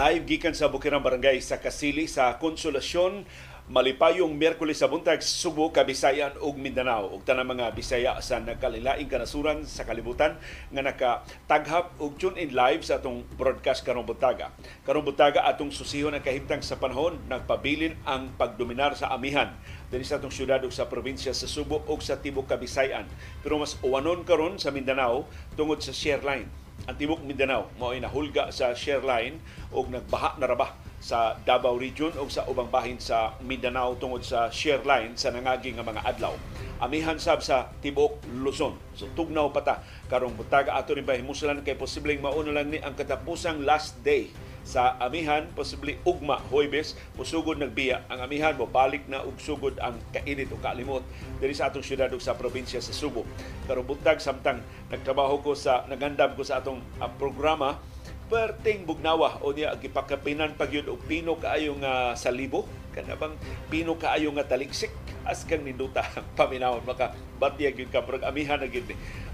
Live gikan sa Bukirang Barangay sa Kasili sa Konsolasyon, malipayong Miyerkules sa buntag Subo, Kabisayan ug Mindanao ug tanang mga Bisaya sa nagkalilaing kanasuran sa kalibutan nga nakataghap og tune in live sa atong broadcast karong buntaga. Karong buntaga atong susihon ang kahimtang sa panahon nagpabilin ang pagdominar sa amihan dinhi sa atong syudad ug sa probinsya sa Subo ug sa tibuok Kabisayan. Pero mas uwanon karon sa Mindanao tungod sa share line. Ang tibuok Mindanao mao'y nahulga sa share line ug nagbaha na rabah sa Davao Region o sa ubang bahin sa Mindanao tungod sa share line sa nangagi nga mga adlaw. Amihan sab sa tibuok Luzon. So tugnaw pata karong butaga ato rin bahimusulan kay posibleng mauno lang ni ang katapusang last day sa amihan, posible ugma Huwebes musugod nagbiya ang amihan, mabalik na ug sugod ang kainit o kalimot diri sa atong syudad ug sa probinsya sa Subo. Karong buntag samtang nagtrabaho ko sa nagandam ko sa atong programa perting bugnawa o niya gipakapinan pagyud og pino kaayo nga salibo kana bang pino kaayo nga taliksik as kang ninduta paminawon maka batyag gyud ka prog amihan na gyud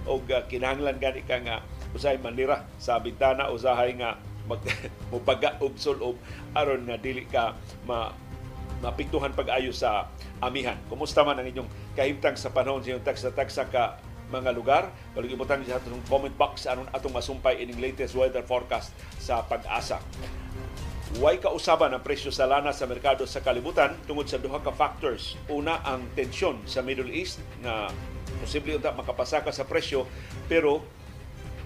og kinahanglan gani ka nga usay manira sa bintana usahay nga magpaga og sulob aron nga dili ka mapiktuhan pag-ayo sa amihan. Kumusta man ang inyong kahimtang sa panahon sa inyong taksa-taksa ka mga lugar? Palagi-imutan sa atong comment box aron atong masumpay ining latest weather forecast sa Pag-asa. Way kausaban ang presyo sa lana sa merkado sa kalibutan tungod sa duha ka factors. Una, ang tensyon sa Middle East na posible unta makapasaka sa presyo, pero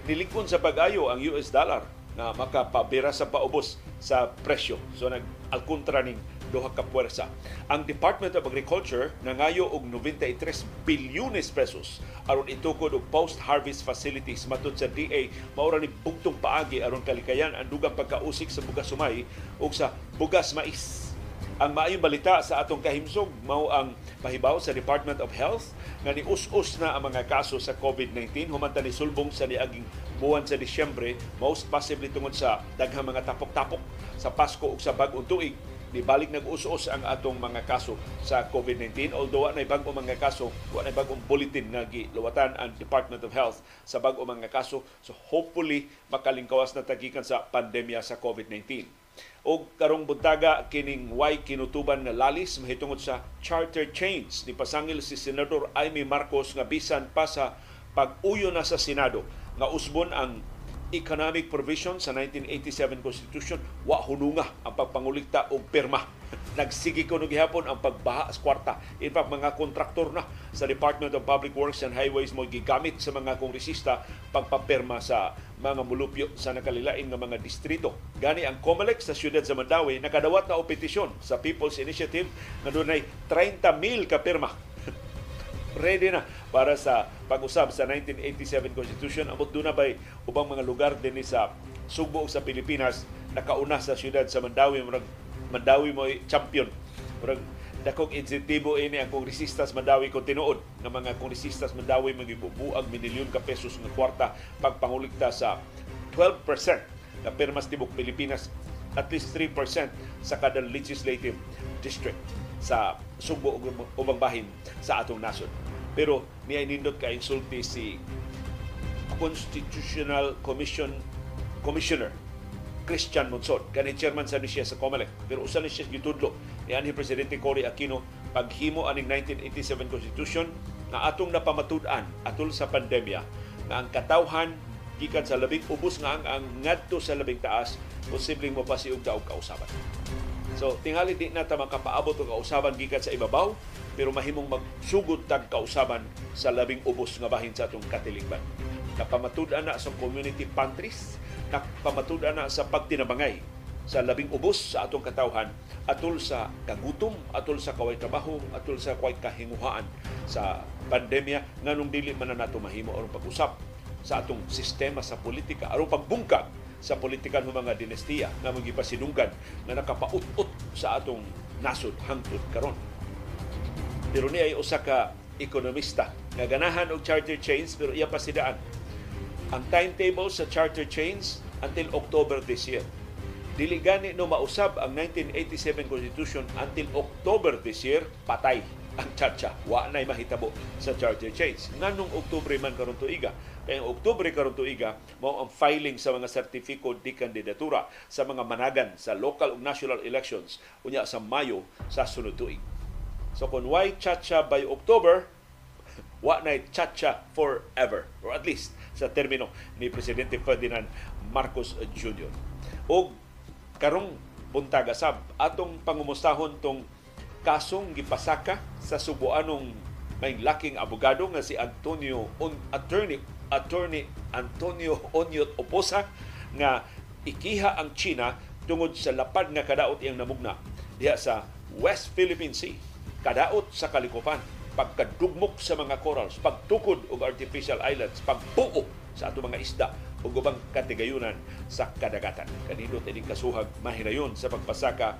nilingkon sa pag-ayo ang US dollar na makapabira sa paubos sa presyo. So nag-alkontra ning duha ka puwersa. Ang Department of Agriculture nangayo og 93 bilyones pesos aron itukod og post-harvest facilities matud sa DA maura ni bugtong paagi aron kalikayan ang dugang pagkausik sa bugas sumay ug sa bugas mais. Ang maayong balita sa atong kahimsog mao ang pahibaw sa Department of Health nga nius-us na ang mga kaso sa COVID-19 humanta ni sulbong sa niaging buwan sa Disyembre, most possibly tungod sa daghang mga tapok-tapok sa Pasko ug sa bag-ong tuig. Nibalik nag-us-us ang atong mga kaso sa COVID-19, although anay bag-o mga kaso, anay bag-o bulletin nga giluwatan ang Department of Health sa bag-o mga kaso. So hopefully makalingkawas na tagikan sa pandemya sa COVID-19. O karong buntaga kining way kinutuban nga lalis mahitungod sa charter change ni pasangil si Senator Imee Marcos nga bisan pa sa pag-uyo na sa Senado nga usbon ang economic provision sa 1987 Constitution, wa hununga ang pagpangulikta og pirma. Nagsigi ko no gihapon ang pagbaha sa kwarta. In fact, mga kontraktor na sa Department of Public Works and Highways mo gigamit sa mga kongresista pagpapirma sa mga mulupyo sa nakalilain ng mga distrito. Gani ang COMELEC sa siyudad sa Mandawi, nakadawat na o petisyon sa People's Initiative na dunay 30,000 kapirma. Ready na para sa pag-usab sa 1987 Constitution. Amot doon na ba'y ubang mga lugar din sa Subo sa Pilipinas nakauna sa siyudad sa Mandawi. Mandawi mo ay champion. Dakong insentibo ini ang kongresistas Mandawi kung tinuod ng mga kongresistas Mandawi magibubuang minilyon ka pesos ng kwarta pagpangulikta sa 12% na pirmas tibok Pilipinas, at least 3% sa kada legislative district sa Subo o bahin sa atong nasod. Pero niya inindot ka insulti si Constitutional Commissioner Christian Monsod, kanhi chairman sa niya sa COMELEC. Pero usan niya gitudlo ni anhi Presidente Cory Aquino paghimo aning 1987 Constitution na atong napamatud-an atol sa pandemya nga ang katawhan gikan sa labing ubos nga ang ngadto sa labing taas posibleng mapasiog daog kausaban. So, tingali di na ta makapaabot og kausaban gikan sa ibabaw, pero mahimong magsugod tag kausaban sa labing ubos nga bahin sa atong katiligban. Napamatud-an na sa community pantries, napamatud-an na sa pagtinabangay sa labing ubos sa atong katawhan atol sa kagutom, atol sa kaway trabaho, atol sa kaway kahinguhaan sa pandemya nganong dili man nato mahimo aron pag-usab sa atong sistema sa politika aron pagbungkag sa politikan ng mga dinestiya na magipasinunggan na nakapaut-ut sa atong nasod hangtod karon. Pero niya ay usa ka ekonomista nga ganahan og charter change, pero iya pasidaan ang timetable sa charter change until October this year. Dili gani no mausab ang 1987 Constitution until October this year, patay ang charcha. Wa na'y mahitabo sa charter change. Nga nung Oktubre man karon tuiga. Kaya Oktubre karon tuiga, mao ang filing sa mga sertifiko di kandidatura sa mga managan sa local ug national elections unya sa Mayo sa sunod tuig. So kung why chacha by October, wa na'y chacha forever. Or at least sa termino ni Presidente Ferdinand Marcos Jr. O karong buntaga sab atong pangumustahon tong kasong gipasaka sa Subuanong may laking abogado nga si Attorney Antonio Oñot Oposa nga ikiha ang China tungod sa lapad nga kadaot iyang namugna diha sa West Philippine Sea, kadaot sa kalikupan, pagkadugmok sa mga corals, pagtukod og artificial islands, pagpuo sa ato mga isda o gubang katigayunan sa kadagatan. Kanino tining kasuhag mahirayon sa pagpasaka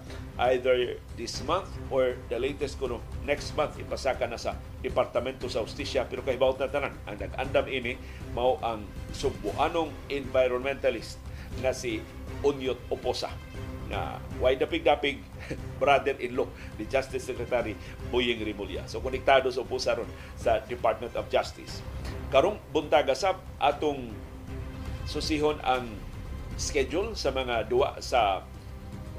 either this month or the latest kuno next month ipasaka na sa Departamento sa Hustisya, pero kahibaot na tanan ang nag-andam ini mao ang Subuanong environmentalist na si Oñot Oposa na way dapig-dapig brother-in-law ni Justice Secretary Boying Remulla. So konektado sa Oposa ron sa Department of Justice. Karong buntaga sab atong susihon ang schedule sa mga duwa sa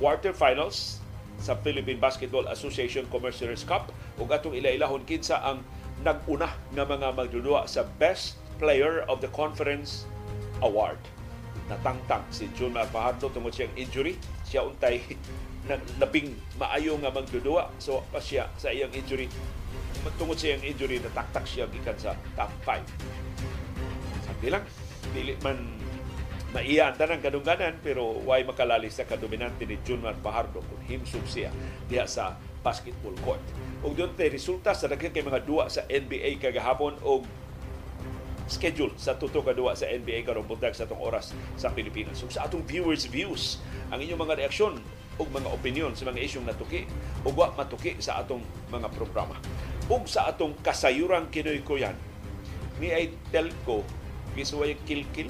quarterfinals sa Philippine Basketball Association Commissioner's Cup ug atong ilailahon kinsa ang nag-una nga mga magduduwa sa Best Player of the Conference Award. Natangtang si June Mapaharto tungod siyang injury, siya untay labing maayo nga magduduwa, so siya sa iyang injury, tungod sa iyang injury nataktak siya gikan sa top 5. Sabi lang dili man maiantan ang kadungganan, pero way makalali sa kadominante ni Junman Pahardo kung himsog siya diha sa basketball court. Ug doon tayo resulta sa daghan kay mga duwa sa NBA kagahapon og schedule sa tuto ka duwa sa NBA karong buntag sa tong oras sa Pilipinas. Ug sa atong viewers' views, ang inyong mga reaksyon ug mga opinion sa mga isyong natuki ug wa matuki sa atong mga programa. Ug sa atong kasayuran kinoy-koyan, ni ay telco gisuway kilkil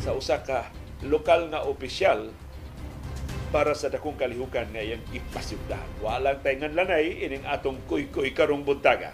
sa usa ka lokal nga opisyal para sa dakong kalihukan nga iyang ipasibdahan. Walang taingan lanay ining atong kuy-kuy karong buntaga.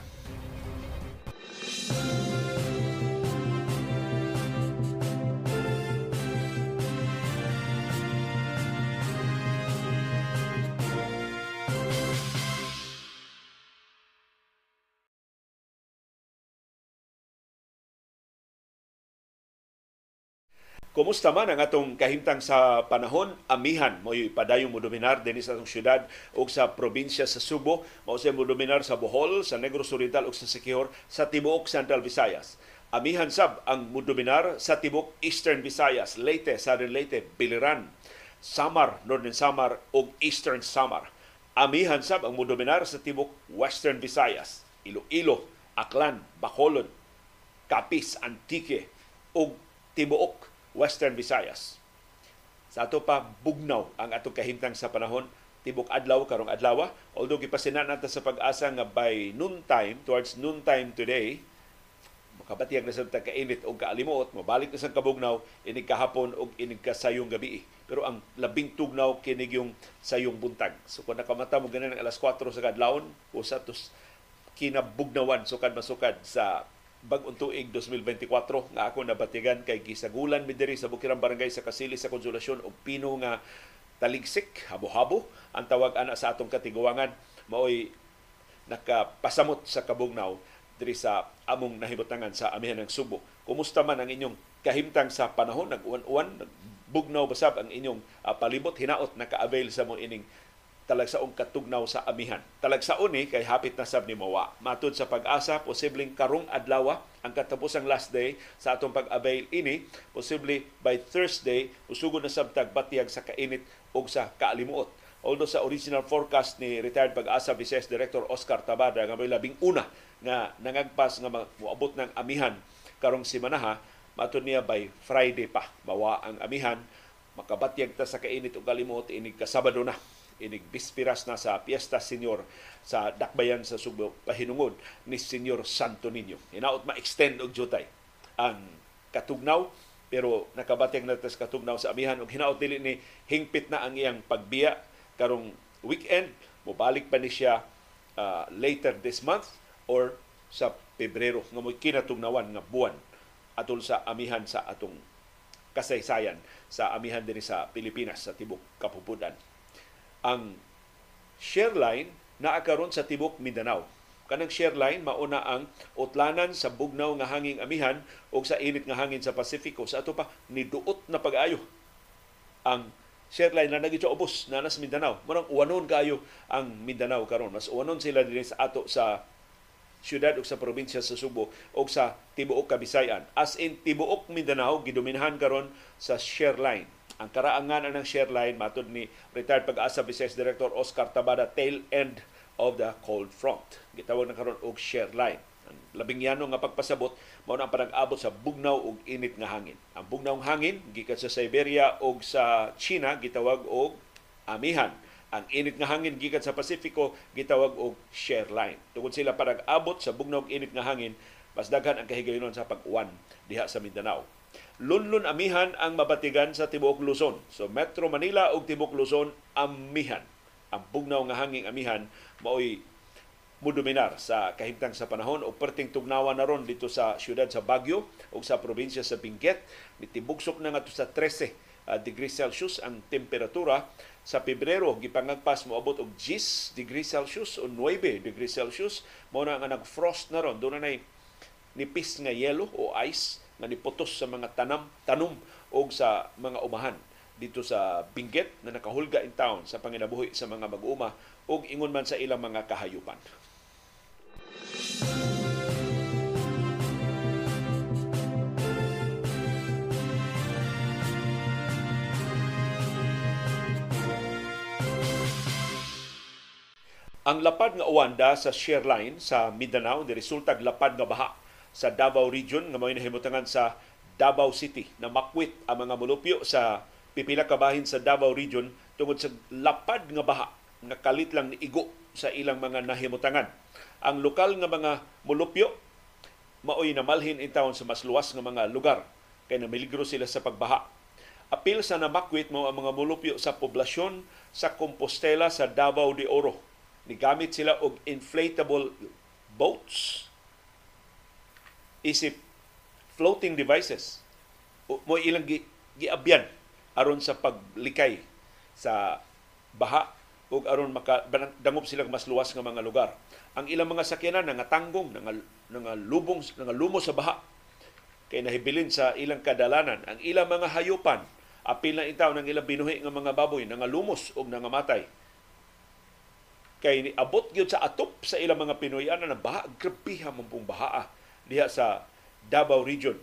Kumusta man ang atong kahimtang sa panahon, amihan mo ipadayong modominar din sa atong syudad o sa probinsya sa Subo, mao siya modominar sa Bohol, sa Negros Oriental o sa Siquijor, sa tibuok Central Visayas. Amihan sab ang modominar sa tibuok Eastern Visayas, Leyte, Southern Leyte, Biliran, Samar, Northern Samar o Eastern Samar. Amihan sab ang modominar sa tibuok Western Visayas, Iloilo, Aklan, Bacolod, Capiz, Antique o tibuok Western Visayas. Sa ato pa bugnaw ang atong kahimtang sa panahon tibok adlaw karong adlaw, although gipasinan nata sa pag-asa nga by noon time towards noon time today makabatiag na sa tagkainit og kaalimuot, mabalik na sa kabugnaw inig kahapon og inig kasayong gabi. Pero ang labing tugnaw kinig yung sayong buntag. So kun nakamata mo ganan ang alas 4 sa kadlawon usa tos kinabugnawan sukad masukad sa bag-ong tuig 2024 nga ako nabatigan kay gisagulan mi diri sa Bukirang Barangay sa Kasili sa Konsolasyon og pino nga taligsik, habo-habo ang tawag ana sa atong katiguangan, maoy nakapasamot sa kabugnaw diri sa among nahimutangan sa amihan ng Subo. Kumusta man ang inyong kahimtang sa panahon? Nag-uwan-uwan, nagbugnaw basab ang inyong palibot? Hinaot naka-avail sa mo ining talagsaong katugnaw sa amihan. Talagsaon ni kay hapit na sab ni mawa. Matud sa pag-asa, posibleng karong adlaw ang katapusang last day sa atong pag-avail ini, posible by Thursday usugod na sab tagbatiag sa kainit og sa kaalimuot. Although sa original forecast ni retired Pag-asa Vice Director Oscar Tabada nga may labing una nga nangagpas nga moabot ng amihan karong simanaha, matud niya by Friday pa mawa ang amihan, makabatiag ta sa kainit og kaalimuot inig ka Sabado na. Inigbispiras na sa Piesta Senior sa Dakbayan sa Subo, pahinungod ni Senior Santo Niño. Hinaot ma-extend og jutay ang katugnaw, pero nakabating na tas katugnaw sa amihan og hinaot dili ni hingpit na ang iyang pagbiya karong weekend. Mobalik pa ni siya later this month or sa Pebrero nga mo'y kinatugnawan nga buwan atol sa amihan sa atong kasaysayan, sa amihan din sa Pilipinas sa tibok Kapupunan. Ang share line naa karon sa tibok Mindanao. Kanang share line mauna ang utlanan sa bugnaw nga hanging amihan o sa init nga hangin sa Pasifiko. Sa ato pa niduot na pag-ayo ang share line na nagitsa ubos na nas Mindanao. Murang uwanon kaayo ang Mindanao karon. Mas uwanon sila din sa ato sa siyudad o sa probinsya sa Subo o sa tibuok Kabisayan. As in, tibuok Mindanao, gidominahan karon sa share line. Ang karaangan ng share line, matod ni retired Pag-asa Vice Director Oscar Tabada, tail end of the cold front. Gitawag na karon og share line. Ang labing yano nga pagpasabot, mauna ang panag-abot sa bugnaw o init nga hangin. Ang bugnaw ng hangin, gikan sa Siberia o sa China, gitawag og amihan. Ang init nga hangin gikan sa Pasifiko gitawag og share line. Tungod sila parag-abot sa bugnaw og init nga hangin, mas daghan ang kahigayonon sa pag-uwan diha sa Mindanao. Lunlun amihan ang mabatigan sa tibuok Luzon. So Metro Manila og tibuok Luzon amihan. Ang bugnaw nga hangin amihan maoy mudominar sa kahimtang sa panahon o perting tugnawan na ron dito sa siyudad sa Baguio o sa probinsya sa Benguet. Nitibugsok na nga to sa 13 degrees Celsius ang temperatura. Sa Pebrero, gipangagpas moabot og 10 degrees Celsius o 9 degrees Celsius. Mao na nga nag-frost na ron. Doon na nipis nga yelo o ice na nipotos sa mga tanom o sa mga umahan dito sa Benguet na nakahulga in town sa panginabuhi sa mga mag-uuma o ingon man sa ilang mga kahayupan. Ang lapad nga uwanda sa share line sa Mindanao niresultag lapad nga baha sa Davao Region nga mao'y nahimutangan sa Davao City. Namakwit ang mga mulupyo sa pipila ka bahin sa Davao Region tungod sa lapad nga baha nga kalit lang niigo sa ilang mga nahimutangan. Ang lokal nga mga mulupyo mao'y namalhin in town sa mas luwas nga mga lugar kay namiligro sila sa pagbaha. Apil sa namakwit mao ang mga mulupyo sa poblasyon sa Compostela sa Davao de Oro. Nigamit sila og inflatable boats, isip floating devices, mo ilang giabyan aron sa paglikay sa baha ug aron makadangop sila mas luwas nga mga lugar. Ang ilang mga sakyanan nangatanggong, nangalubong sa baha kay nahibilin sa ilang kadalanan. Ang ilang mga hayupan apil na itaw ng ilang binuhi nga mga baboy nangalumos ug nangamatay. Kay abot gyud sa atop sa ilang mga Pinoyan na baha, grabeha man pong baha diha sa Davao Region.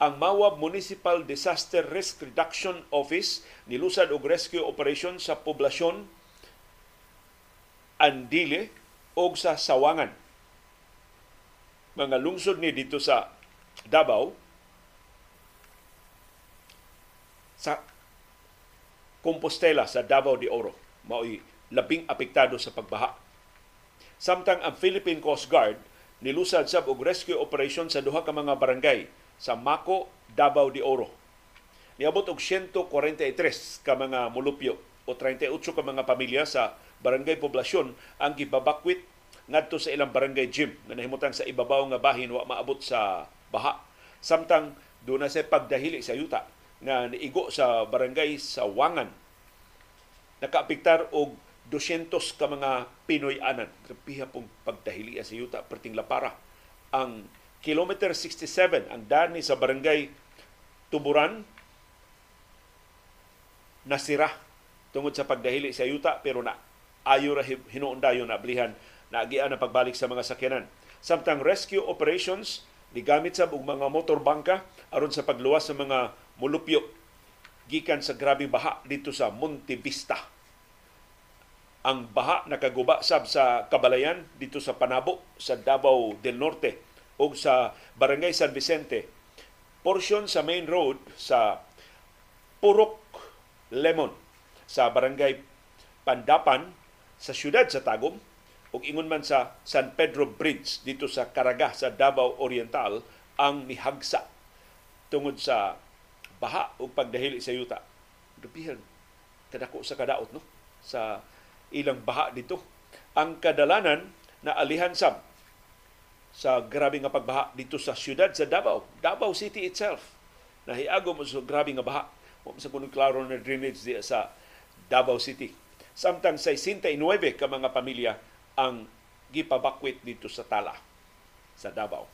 Ang Mawab Municipal Disaster Risk Reduction Office nilusad og rescue operation sa poblasyon Andile og sa Sawangan. Mga lungsod ni dito sa Davao sa Compostela sa Davao de Oro mao'y labing apektado sa pagbaha. Samtang ang Philippine Coast Guard nilusad sab og rescue operation sa duha ka mga barangay sa Mako, Davao de Oro. Niabot og 143 ka mga mulupyo o 38 ka mga pamilya sa barangay poblasyon ang gibabakwit ngadto sa ilang barangay gym nga nahimutang sa ibabaw nga bahin wa maabot sa baha. Samtang duna sa pagdahili sa yuta nga niigo sa barangay sa Wangan nakaapektar og 200 ka mga Pinoy-anan. Grabeha pong pagdahilian sa yuta, perting lapara. Ang kilometer 67, ang daan sa barangay Tuburan, nasira tungod sa pagdahili sa yuta, pero na ayo ra hinuundayon na ablihan na agian ang pagbalik sa mga sakyanan. Samtang rescue operations, nigamit sa mga motorbangka aron sa pagluwas sa mga mulupyo gikan sa grabing baha dito sa Monte Vista. Ang baha nakaguba sab sa Kabalayan dito sa Panabo sa Davao del Norte o sa Barangay San Vicente. Portion sa main road sa Purok Lemon sa Barangay Pandapan sa siyudad sa Tagum o ingon man sa San Pedro Bridge dito sa Caraga sa Davao Oriental ang nihagsa tungod sa baha o pagdahili sa yuta. Dupihan kadako sa kadaot no sa ilang baha dito. ang kadalanan na alihansam sa grabe nga pagbaha dito sa siyudad sa Davao, Davao City itself. Nahiago mo sa grabe nga baha. Huwag sa kunong klaro na drainage diya sa Davao City. Samtang 69 ka mga pamilya ang gipabakwit dito sa Tala, sa Davao.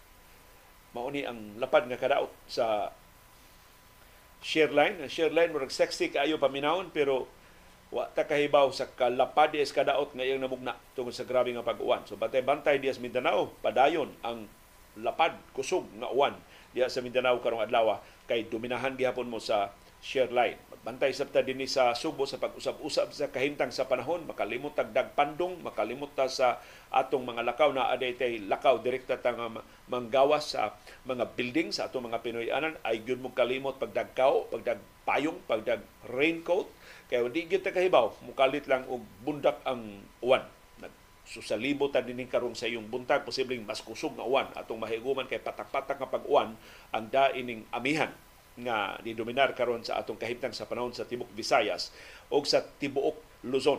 Mauni ang lapad nga kadaot sa Shareline. Ang Shareline, murag sexy kaayo paminahon, pero wa ta kahibaw sa kalapad is kadaot nga iyang namugna tungod sa grabe nga pag-uwan. So bantay-bantay diya sa Mindanao, padayon ang lapad, kusog nga uwan diya sa Mindanao karong adlaw kay dominahan gihapon mo sa Shareline. Magbantay sabta din sa Subo sa pag-usab-usab sa kahintang sa panahon, makalimot tag dagpandong, makalimot ta sa atong mga lakaw na adaytay lakaw direkta tang manggawas sa mga building sa atong mga Pinoyanan ay gyud mo kalimot pagdagkaw, pagdagpayong, pagdag raincoat. Kaya hindi gyud ta kahibaw, mukalit lang og bundak ang uwan. Susalibo ta dining karong sa iyong buntag, posibleng mas kusog nga uwan atong mahiguman kay patak-patak nga pag-uwan ang daining amihan nga didominar karon sa atong kahimtang sa panahon sa Tibuok Visayas o sa Tibuok Luzon.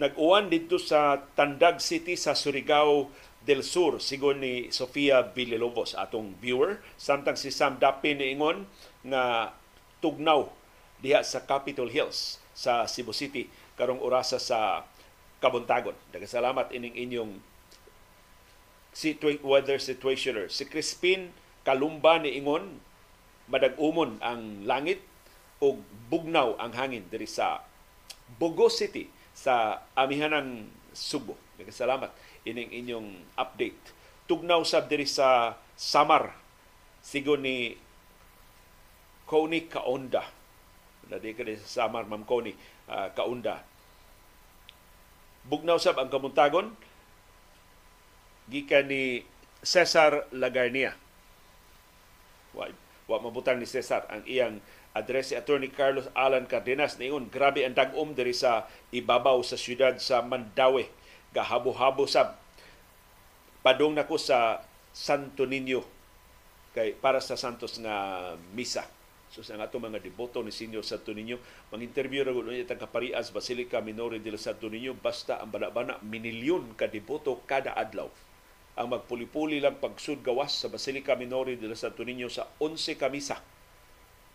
Nag-uwan dito sa Tandag City sa Surigao del Sur, sigon ni Sofia Villalobos, atong viewer. Samtang si Sam Dapi niingon na tugnaw diha sa Capitol Hills sa Cebu City karong orasa sa Kabuntagon. Nagasalamat ining inyong weather situationer. Si Crispin Kalumba niingon, madagumon ang langit o bugnaw ang hangin diri sa Bogo City sa amihanang Subo. Nagasalamat ining inyong update. Tugnaw sab diri sa Samar sigon ni Connie Kaunda. Dali ka sa Samar, Ma'am Connie Kaunda. Bugnaw sab ang Kabuntagon gikan ni Cesar Lagarnia. Wa mabutang ni Cesar ang iyang address si Attorney Carlos Alan Cardenas niyon. Grabe ang dagom diri sa ibabaw sa siyudad sa Mandaue. Gahabo-habo sab. Padong nako sa Santo Niño kay para sa Santos nga misa. So sa ato mga deboto ni Senior Santo Niño, mang-interview ra gud niya tag Kaparias Basilica Minore del Santo Niño, basta ang bana-bana minilyon ka deboto kada adlaw. Ang magpuli-puli lang pagsudgawas sa Basilica Minore del Santo Niño sa 11 ka misa.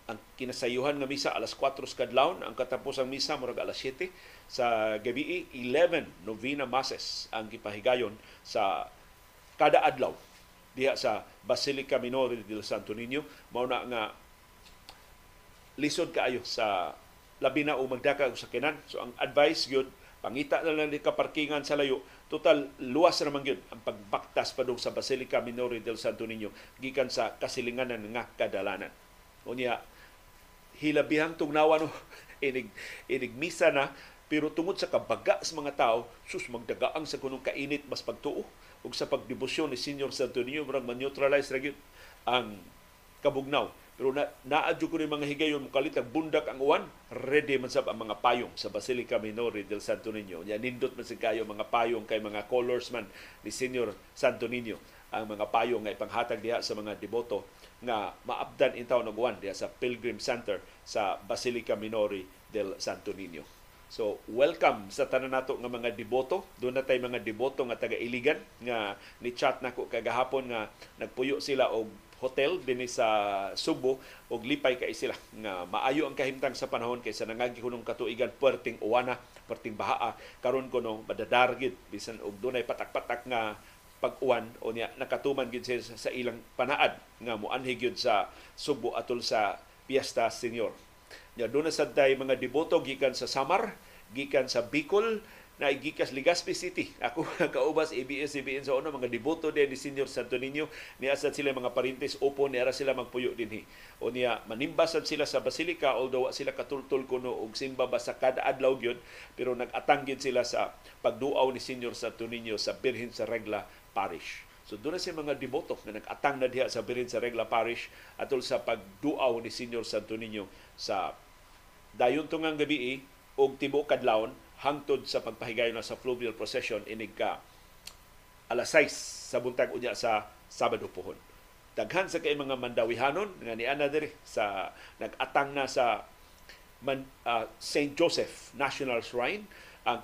Ang kinasayuhan nga misa alas 4 kadlawon, ang katapusang misa murag alas 7 sa gabi. 11 novena masses ang gipahigayon sa kada adlaw diha sa Basilica Minore del Santo Niño. Mao na nga lisod kaayo sa labi na o magdaka og sakyanan, so ang advice gyud pangita na lang di ka parkingan sa layo. Total luwas naman gyud ang pagbaktas padung sa Basilica Minore del Santo Niño gikan sa kasilinganan nga kadalanan. Unya hilabihang tugnawan o inig misa na, pero tungod sa kabaga sa mga tao, sus magdagaang sa kunong kainit mas pagtuo ug sa pagdebosyon ni Senior Santo Niño murag man-neutralize ra gyud ang kabugnaw. Pero naadyo ko ni mga higayon mukalit ang bundak ang uwan, ready man sab ang mga payong sa Basilica Minore del Santo Niño. Unya nindot man sig kayo mga payong kay mga colors man ni Senior Santo Niño ang mga payong nga ipanghatag diha sa mga deboto nga maabdan in taon og uwan diya sa Pilgrim Center sa Basilica Minore del Santo Niño. So, welcome sa tanan nato nga mga deboto. Doon na tayo mga deboto nga taga-Iligan nga ni-chat nako kagahapon nga nagpuyo sila og hotel dinhi sa Subo og lipay kay sila nga maayo ang kahimtang sa panahon kaysa nangagi kunong katuigan perting uwana, perting bahaa. Karon kuno madadargit bisan og dunay patak-patak nga pag-uwan o niya nakatuman gid sa ilang panaad nga muanhi gyud sa Subo atol sa Piesta Senior. Ya do na sad tay mga deboto gikan sa Samar, gikan sa Bicol, na gikas Legazpi City. Ako kaubas ABS-CBN sa una mga deboto din ni Senior Santo Niño, niya sad sila mga parintes upo niya sila magpuyo dinhi. O niya manimba sad sila sa Basilica, although sila katultol kuno og simba ba sa kada adlaw gyud, pero nagatang gyud sila sa pagduaw ni Senior Santo Niño sa Birhen sa Regla Parish. So doon na si mga deboto na nag-atang na diha sa Birhen sa Regla Parish atol sa pagduaw ni Senior Santo Niño sa dayon tungang gabi og tibuok kadlawon hangtod sa pagpahigayon na sa fluvial procession inig ka alas 6 sa buntag unya sa Sabado pohon. Daghan sa kay mga mandawihanon nga ni ana diri sa nagatang na sa St. Joseph National Shrine ang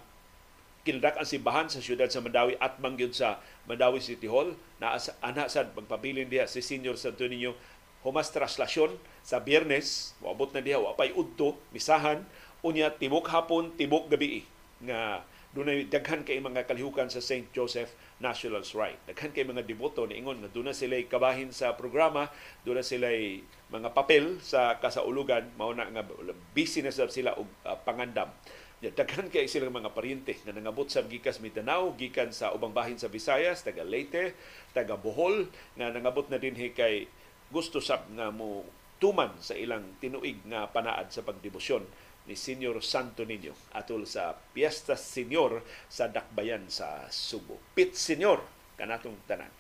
kindak ang simbahan sa siyudad sa Mandawi at mangyud sa Mandawi City Hall na ana sad pagpabilin diha si Senior Santo Niño humas traslasyon sa Biyernes moabot na diha wa pay udto misahan unya tibok hapon tibok gabi nga dunay daghan kay mga kalihukan sa St. Joseph National Shrine. Daghan kay mga deboto ni ingon nga duna sila'y kabahin sa programa, duna sila'y mga papel sa kasaulugan mao na nga busy na sila og pangandam. Daghan kay silang mga paryente na nangabot sa gikas Mindanao, gikan sa ubang bahin sa Visayas, taga Leyte, taga Bohol, nga nangabot na din kay gusto sab nga mo tuman sa ilang tinuig nga panaad sa pagdebosyon ni Senior Santo Niño atol sa Piesta Senior sa Dakbayan sa Subo. Pit Senior, kanatong tanan.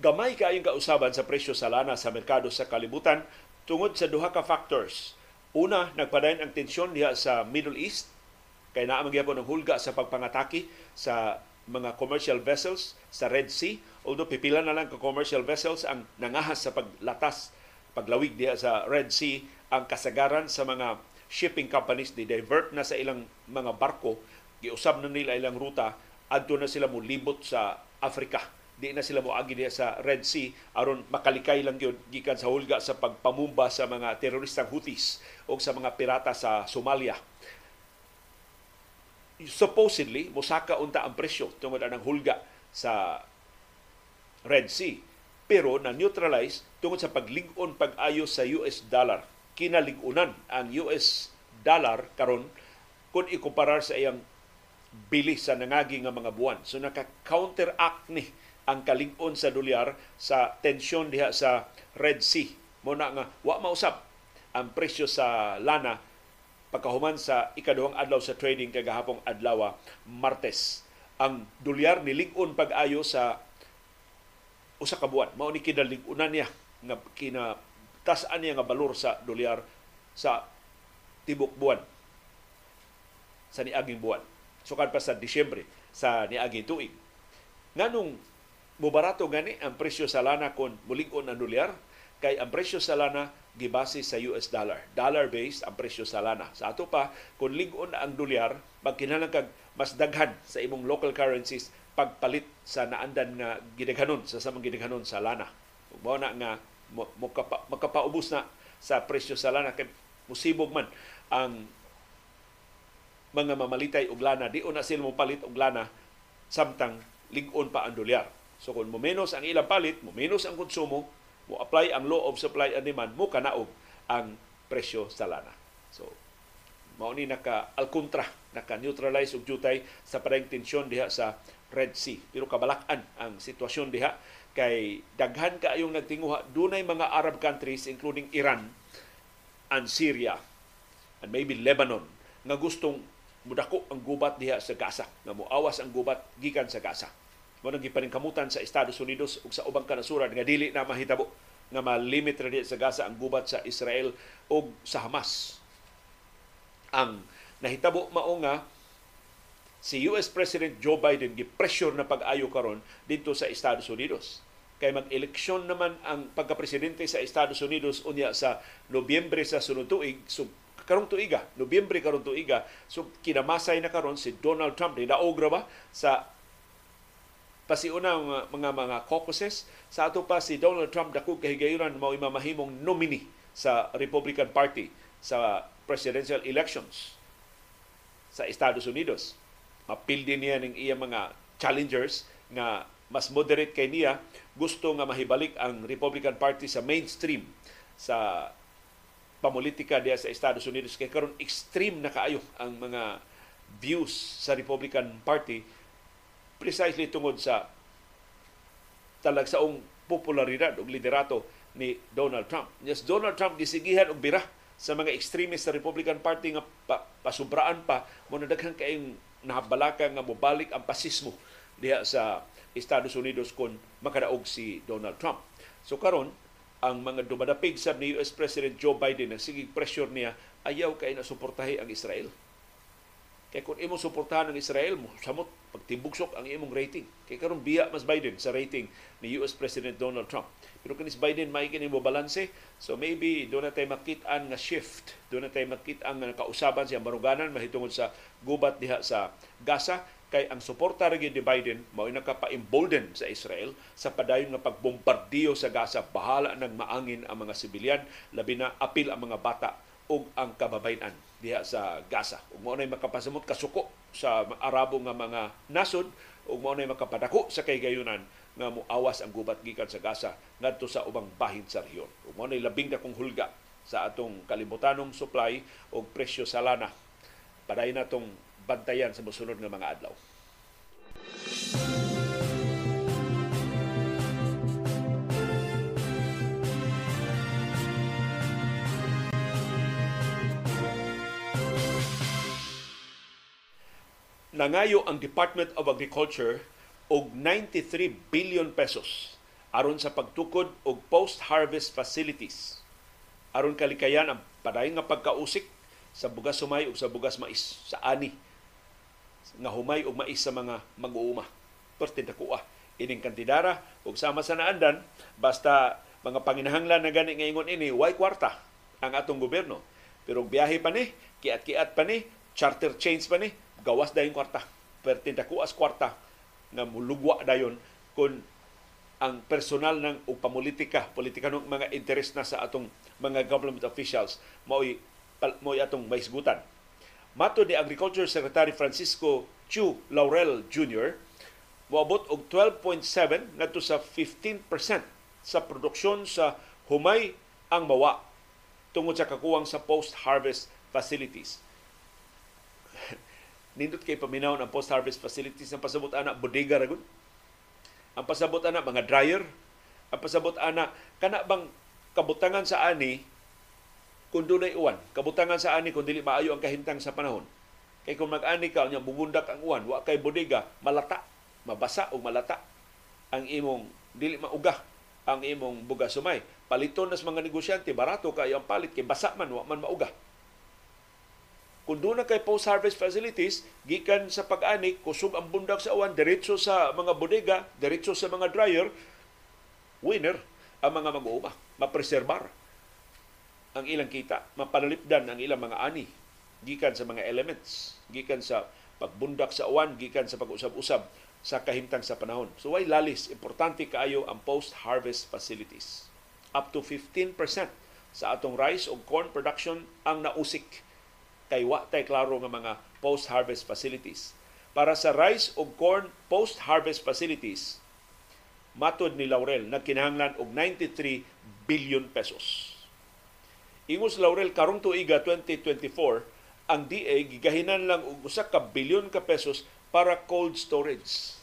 Gamay kaayong kausaban sa presyo sa lana sa merkado sa kalibutan tungod sa duha ka factors. Una, nagpadayon ang tensyon diha sa Middle East kay naa man gyapon ang hulga sa pagpangatake sa mga commercial vessels sa Red Sea, although pipila na lang ka commercial vessels ang nangahas sa paglatas, paglawig diha sa Red Sea. Ang kasagaran sa mga shipping companies di-divert na sa ilang mga barko, giusab na nila ilang ruta adto na sila mulibot sa Africa. Di na sila moagi diha sa Red Sea aron makalikay lang yun gikan sa hulga sa pagpamumba sa mga teroristang Houthis o sa mga pirata sa Somalia. Supposedly, mosaka unta ang presyo tungod anang hulga sa Red Sea, pero na-neutralize tungod sa paglig-on pag-ayo sa US dollar. Kinalig-unan ang US dollar karon kung ikumparar sa iyang bilis sa nangagi nga mga buwan. So naka-counteract ni ang kalig-on sa dolyar sa tensyon diha sa Red Sea. Muna nga, wa mausap ang presyo sa lana pagkahuman sa ikaduhang adlaw sa trading kagahapong adlaw Martes. Ang dolyar ni lig-on pag-ayo sa usa ka buwan. Mao ni kinalig-unan niya nga kinatas-an niya nga balor sa dolyar sa tibok buwan sa niaging buwan. Sukad pa sa Disyembre sa niaging tuig. Nganong mubarato gani ang presyo sa lana kung mulig-on ang dolyar kay ang presyo sa lana gibase sa US dollar. Dollar-based ang presyo sa lana. Sa ato pa, kung lig-on ang dolyar, magkinahanglan kag mas daghan sa imong local currencies pagpalit sa naandan nga gidaghanon, sa samang gidaghanon sa lana. Mao na nga makapaubos na sa presyo sa lana kay musibog man ang mga mamalitay og lana. Di una sila mopalit og lana samtang lig-on pa ang dolyar. So kung mumenos ang ilang palit, mumenos ang konsumo, mo-apply ang law of supply and demand, mo kanaog ang presyo sa lana. So, mauni naka-alkontra, naka-neutralize og jutay sa parang tensyon diha sa Red Sea. Pero kabalakan ang sitwasyon diha kay daghan kaayong nagtinguha dunay mga Arab countries including Iran and Syria and maybe Lebanon nga gustong mudako ang gubat diha sa Gaza, nga moawas ang gubat gikan sa Gaza. Mao nang gipaningkamutan sa Estados Unidos ug sa ubang kanasuran nga dili na mahitabo nga ma-limit ra sa Gaza ang gubat sa Israel ug sa Hamas. Ang nahitabo mao nga si US President Joe Biden gi-pressure na pag-ayo karon didto sa Estados Unidos. Kay mag-eleksyon naman ang pagka-presidente sa Estados Unidos unya sa Nobyembre sa sunod tuig, so Nobyembre karong tuiga, so kinamasay na karon si Donald Trump ni daog ra ba sa pasiuna mga caucuses. Sa ato pa si Donald Trump dako kay higayonan mao imamahimong nominee sa Republican Party sa presidential elections sa Estados Unidos. Mapildi niya ning iya mga challengers nga mas moderate kay niya, gusto nga mahibalik ang Republican Party sa mainstream sa pamulitika diya sa Estados Unidos kay karon extreme na kaayo ang mga views sa Republican Party precisely tungod sa talagsaong popularidad o liderato ni Donald Trump. Yes, Donald Trump gisigihan og bira sa mga extremist sa Republican Party nga pasubraan pa, mo nadaghan kayong nahabalaka nga mobalik ang pasismo diha sa Estados Unidos kung makadaog si Donald Trump. So karon ang mga dumadapig sa ni US President Joe Biden na sige pressure niya, ayaw kay na suportahi ang Israel. Kaya kung imong suportahan ang Israel, samot pagtimbugsok ang imong rating. Kaya karon biya mas Biden sa rating ni US President Donald Trump. Pero kanis Biden maigin mo balanse, so maybe doon na tayo makitaan nga shift, doon na tayo makitaan nga kausaban siyang baruganan mahitungod sa gubat diha sa Gaza, kay ang suporta rin ni Biden mao'y nakapa-embolden sa Israel sa padayon nga pagbombardiyo sa Gaza. Bahala nang maangin ang mga sibilyan, labi na apil ang mga bata o ang kababayan diha sa Gaza. Ug mao nay makapasamot kasuko sa Arabo nga mga nasod, ug mao nay makapadako sa kaygayunan nga moawas ang gubat gikan sa Gaza ngadto sa ubang bahin sa rehiyon. Ug mao nay labing dakong hulga sa atong kalibutanong supply o presyo sa lana. Paday na tong bantayan sa mosunod nga mga adlaw. Nangayo ang Department of Agriculture og 93 billion pesos aron sa pagtukod og post-harvest facilities aron kalikayan ang padayon nga pagkausik sa bugas humay ug sa bugas mais, sa ani nga humay ug mais sa mga mag-uuma. Perti dakuha ining kantidara ug sama sa naandan, basta mga panginahanglan na gani nga ingon ini way kwarta ang atong gobyerno. Pero biyahe pa ni, kiat-kiat pa ni, charter chains pa ni, gawas dayon kwarta. Pertindakuas kwarta nga mulugwa dayon kun ang personal ng o pamolitika, politika ng mga interes na sa atong mga government officials mao'y atong maisgutan. Mato ni Agriculture Secretary Francisco Chu Laurel Jr., moabot og 12.7 ngadto sa 15% sa produksyon sa humay ang mawa tungod sa kakuwang sa post-harvest facilities. Nindot kay paminaw ang post-harvest facilities. Ang pasabot anak, bodega ragun. Ang pasabot anak, mga dryer. Ang pasabot anak, kana bang kabutangan sa ani kung dunay uwan. Kabutangan sa ani kung dili maayo ang kahintang sa panahon. Kay kung mag-ani ka, bubundak ang uwan, wa kay bodega, malata, mabasa o malata ang imong dili maugah ang imong bugas sumay. Paliton nas mga negosyante, barato kayo ang palit kay basa man, wa man maugah. Kung doon na kay post-harvest facilities, gikan sa pag-anik, kusog ang bundak sa awan, diretso sa mga bodega, diretso sa mga dryer, winner ang mga mag-uuma. Mapreserbar ang ilang kita, mapanalipdan ang ilang mga ani, gikan sa mga elements, gikan sa pagbundak sa awan, gikan sa pag-usab-usab sa kahimtang sa panahon. So, why lalis? Importante kaayo ang post-harvest facilities. Up to 15% sa atong rice o corn production ang nausik kay wa tay klaro nga mga post-harvest facilities. Para sa rice o corn post-harvest facilities, matod ni Laurel, nagkinahanglan og 93 billion pesos. Ingos Laurel, karong tuiga 2024, ang DA gigahinan lang og usa ka bilyon ka pesos para cold storage.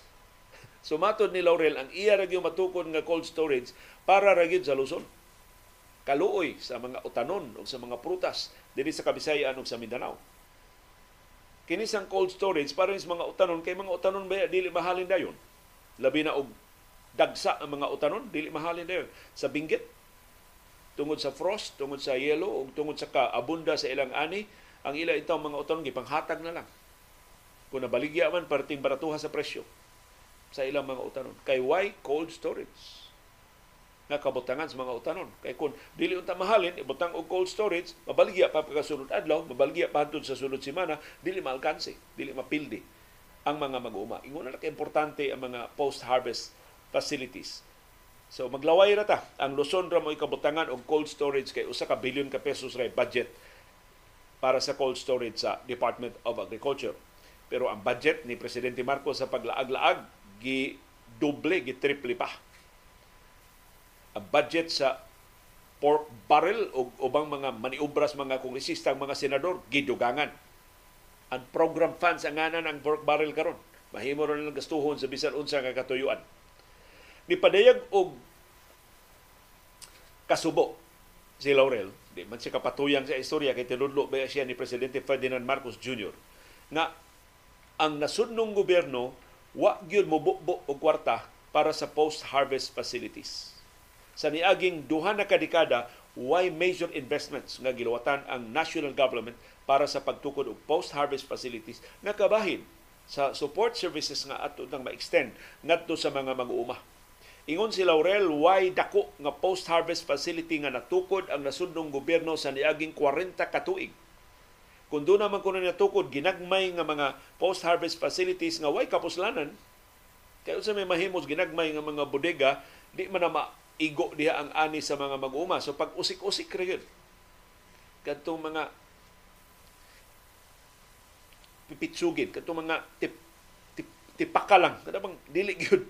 So matod ni Laurel, ang iya ra gyud matukod nga cold storage para ra gyud sa Luzon, kaluoy sa mga utanon o sa mga prutas diri sa Kabisayan o sa Mindanao. Kini sang cold storage para sa mga utanon, kay mga utanon ba dili mahalin dayon. Labi na og dagsa ang mga utanon, dili mahalin dayon sa binggit tungod sa frost, tungod sa yelo o tungod sa kaabunda sa ilang ani, ang ila itaw mga utanon gipanghatag na lang. Kung nabaligya man parting baratuha sa presyo sa ilang mga utanon. Kay why cold storage? Nga kabutangan sa mga utanon. Kaya kung dili unta mahalin, ibutang og cold storage, mabaligya pa pagkasunod adlaw, mabaligya pa hantod sa sunod semana, dili maalkanse, dili mapildi ang mga mag-uuma. Ingon na importante ang mga post-harvest facilities. So maglaway ra ta. Ang Luzon ra mo'y kabutangan og cold storage kay usa ka bilyon ka pesos ra budget para sa cold storage sa Department of Agriculture. Pero ang budget ni Presidente Marcos sa paglaag-laag gi-double, gi-triple pa. Ang budget sa pork barrel o ubang mga maniubras mga kongresista, mga senador, gidugangan. Ang program funds ang nganan ang pork barrel karon. Mahimo ra lang gastuhon sa bisan unsa nga katuyuan. Ni padayag og kasubo si Laurel, di man siya kapatuyang sa istorya kay tinudlo ba siya ni Presidente Ferdinand Marcos Jr. na ang nasudnong gobyerno wa gyud mobukbok og kwarta para sa post-harvest facilities. Sa niaging duha na kadekada, way major investments nga giluwatan ang national government para sa pagtukod og post-harvest facilities nga kabahin sa support services nga atod nang ma-extend ngadto sa mga mag-uuma. Ingon si Laurel, way dako nga post-harvest facility nga natukod ang nasundong gobyerno sa niaging 40 katuig. Kung doon naman kuno natukod, ginagmay nga mga post-harvest facilities nga way kapuslanan, kaya sa may mahimos ginagmay nga mga bodega, di man na maigo diha ang ani sa mga mag-uuma. So pag usik-usik rin, kadtong mga pipitsugin, kadtong mga tipaka lang, kadabang dilig yun,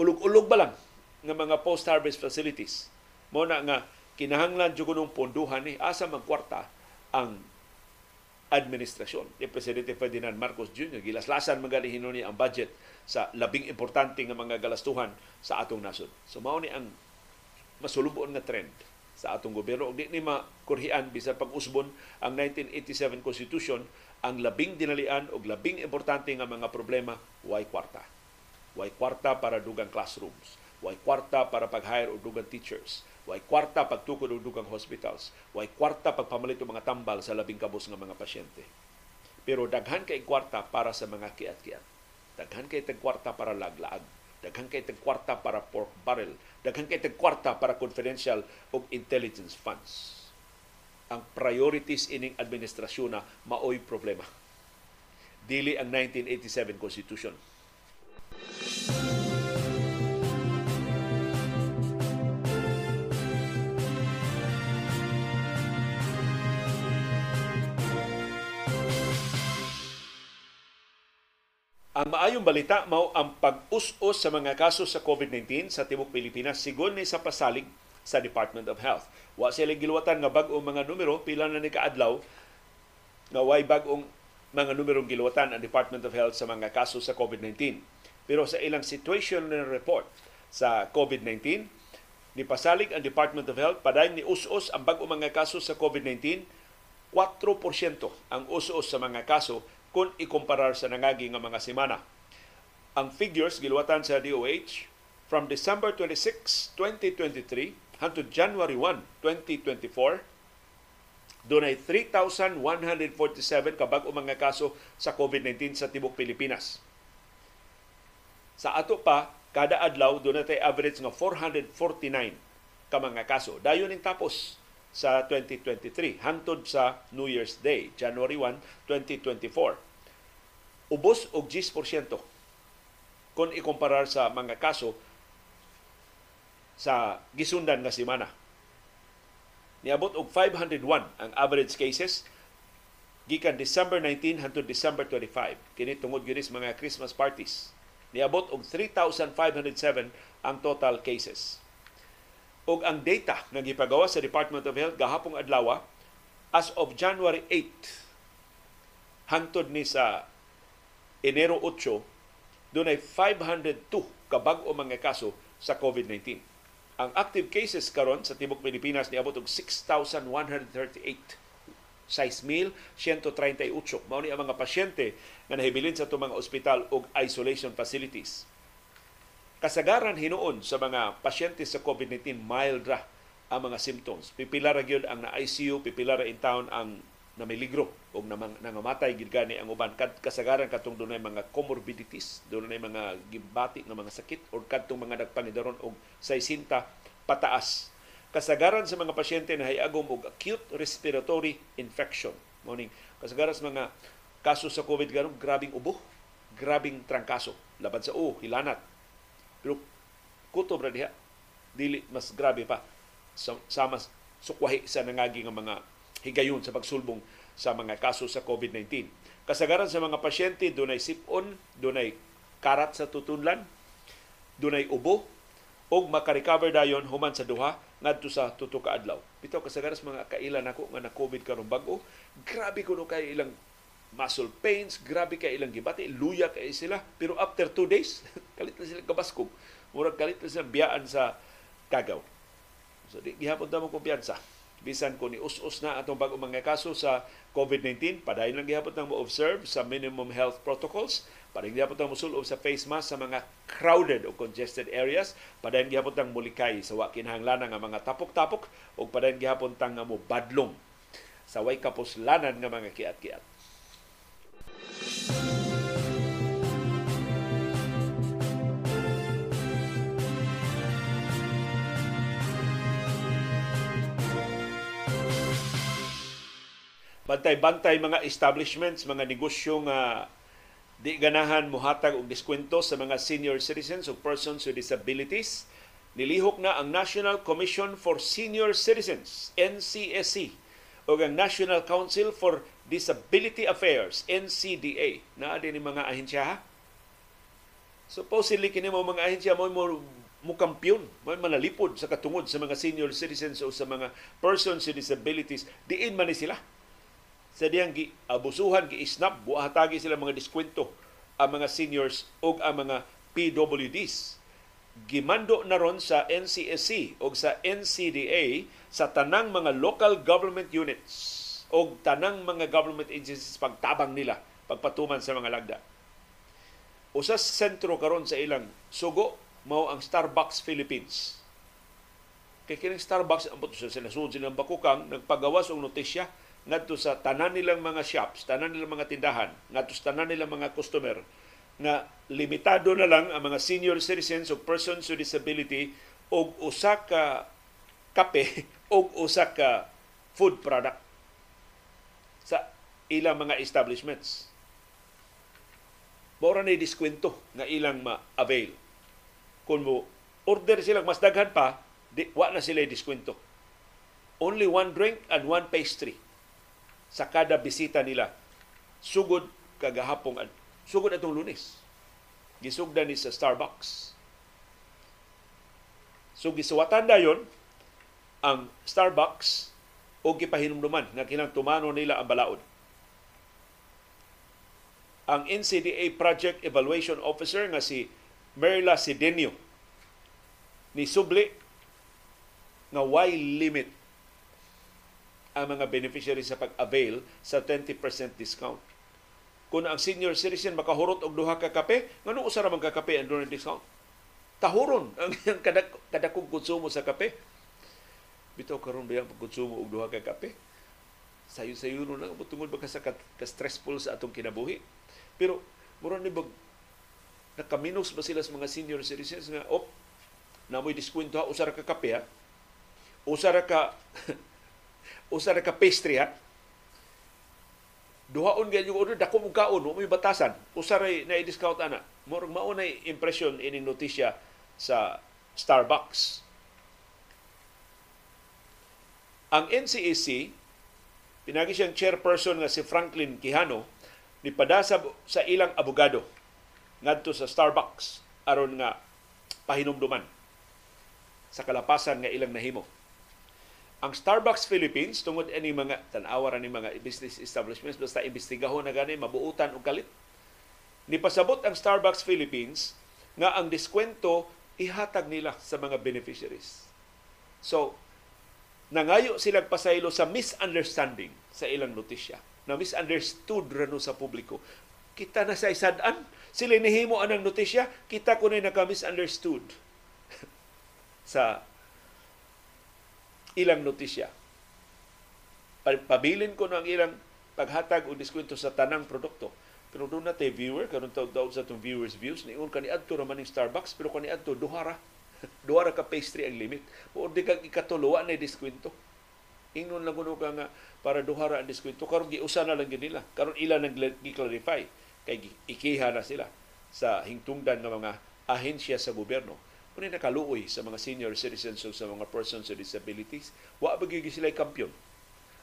ulog-ulog ba lang ng mga post-harvest facilities. Muna nga, kinahanglan dyan kunong ponduhan ni asa magkwarta ang administrasyon. Yung Presidente Ferdinand Marcos Jr. gilaslasan magalihin niya ang budget sa labing importante ng mga galastuhan sa atong nasod. So mauni ang masuluboon na trend sa atong gobyerno. Hindi ni makurhian bisa pag-usbon ang 1987 Constitution, ang labing dinalian o labing importante ng mga problema, way kwarta. Way kwarta para dugang classrooms. Way kwarta para pag-hire o dugang teachers. Way kwarta pagtukod o dugang hospitals. Way kwarta pagpamalit o mga tambal sa labing kabos ng mga pasyente. Pero daghan kay kwarta para sa mga kiat-kiat. Daghan kay kwarta para laglaag. Daghan kay kwarta para pork barrel. Daghan kay kwarta para confidential o intelligence funds. Ang priorities ining administrasyon na maoy problema. Dili ang 1987 Constitution. Ang maayong balita mao ang pag-us-us sa mga kaso sa COVID-19 sa tibuok Pilipinas sigon ni sa pasalig sa Department of Health. Wa sila giluwatan nga bag-ong mga numero, pila na ni kaadlaw nga way bag-ong mga numerong giluwatan ang Department of Health sa mga kaso sa COVID-19. Pero sa ilang situational report sa COVID-19, nipasalig ang Department of Health, padayon ni us-us ang bag-o mga kaso sa COVID-19, 4% ang us-us sa mga kaso kung ikumparar sa nangagi nga mga semana. Ang figures giluwatan sa DOH from December 26, 2023 hangtod January 1, 2024, dunay 3,147 ka bag-o mga kaso sa COVID-19 sa tibuok Pilipinas. Sa ato pa, kada adlaw doon natin average ng 449 ka mga kaso. Dayon yung tapos sa 2023, hangtod sa New Year's Day, January 1, 2024. Ubos og 10% kung ikumparar sa mga kaso sa gisundan nga semana. Niabot og 501 ang average cases gikan December 19 hangtod December 25. Kini tungod gyud sa mga Christmas parties. Niabot og 3,507 ang total cases. Og ang data nga gipagawa sa Department of Health gahapong adlaw as of January 8 hangtod ni sa Enero 8 dunay 502 ka bag-o mga kaso sa COVID-19. Ang active cases karon sa tibuok Pilipinas niabot og 6,138. 6,138 mao ni ang mga pasyente nga nahibilin sa tumang ospital og isolation facilities. Kasagaran hinuon sa mga pasyente sa COVID-19 mild ra ang mga symptoms. Pipila ra gyud ang na ICU, pipila ra in town ang namiligro og nangamatay gid gani ang uban. Kasagaran katong dunay mga comorbidities, dunay mga gibati nga mga sakit or kadtong mga nagpangidaron og 60 pataas. Kasagaran sa mga pasyente na hayagom og acute respiratory infection. Morning. Kasagaran sa mga kaso sa COVID ganong grabing ubo, grabing trangkaso, laban sa hilanat. Pero kutob ra diha, dili mas grabe pa sama sukwahi sa nangagi nga mga higayon sa pagsulbong sa mga kaso sa COVID-19. Kasagaran sa mga pasyente dunay sipon, dunay karat sa tutunlan, dunay ubo og makarecover dayon human sa duha ngadto sa tuto ka adlaw. Bitaw kasagaran sa mga kaila nako nga na COVID karon bag-o, grabe kuno kay ilang muscle pains, grabe kay ilang gibati, luya kay sila, pero after 2 days kalit na sila kabaskog. Murag kalit na sila biyaan sa kagaw. So di gihapon ta mo kumpiyansa. Bisan ko ni us-us na atong bag-o mga kaso sa COVID-19, padayon lang gihapon ta mo observe sa minimum health protocols, Padang gihapon tang musul-ob sa face mask sa mga crowded o congested areas. Padang gihapon tang mulikay sa wakinhanglanan nga mga tapok-tapok o padang gihapon tang mo badlong sa way kapuslanan nga mga kiat-kiat. Bantay-bantay mga establishments, mga negosyo nga di ganahan muhatag og diskwento sa mga senior citizens o persons with disabilities. Nilihok na ang National Commission for Senior Citizens, NCSC, o ang National Council for Disability Affairs, NCDA. Naa din yung mga ahensya, ha? Supposedly, kini mo mga ahensya mo mukampiyon, may manalipod sa katungod sa mga senior citizens o sa mga persons with disabilities. Diin man ni sila sa diyang abusuhan, gi-snap, buhatagi sila mga diskwento ang mga seniors o ang mga PWDs. Gimando na ron sa NCSC o sa NCDA sa tanang mga local government units o tanang mga government agencies pagtabang nila, pagpatuman sa mga lagda. O sa sentro karon sa ilang sugo, mao ang Starbucks Philippines. Kaya kining Starbucks, ang puto sa sinasugod silang bakukang, nagpagawas og notisya ngadto sa tanan nilang mga shops, tanan nilang mga tindahan, ngadto sa tanan nilang mga customer na limitado na lang ang mga senior citizens o persons with disability o usa ka kape o usa ka food product sa ilang mga establishments. Baura na i-diskwento na ilang ma-avail. Kung mo order silang mas daghan pa, wa na sila i-diskwento. Only one drink and one pastry sa kada bisita nila sugod kagahapon at sugod atong Lunes. Gisugdan ni sa Starbucks. So gisuwatan dayon ang Starbucks og gipahinumduman nga kinang tumano nila ang balaod. Ang NCDA Project Evaluation Officer nga si Merla Sidenio ni subli nga why limit ang mga beneficiary sa pag-avail sa 20% discount. Kung ang senior citizen makahurot og duha ka kape, ngano usa ra man ka kape ang doon discount? Tahuron ang kadakong konsumo sa kape. Bitaw karon ba ang pagkonsumo og duha ka kape? Sayo-sayo no na tungod ba ka stressful sa atong kinabuhi. Pero mura ni bag nakaminos ba sila sa mga senior citizens nga op namoy diskwento usa ra ka kape, ha? Usa ra ka usa ra ka pastry, ha? Duhaon ganyan yung order, dako mong kaon, may batasan. Usa ra na i-discount, ana. Murag mauna impression ining notisya sa Starbucks. Ang NCAC, pinagi siyang chairperson nga si Franklin Quijano, nipadasab sa ilang abogado ngadto sa Starbucks aron nga pahinumduman sa kalapasan nga ilang nahimo. Ang Starbucks Philippines, tungod ani mga tanawaran ni mga business establishments, basta imbestigahon na gani, mabuutan o kalit. Nipasabot ang Starbucks Philippines nga ang diskwento ihatag nila sa mga beneficiaries. So, nangayo silang pasaylo sa misunderstanding sa ilang notisya. Na misunderstood rano sa publiko. Kita na sa isadaan, sila nihimo anang notisya, kita kunay naka-misunderstood sa ilang notisya. Pabilin ko ng ilang paghatag o diskwento sa tanang produkto. Pero doon na tayo viewer, karoon tayo sa itong viewers views, niyon kaniad to naman yung Starbucks, pero kaniad to duhara ka pastry ang limit. O di kang ikatuluwa na yung diskwento. Ingnon lang kuno ka nga para duhara ang diskwento. Karoon giusa na lang yun nila. Karoon ilan ang i-clarify. Kaya ikiha na sila sa hingtungdan ng mga ahensya sa gobyerno. Kung nakaluoy sa mga senior citizens o sa mga persons with disabilities, wa bagay sila'y kampiyon.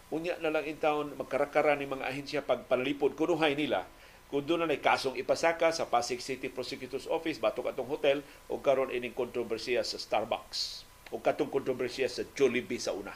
Unya na lang in town, magkarakara ni mga ahensya pagpanalipod, kunuhay nila, kung doon na kasong ipasaka sa Pasig City Prosecutor's Office, batok atong hotel, o karon ining kontrobersiya sa Starbucks, o katong kontrobersiya sa Jollibee sa una.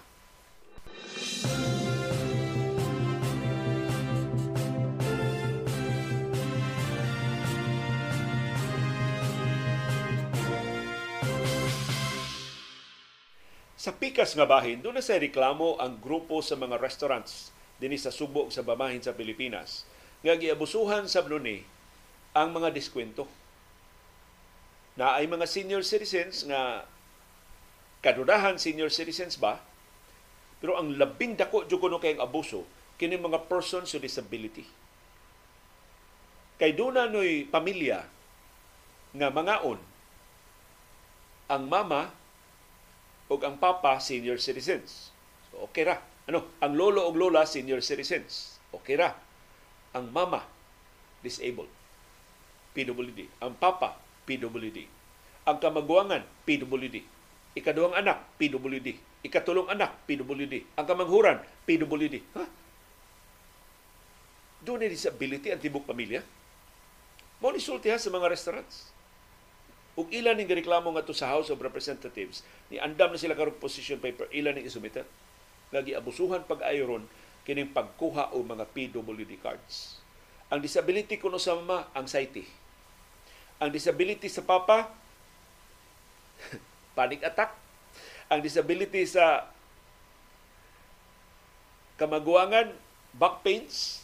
Sa pikas nga bahin, doon na sa reklamo ang grupo sa mga restaurants dinhi sa Subo sa Bamahin sa Pilipinas nga giabusuhan sabno ni ang mga diskwento na ay mga senior citizens nga kadudahan senior citizens ba, pero ang labing dako jud kuno kay ang abuso kini mga persons with disability. Kay duna noy pamilya nga mangaon ang mama ug ang papa senior citizens. So okay ra. Ang lolo ug lola senior citizens. Okay ra. Ang mama disabled. PWD. Ang papa PWD. Ang kamaguangan PWD. Ikaduhang anak PWD. Ikatulong anak PWD. Ang kamanghuran PWD. Ha? Doon ay disability ang tibok pamilya. Mao ni sultiha sa mga restaurants. Ug ilan ning gireklamo nga to sa House of Representatives, ni andam na sila karong position paper, ilan ning isumita nga giabusuhan pag-ayron kining pagkuha o mga PWD cards. Ang disability kuno sa mama ang anxiety. Ang disability sa papa panic attack. Ang disability sa kamaguangan back pains.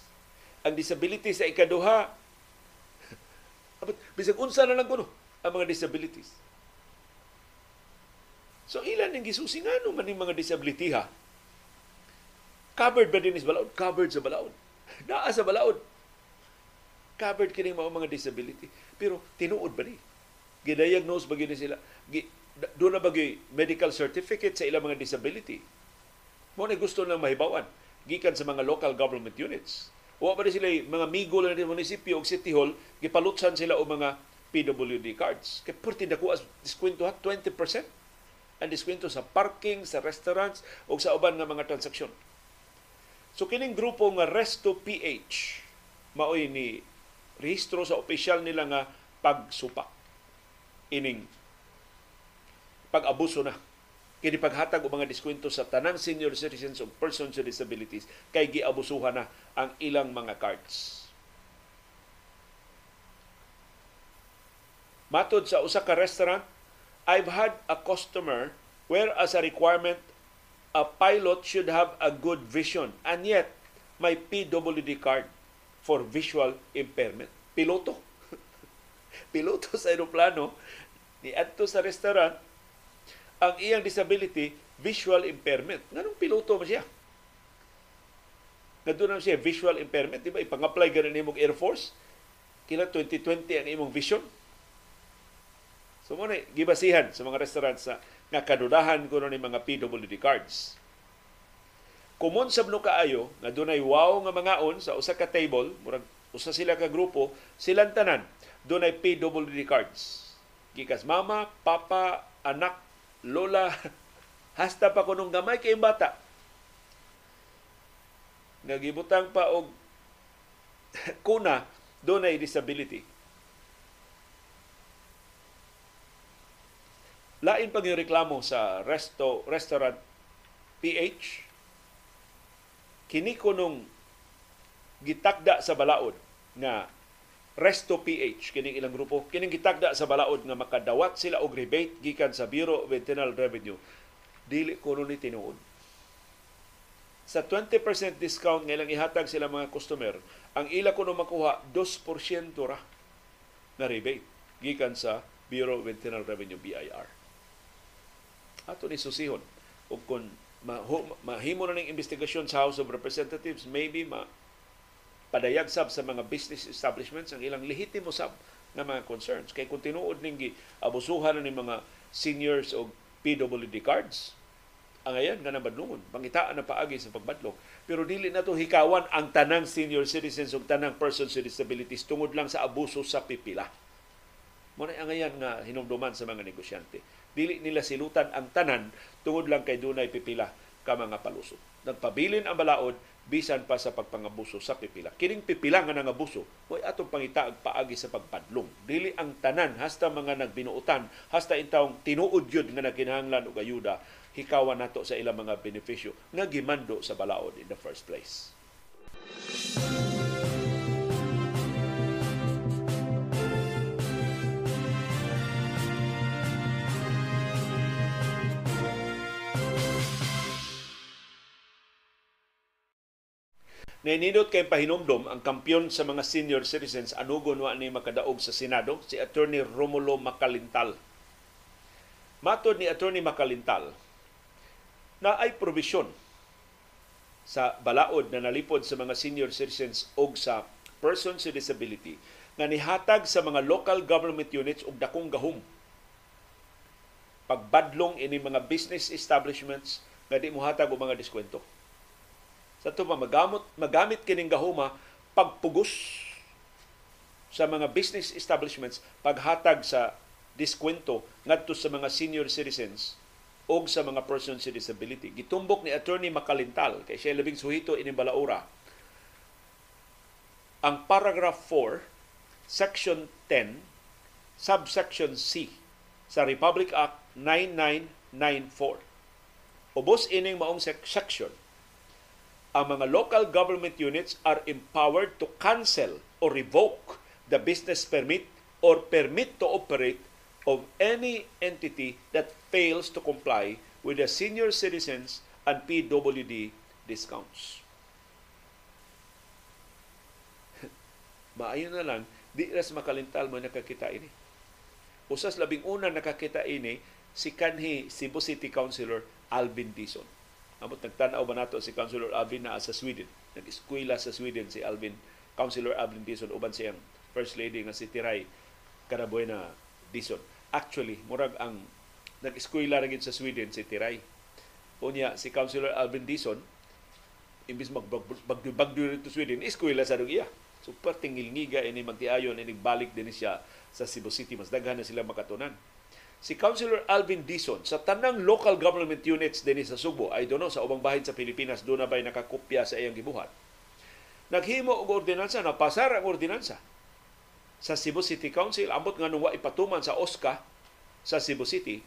Ang disability sa ikaduha bisag unsa na lang kuno ang mga disabilities. So, ilan ang gisusi nga naman yung mga disability, ha? Covered ba din is balaod? Covered sa balaod. Naa sa balaod. Covered kini mga disability. Pero, tinuod ba ni? Gidiagnose ba gini sila? Doon na ba medical certificate sa ilang mga disability? Muna gusto nang mahibawan. Gikan sa mga local government units. Huwag ba sila mga migol na munisipyo o city hall, gipalutsan sila o mga PWD cards. Kaya pwerte na ko as diskwento ha, 20% ang diskwento sa parking, sa restaurants, o sa uban ng mga transaksyon. So, kining grupo nga Resto PH, maoy ni rehistro sa opisyal nila nga pagsupak. Ining pag-abuso na. Kini paghatag o mga diskwento sa tanang senior citizens o persons with disabilities kay giabusuhan na ang ilang mga cards. Matod sa usa ka restaurant, I've had a customer where as a requirement, a pilot should have a good vision. And yet, may PWD card for visual impairment. Piloto. Piloto sa aeroplano, niadto sa restaurant, ang iyang disability, visual impairment. Nganong piloto man siya? Ngadto na siya, visual impairment. Diba, ipang-apply ganun imong Air Force? Kila 2020 ang imong vision? So, muna, gibasihan sa mga restaurants na kadudahan ko ni mga PWD cards. Kumon sa bno kaayo, na dunay wow nga mangaon sa usa ka table, murag usa sila ka grupo, silang tanan, dunay PWD cards. Gikas mama, papa, anak, lola, hasta pa kunong gamay kay bata. Nagibutang pa og kuna, dunay disability. Lain pag yung reklamo sa restaurant PH, kiniko nung gitakda sa balaod na Resto PH, kining ilang grupo, kining gitakda sa balaod na makadawat sila og rebate gikan sa Bureau of Internal Revenue. Dili kuno ni tinuod. Sa 20% discount nga ilang ihatag sila mga customer, ang ila kuno makuha 2% ra na rebate gikan sa Bureau of Internal Revenue, BIR. Ato ni susihon. O kung mahimo na ng investigasyon sa House of Representatives, maybe padayag sab sa mga business establishments ang ilang lehitimo sab na mga concerns. Kaya kung tinuod ning abusuhan na ng mga seniors o PWD cards, ang ayan nga nabadlungon. Pangitaan na paagi sa pagbadlong. Pero dili na to hikawan ang tanang senior citizens o tanang persons with disabilities tungod lang sa abuso sa pipila. Muna ang ayan nga hinumduman sa mga negosyante. Dili nila silutan ang tanan tungod lang kay dunay pipila ka mga palusot. Nagpabilin ang balaod bisan pa sa pagpangabuso sa pipila. Kining pipila nga nangabuso, way atong pangitaag paagi sa pagpadlong. Dili ang tanan hasta mga nagbinuutan, hasta intawong tinuod yun nga nagkinahanglan og ayuda, hikawan nato sa ilang mga benepisyo nga gimando sa balaod in the first place. Naninot kay pahinomdom ang kampiyon sa mga senior citizens anugon wa ni makadaog sa Senado, si Attorney Romulo Macalintal. Matod ni Attorney Macalintal na ay probisyon sa balaod na nalipod sa mga senior citizens og sa persons with disability na nihatag sa mga local government units og dakong gahom pagbadlong ini mga business establishments nga di mohatag og mga diskwento. Sa ito pa, magamit kining gahuma pagpugos sa mga business establishments, paghatag sa diskwento ngadto sa mga senior citizens o sa mga persons with disability. Gitumbok ni Attorney Macalintal, kay siya labing suhito ining balaura, ang paragraph 4, section 10, subsection C sa Republic Act 9994. Ubos ining maong section. Ang mga local government units are empowered to cancel or revoke the business permit or permit to operate of any entity that fails to comply with the senior citizens and PWD discounts. Maayon na lang, di ras Macalintal mo nakakita ini. Usas labing una nakakita ini si kanhi Cebu City Councilor Alvin Dizon. Amot nagtanaw ba nato si Councilor Alvin na sa Sweden? Nag-eskwela sa Sweden si Alvin, Councilor Alvin Dizon, uban siyang First Lady nga si Tiray Carabuena Dizon. Actually, murag ang nag-eskwela rin sa Sweden si Tiray. Unya, si Councilor Alvin Dizon, imbis magbagdu rito Sweden, eskwela sa Rugia. So, pertingil-ngiga, ini magtiayon, ini balik din siya sa Cebu City. Mas daghan na sila makatunan. Si Councilor Alvin Dizon, sa tanang local government units din sa Subo, I don't know, sa ubang bahin sa Pilipinas, doon na ba'y nakakopya sa iyang gibuhat. Naghimo og ordinansa, napasar ang ordinansa sa Cebu City Council, ambot nga nung ipatuman sa OSCA sa Cebu City,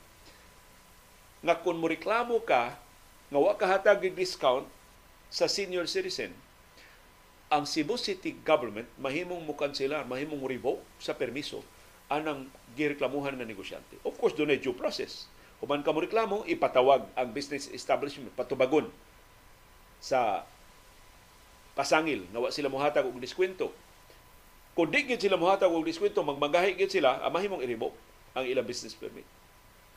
nga kung muriklamo ka, nga wa kahatag discount sa senior citizen, ang Cebu City government mahimong mukanselar, mahimong revoke sa permiso anang gireklamuhan ng negosyante. Of course, doon ay due process. Human ka mo reklamo, ipatawag ang business establishment, patubagon sa pasangil, nawa sila muhatag og diskwento. Kung di gid sila muhatag og diskwento, magmagahi gid sila, mahimong i-revoke ang ilang business permit.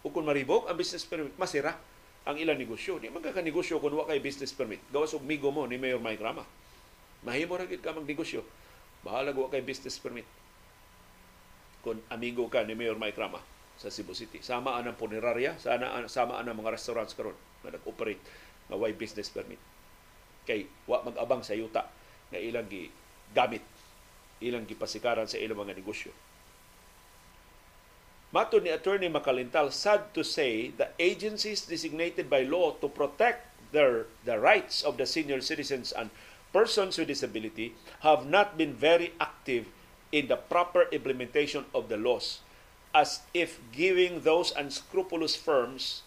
O kung ma-revoke ang business permit, masira ang ilang negosyo. Di magkakanegosyo kung wa kay business permit. Gawas og migo mo ni Mayor Mike Rama. Mahimo ra gid ka magnegosyo. Bahala wa kay business permit. Kung amigo ka ni Mayor Mike Rama sa Cebu City. Samaan ang punerarya, samaan ang mga restaurants karon na nag-operate na way business permit. Kay wa mag-abang sa yuta na ilang gamit, ilang gipasikaran sa ilang mga negosyo. Matod ni Attorney Macalintal, sad to say, the agencies designated by law to protect the rights of the senior citizens and persons with disability have not been very active in the proper implementation of the laws, as if giving those unscrupulous firms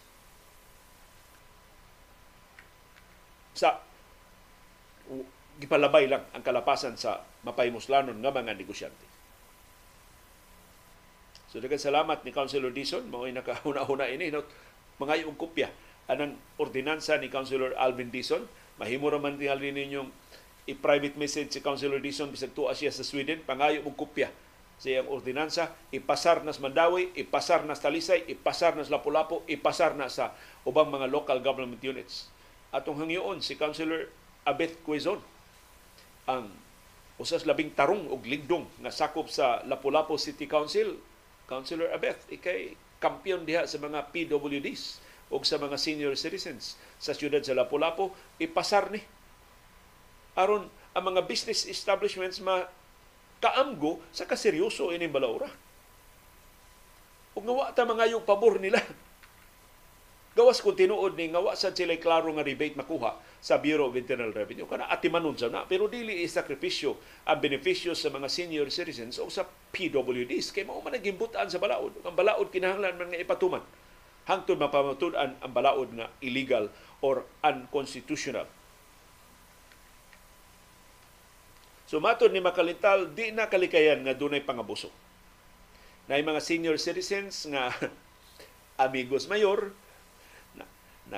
sa gipalabay lang ang kalapasan sa mapaymuslanon nga mga negosyante. So daghang salamat ni Councilor Dizon, mao'y nakahuna-huna ini no mangayong kopya anang ordinansa ni Councilor Alvin Dizon. Mahimo ra man tingali ninyong i-private message si Councilor Dizon bisag tuwa siya sa Sweden, pangayo og kopya sa iyang ordinansa, ipasar na sa Mandawi, ipasar na sa Talisay, ipasar na sa Lapu-Lapu, ipasar na sa ubang mga local government units. Atong hangyoon si Councilor Abet Quezon, ang usas labing tarong og ligdong nga sakop sa Lapu-Lapu City Council. Councilor Abet, ikay kampiyon diha sa mga PWDs og sa mga senior citizens sa siyudad sa Lapu-Lapu, ipasar ni aron ang mga business establishments makaamgo sa kaseryoso ining balaura. Ug nga wa ta mangayog pabor nila. Gawas kung tinuod ni nga wa sad sila klaro nga rebate makuha sa Bureau of Internal Revenue kana atimanon sa na, pero dili isakripisyo ang benepisyo sa mga senior citizens o sa PWDs kay mao man gimbutan sa balaod. Ang balaod kinahanglan man nga ipatuman hangtod mapamatud-an ang balaod nga illegal or unconstitutional. So matod ni Macalintal, di na kalikayan nga dunay pangabuso. Naay mga senior citizens nga amigos mayor, na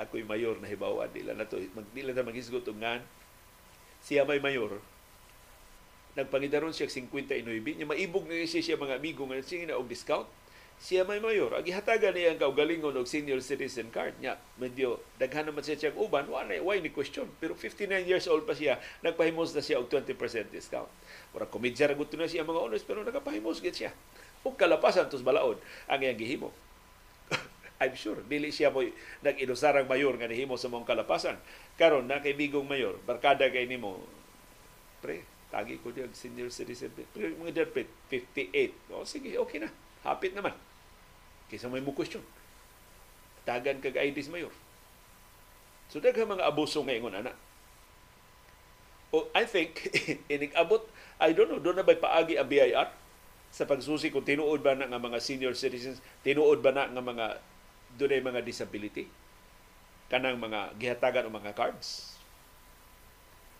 ako'y mayor na hibawa, di lang na ito, magdila na maghisgot o ngan, siya may mayor. Nagpangidaron siya 59. Niya maibog na siya mga amigo nga siya na og discount. Siya may mayor. Agihatagan niya ang kaugalingon og senior citizen card niya. Medyo daghan naman siya siyang uban. Why ni question? Pero 59 years old pa siya. Nagpahimos na siya og 20% discount. Murang komedya ragot na siya mga onos pero nagpahimos gid siya. Og kalapasan tos balaod ang iyang gihimo. I'm sure dili siya moy nag-inusarang mayor nga nihimo sa mong kalapasan. Karon na kay bigong mayor, barkada kay nimo. Pre, tagi ko diyan senior citizen. Pero mga dapat 58. O sige, okay na. Hapit naman. Kaysa may mo question. Tagan kag IDs mayor. So daghang mga abuso ngayon ana. O I think inig-abot, I don't know, doon na ba'y paagi ang BIR sa pagsusi kung tinuod ba na ng mga senior citizens, tinuod ba na ng mga doon mga disability, kanang mga gihatagan o mga cards.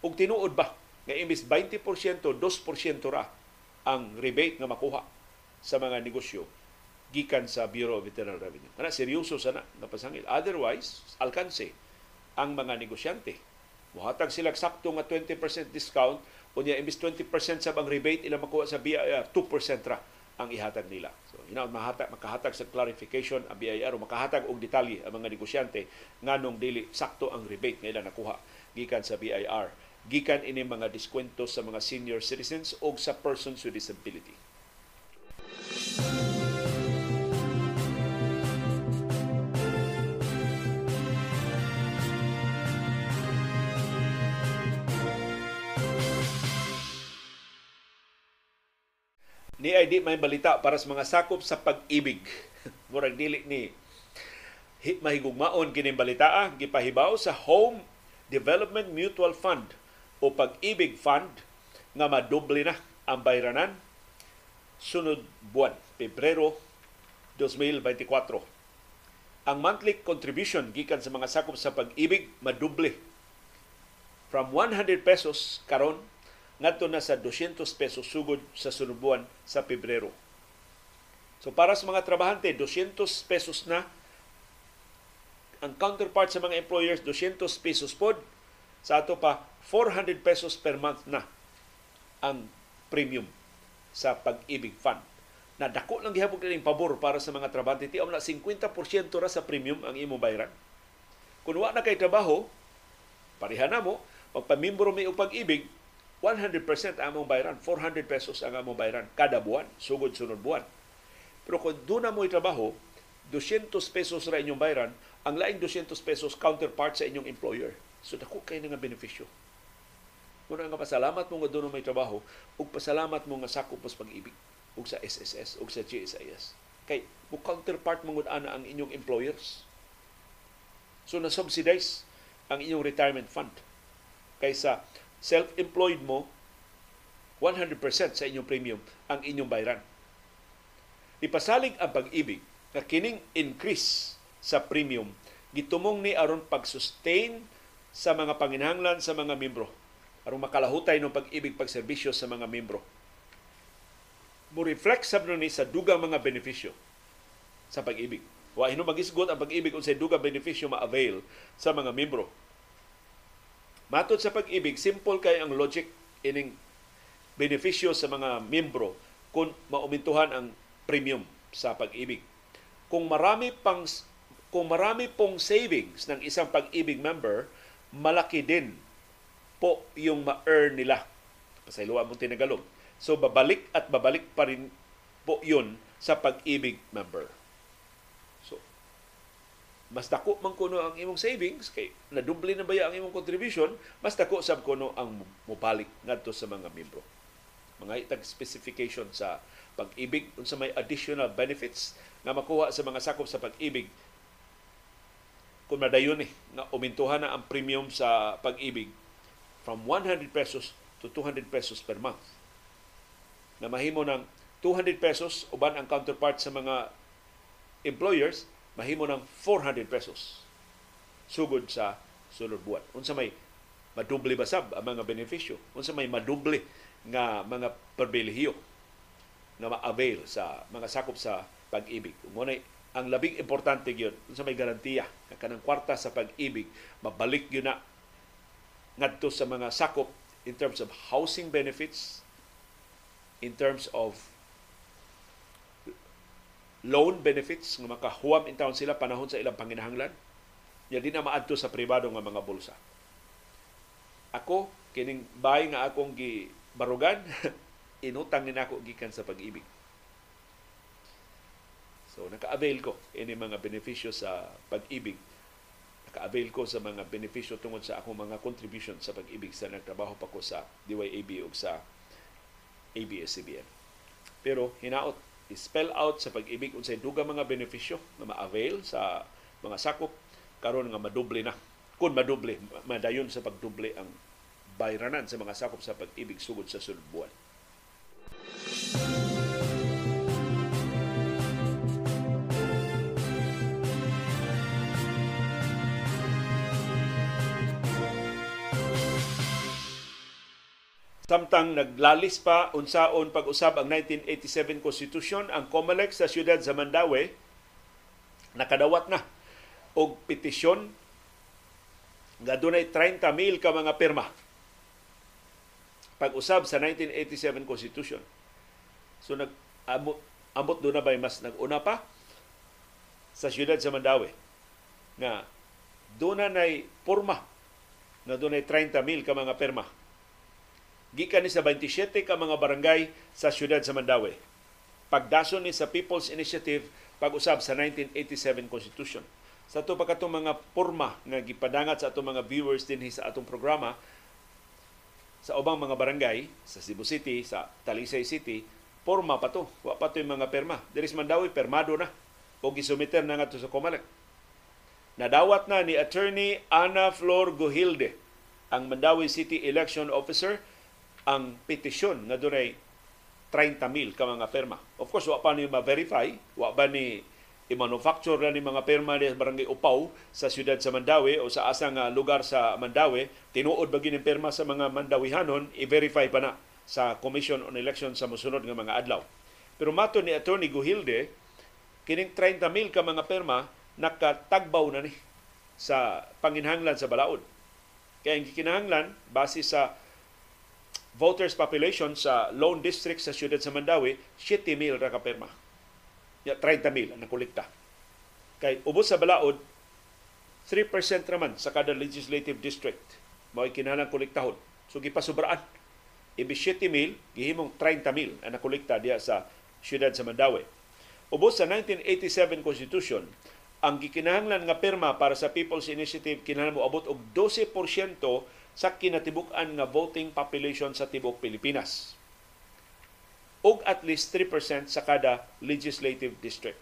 O tinuod ba nga imbis 20%, 2% ra ang rebate nga makuha sa mga negosyo gikan sa Bureau of Internal Revenue. Kana seryoso sana nga pasangil. Otherwise, alkanse ang mga negosyante. Muhatag sila sakto nga 20% discount o niya imbis 20% sa bang rebate ilang makuha sa BIR, 2% ra ang ihatag nila. So, hinaon makahatag sa clarification ang BIR o makahatag og detalye ang mga negosyante nganong dili sakto ang rebate nga ilang nakuha gikan sa BIR, gikan ini mga diskwento sa mga senior citizens o sa persons with disability. Ni ay di may balita para sa mga sakop sa pag-ibig. Murag dili ni mahigugmaon kining balita gipahibaw sa Home Development Mutual Fund o pag-ibig fund nga madoble na ang bayranan sunod buwan, Pebrero 2024. Ang monthly contribution gikan sa mga sakop sa pag-ibig madoble from 100 pesos karon ngadto na sa 200 pesos sugod sa sunod buwan sa Pebrero. So para sa mga trabahante, 200 pesos na ang counterpart sa mga employers, 200 pesos pod. Sa ato pa 400 pesos per month na ang premium sa pag-ibig fund. Na dako lang gihapon kining pabor para sa mga trabahante. Tiaw na 50% ra sa premium ang imong bayran. Kun wa na kay trabaho, pareha na mo, magpamimbro mi og pag-ibig, 100% ang among bayran, 400 pesos ang among bayran kada buwan, sugod-sunod buwan. Pero kung doon na mo'y trabaho, 200 pesos ra inyong bayran, ang laing 200 pesos counterpart sa inyong employer. So dako kayo nga benepisyo. Muna nga pasalamat mo nga doon may trabaho o pasalamat mo nga sakop sa pag-ibig o sa SSS o sa GSIS. Kay mo counterpart mo nga ang inyong employers. So na-subsidize ang inyong retirement fund. Kaysa self-employed mo, 100% sa inyong premium ang inyong bayran. Ipasalig ang pag-ibig na kining increase sa premium gitumong ni aron pag-sustain sa mga panginahanglan sa mga membro. Aron makalahutay ng pag-ibig pagserbisyo sa mga membro. Mo-reflect sab ni sa dugang mga benepisyo sa pag-ibig. Wa hino magisgot ang pag-ibig unsay dugang benepisyo ma-avail sa mga membro. Matod sa pag-ibig, simple kay ang logic ining benepisyo sa mga membro kung maumintuhan ang premium sa pag-ibig. Kung marami pong savings ng isang pag-ibig member, malaki din po yung ma-earn nila. Pasayloan mong tinagalog. So, babalik at babalik pa rin po yun sa pag-ibig member. So, mas dako man kuno ang imong savings, kay nadubli na ba ang imong contribution, mas dako sab kuno ang mubalik ngadto sa mga membro. Mga itag specification sa pag-ibig kung sa may additional benefits na makuha sa mga sakop sa pag-ibig kung madayon na umintuhan na ang premium sa pag-ibig from 100 pesos to 200 pesos per month. Na mahimo ng 200 pesos uban ang counterpart sa mga employers, mahimo ng 400 pesos sugod sa sulod buwan. Unsa may maduble basab ang mga benepisyo, unsa may maduble nga mga pribilehiyo na ma-avail sa mga sakop sa pag-ibig. Ngunay ang labing importante gyud unsa may garantiya kanang kwarta sa pag-ibig mabalik gyud na ngadto sa mga sakop in terms of housing benefits, in terms of loan benefits, nga makahuam in town sila panahon sa ilang panginahanglan, ya di na maadto sa pribado nga mga bulsa. Ako, kining bahay nga akong gibarugan, inutang nina ako gikan sa pag-ibig. So, naka-avail ko ini mga benepisyo sa pag-ibig. Naka-avail ko sa mga benepisyo tungod sa akong mga contribution sa pag-ibig sa nagtrabaho pa ko sa DYAB o sa ABS-CBN. Pero hinaot, i-spell out sa pag-ibig unsay dugang mga benepisyo na ma-avail sa mga sakop karon nga madoble na. Kun madoble, madayon sa pagdoble ang bayranan sa mga sakop sa pag-ibig sugod sa sunod buwan. Samtang naglalis pa unsaon pag-usab ang 1987 Constitution, ang COMELEC sa siyudad sa Mandaue nakadawat na og petisyon nga dunay 30,000 ka mga pirma pag-usab sa 1987 Constitution. So nag-ambot doon na ba mas nag-una pa sa siyudad sa Mandaue na doon na porma na doon ay 30,000 ka mga pirma. Gikan ni sa 27 ka mga barangay sa siyudad sa Mandaue. Pagdason ni sa People's Initiative pag-usab sa 1987 Constitution. Sa ito pa katong mga porma nga gipadangat sa atong mga viewers dinhi sa atong programa sa ubang mga barangay, sa Cebu City, sa Talisay City, porma pa to. Wa pa to yung mga perma. Diri sa Mandaue, permado na. O gisumiter na nga to sa COMELEC. Nadawat na ni Attorney Anna Flor Gohilde, ang Mandaue City Election Officer, ang petisyon na dunay 30,000 ka mga perma. Of course, wa pa ni ma-verify, wa ba ni i-manufacture na ni mga perma ni Barangay Upaw sa siyudad sa Mandaue o sa asang lugar sa Mandaue, tinuod ba gini perma sa mga Mandawihanon, i-verify pa na sa Commission on Elections sa mosunod nga mga adlaw. Pero mato ni Attorney Gohilde, kining 30,000 ka mga perma nakatagbaw na ni sa panginhanglan sa balaod. Kaya ang kinahanglan, base sa voters population sa lone district sa siyudad sa Mandaue, 7,000 ra ka perma. Ya 30,000 ang nakolekta. Kay ubos sa balaod, 3% raman sa kada legislative district mao'y kinahanglan kolektahon. So gipasubraan. Ibig 7,000, gihimong 30,000 ang nakolekta diha sa siyudad sa Mandaue. Ubos sa 1987 Constitution, ang gikinahanglan nga perma para sa People's Initiative kinahanglan moabot og 12% sa kinatibuk-an nga voting population sa tibuok Pilipinas ug at least 3% sa kada legislative district.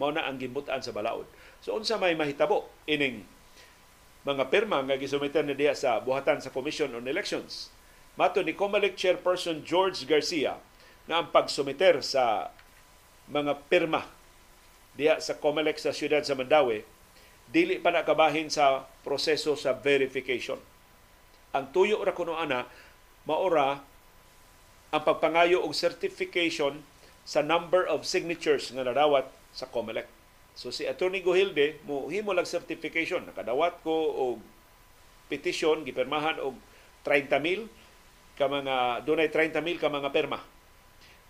Mao na ang gimbutan sa balaod. So unsa may mahitabo ining mga pirma nga gisumiter na diya sa buhatan sa Commission on Elections? Mato ni COMELEC Chairperson George Garcia na ang pagsumiter sa mga pirma diya sa COMELEC sa siyudad sa Mandaue dili pa nakabahin sa proseso sa verification. Ang tuyo ra kuno ana maora ang pagpangayo og certification sa number of signatures nga nadawat sa COMELEC. So si Attorney Gohilde mohimo lang certification, nakadawat ko og petition gipirmahan og 30,000 ka mga dunay 30,000 ka mga pirma.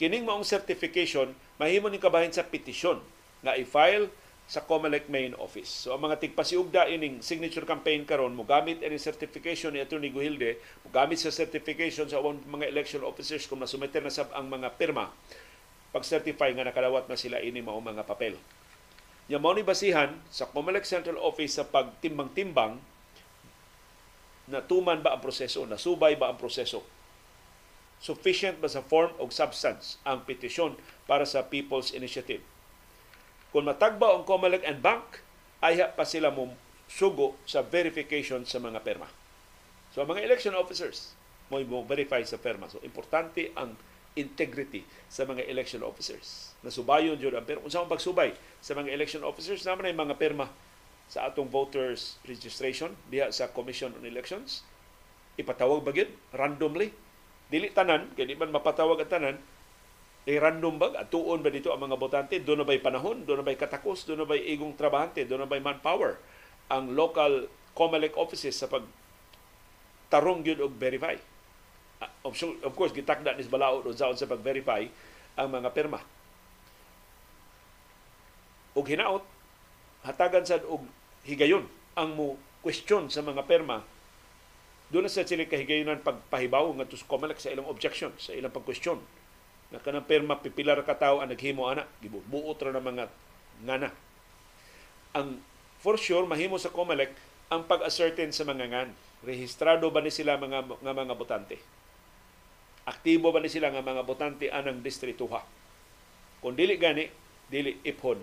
Kining maong certification mahimo ning kabahin sa petition nga i-file sa COMELEC main office. So ang mga tigpasiugda ining signature campaign karon mogamit ang certification ni Attorney Gohilde, mogamit sa certification sa mga election officers kung nasumiter na sab ang mga pirma pag-certify nga nakadawat na sila ini mao mga papel. Nya mao ni basihan sa COMELEC Central Office sa pagtimbang-timbang natuman ba ang proseso, nasubay ba ang proseso. Sufficient ba sa form o substance ang petisyon para sa People's Initiative? Kung matagba ang COMELEC and Bank, ayha pa sila sugo sa verification sa mga perma. So, ang mga election officers mo verify sa perma. So, importante ang integrity sa mga election officers. Nasubayon yun ang perma. Kung saan pagsubay sa mga election officers, naman ay mga perma sa atong voters registration diha sa Commission on Elections. Ipatawag ba yun? Randomly? Dili tanan, kaya di man mapatawag at tanan, random bag, atuon ba dito ang mga botante? Doon na ba'y panahon? Doon na ba'y katakos? Doon na ba'y igong trabahante? Doon na ba'y manpower? Ang local COMELEC offices sa pag tarong yun og verify. Of course, gitakda ni balaod unsaon sa pag-verify ang mga pirma. Og hinaot, hatagan sad og higayon ang mo question sa mga pirma. Doon na sa sila kahigayonan pagpahibaw nga to COMELEC sa ilang objection, sa ilang pag-question. Na kanang pirma pipilar ka tao ang naghimo ana, gibuot ra na mga ngana. Ang for sure mahimo sa COMELEC ang pag-ascertain sa mga ngan. Rehistrado ba ni sila mga botante? Aktibo ba ni sila nga mga botante anang distrituha? Kung dili gani, dili iphon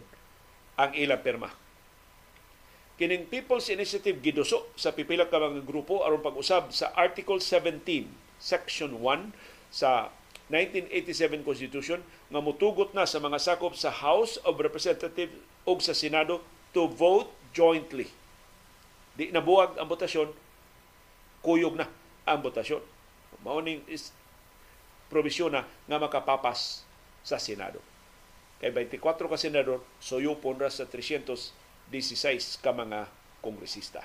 ang ilang pirma. Kining People's Initiative giduso sa pipila ka mga grupo aron pag-usab sa Article 17, Section 1 sa 1987 Constitution nga motugot na sa mga sakop sa House of Representatives o sa Senado to vote jointly. Di nabuwag ang botasyon, kuyog na ang botasyon. Mauning is provision na nga makapapas sa Senado. Kay 24 ka senador, soyupon ra sa 316 ka mga kongresista.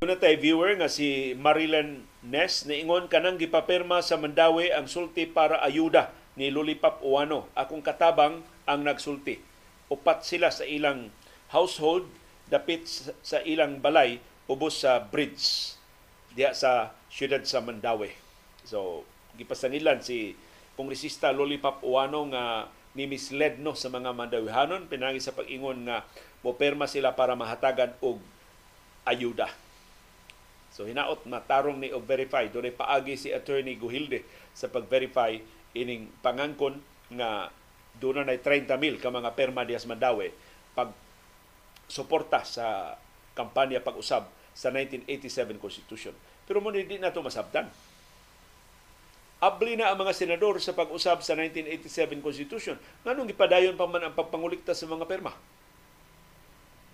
Doon na tayo viewer nga si Marilyn Ness, niingon kanang gipapirma sa Mandawi ang sulti para ayuda ni Lolipop Uwano. Akong katabang ang nagsulti. Upat sila sa ilang household, dapit sa ilang balay, ubos sa bridge, diya sa siyudad sa Mandawi. So, gipasangilan si Kongresista Lolipop Uwano nga ni misled no sa mga Mandawihanon, pinagi sa pag-ingon nga mopirma sila para mahatagan og ayuda. So hinaot matarong ni verify. Doon ay paagi si Attorney Gohilde sa pag-verify ining pangangkon nga doon na 30,000 ka mga perma dias Mandawi pag suporta sa kampanya pag-usab sa 1987 Constitution. Pero muna hindi na ito masabtan. Abli na ang mga senador sa pag-usab sa 1987 Constitution. Nganong ipadayon pa man ang pagpangulikta sa mga perma?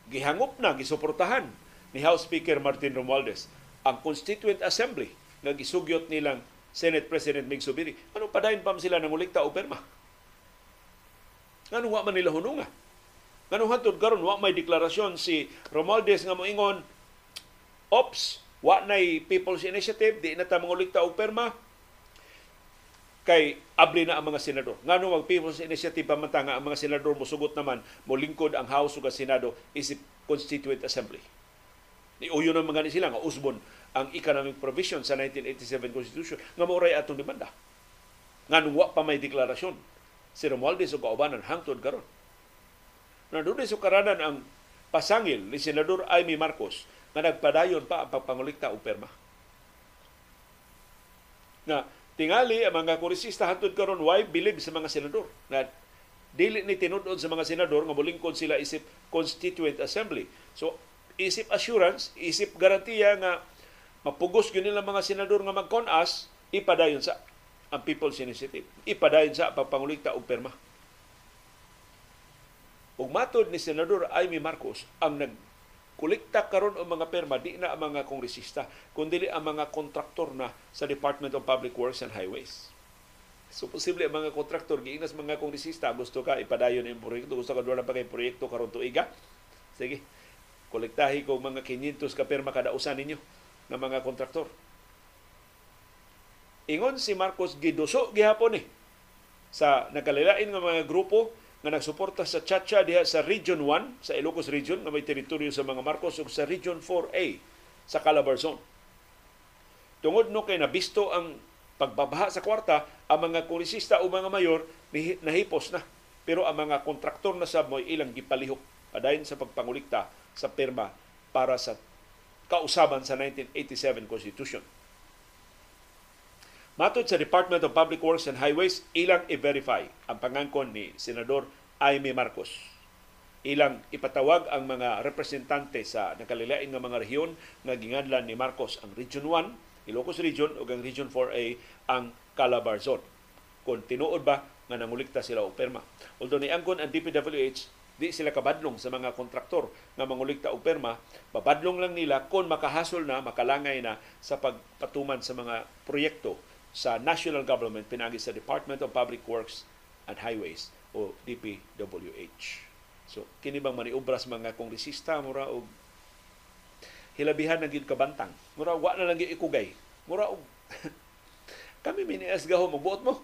Gihangop na, gisuportahan ni House Speaker Martin Romualdez ang Constituent Assembly nga gisugyot nilang Senate President Migz Zubiri. Anong padayon pa sila ng ulikta o perma? Anong wa man nila hununga? Anong hantod karon wa may deklarasyon si Romualdez nga moingon, ops, wa na'y People's Initiative, di na tamang ulikta o perma, kay abli na ang mga senador. Nganong ang People's Initiative pamanta nga ang mga senador mosugot naman, molingkod ang House ug Senado isip Constituent Assembly. Niuyon naman gani sila nga usbon ang economic provision sa 1987 Constitution nga mauray atong demanda. Nganong wa pa may deklarasyon si Romualdez o kaubanan hangtod karon. Nandoon sa karanan ang pasangil ni Senador Imee Marcos nga nagpadayon pa ang pagpangulikta og perma. Na tingali ang mga kongresista hangtod karon why bilib sa mga senador na dili ni tinud-on sa mga senador nga molingkod sila isip Constituent Assembly. So isip assurance, isip garantiya nga mapugos yun nila mga senador nga mag-con-as, ipadayon sa ang People's Initiative. Ipadayon sa pagpangulikta og perma. Ug matod ni Senador Imee Marcos, ang nagkulikta karon og mga perma, di na ang mga kongresista, kundi ang mga kontraktor na sa Department of Public Works and Highways. So, posible ang mga kontraktor, giingnas mga kongresista, gusto ka ipadayon ang proyekto, gusto ka doon na bagay proyekto karon tuiga. Sige, kolektahi ko mga 500 ka perma kada usan ninyo ng mga kontraktor. Ingon si Marcos, giduso gihapon sa nagkalilain ng mga grupo na nagsuporta sa Chacha diha sa Region 1, sa Ilocos Region na may teritoryo sa mga Marcos o sa Region 4A sa Calabar Zone. Tungod no kay nabisto ang pagbabaha sa kwarta, ang mga kongresista o mga mayor nahipos na. Pero ang mga kontraktor na sa mo'y ilang gipalihok padayon sa pagpangulikta sa pirma para sa kausaban sa 1987 Constitution. Matod sa Department of Public Works and Highways, ilang i-verify ang pangangkon ni Senador Imee Marcos. Ilang ipatawag ang mga representante sa nakalilain ng mga rehiyon na ginganlan ni Marcos, ang Region 1, Ilocos Region, o ang Region 4A, ang Calabar Zone. Kung tinuod ba nga nangulikta sila o pirma. Although niangkon ang DPWH, Di sila kabadlong sa mga kontraktor na manguligta og perma. Babadlong lang nila kung makahasol na, makalangay na sa pagpatuman sa mga proyekto sa national government pinagi sa Department of Public Works and Highways o DPWH. So, kinibang maniubras mga kongresista, mura og hilabihan na gid kabantang. Mura, wa na lang gid ikugay. Mura og kami miniasgaho, magbuot mo.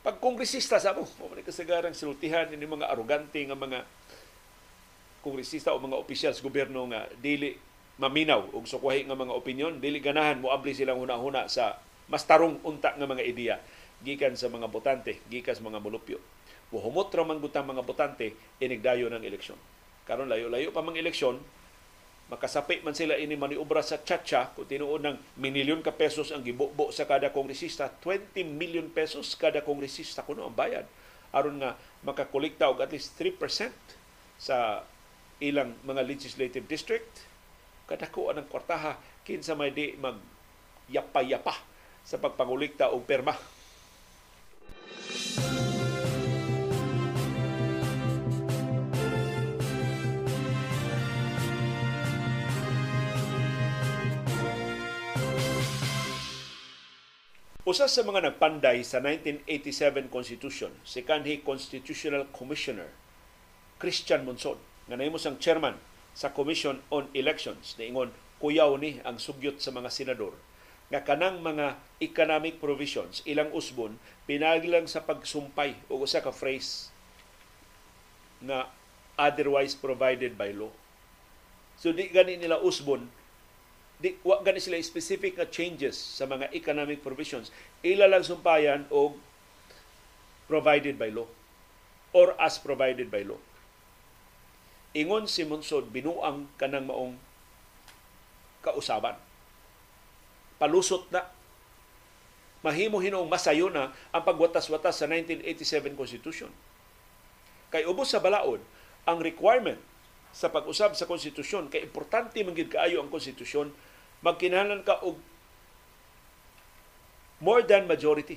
Pag kongresista sa mo, muna kasagarang silutihan ni mga arugante nga mga kongresista o mga opisyal sa gobyerno nga dili maminaw og sukwahi nga mga opinyon, dili ganahan moabli silang huna-huna sa mas tarong unta nga mga ideya gikan sa mga botante, gikan sa mga mulupyo. Buhumot ra man gutang mga botante inigdayo ng eleksyon. Karon layo-layo pa mang eleksyon, makasapi man sila ini maniobra sa chacha kung tinuod ng minilyon ka pesos ang gibukbo sa kada kongresista, 20 million pesos kada kongresista kuno ang bayad aron nga makakolekta og at least 3% sa ilang mga legislative district. Kadako ang kwartaha kinsa may di magyapa-yapa sa pagpangolekta og perma. Usa sa mga nagpanday sa 1987 Constitution, si kanhi Constitutional Commissioner Christian Monsod, nga nahimo sang chairman sa Commission on Elections, niingon kuyaw ni ang sugyot sa mga senador nga kanang mga economic provisions ilang usbon pinaglang sa pagsumpay o usa ka phrase na otherwise provided by law. So di gani nila usbon, wa gani sila specific na changes sa mga economic provisions, ila lang sumpayan o provided by law or as provided by law. Ingon si Monsod, binuang kanang maong kausaban, palusot na, mahimo hinong masayo na ang pagwatas-watas sa 1987 Constitution. Kay ubos sa balaod ang requirement sa pag-usab sa konstitusyon, kay importante man gid kaayo ang konstitusyon, magkinahanglan ka og more than majority.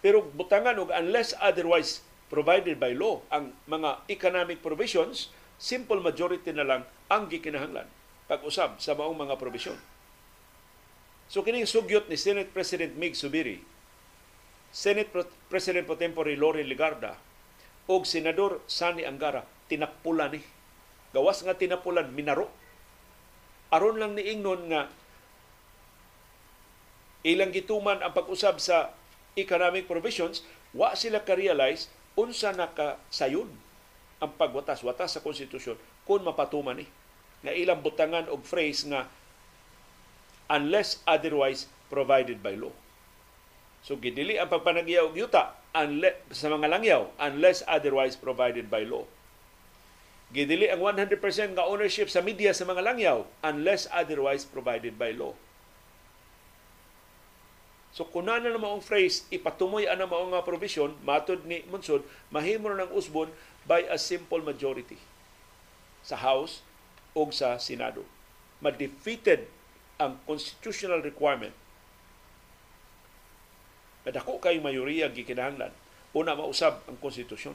Pero butangan og unless otherwise provided by law ang mga economic provisions, simple majority na lang ang gikinahanglan pag-usab sa maong mga provision. So kining sugyot ni Senate President Migz Zubiri, Senate President pro tempore Lori Legarda og Senador Sani Angara, tinakpulan ni. Gawas nga tinapulan, minaro. Aron lang ni ingnon nga ilang gituman ang pag-usab sa economic provisions, wa sila ka-realize unsa nakasayon ang pagwatas-watas sa konstitusyon kung mapatuman ni. Nga ilang butangan og phrase nga unless otherwise provided by law. So gidili ang pagpanagyaw og yuta sa mga langyaw unless otherwise provided by law. Gidili ang 100% nga ownership sa media sa mga langyaw unless otherwise provided by law. So kung na na maong phrase ipatumoy ana maong nga provision matod ni Monsod, mahimo nang usbon by a simple majority sa House o sa Senado. Madefeated ang constitutional requirement. Dako kay mayoriya gikinahanglan una mausab ang konstitusyon.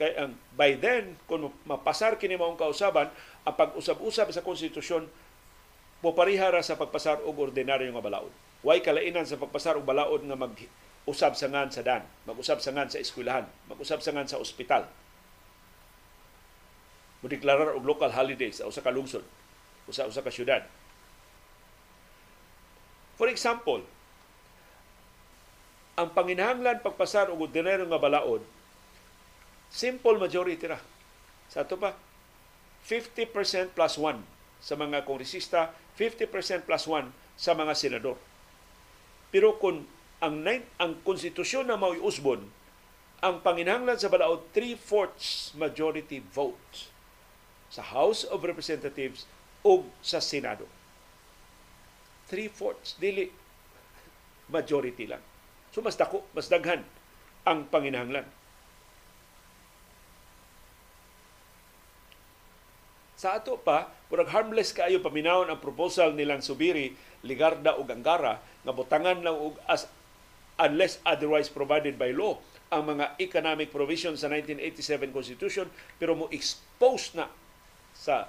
Kay ang by then kun mapasar kini maong kausaban, ang pag-usab-usab sa konstitusyon mopareha ra sa pagpasar og ordinaryo nga balaod. Way kalainan sa pagpasar og balaod nga mag-usab sangan sa dan, mag-usab sangan sa eskwelahan, mag-usab sangan sa ospital. Mudeklarar og local holidays sa usa ka lungsod, usa ka syudad. For example, ang panginahanglan pagpasar og ordinaryo nga balaod, simple majority ra. Sa ato pa, 50% plus 1 sa mga kongresista, 50% plus 1 sa mga senador. Pero kung ang konstitusyon na mao'y usbon, ang panginahanglan sa balaod, 3/4 majority vote sa House of Representatives o sa Senado. 3/4, dili majority lang. So mas dako, mas daghan ang panginahanglan. Sa ato pa, murag harmless kaayo paminawon ang proposal nilang Zubiri, Legarda ug Angara nga botangan lang og as unless otherwise provided by law ang mga economic provisions sa 1987 Constitution, pero mo expose na sa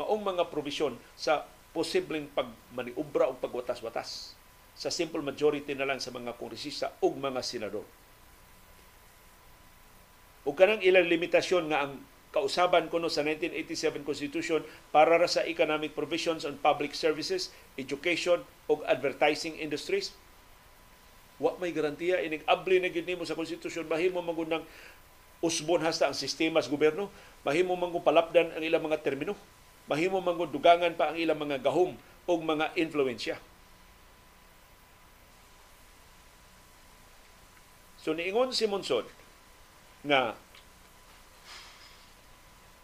maong mga provision sa posibleng pagmaniubra o pagwatas-watas sa simple majority na lang sa mga kongresista o mga senador. O kanang ilang limitasyon nga ang kausaban kuno sa 1987 Constitution para ra sa economic provisions on public services, education o advertising industries, wa may garantiya. Inig-abli na gid nimo sa Constitution, mahimo mangunang usbon hasta ang sistema sa gobyerno, mahimo mangun palapdan ang ilang mga termino, mahimo mangun dugangan pa ang ilang mga gahom o mga influensya. So niingon si Monsod na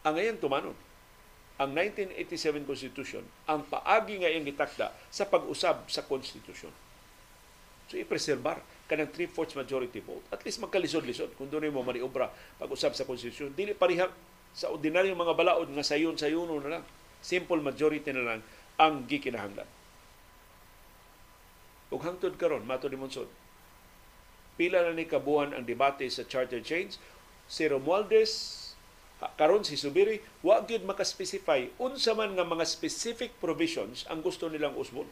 ang ngayon tumanon ang 1987 Constitution, ang paagi ngayon gitakda sa pag-usab sa Constitution. So i-preserbar kanang 3/4 majority vote. At least magkalisod-lisod kung doon mo maniobra pag-usab sa Constitution. Dili parihang sa ordinaryong mga balaod nga sayon-sayono na lang. Simple majority na lang ang gikinahanglan. Ug hangtod karon, mato ni Monsod, pila na ni kabuhan ang debate sa charter change. Si Romualdez karon, si Zubiri, wa gyud makaspecify unsa man nga mga specific provisions ang gusto nilang usbon.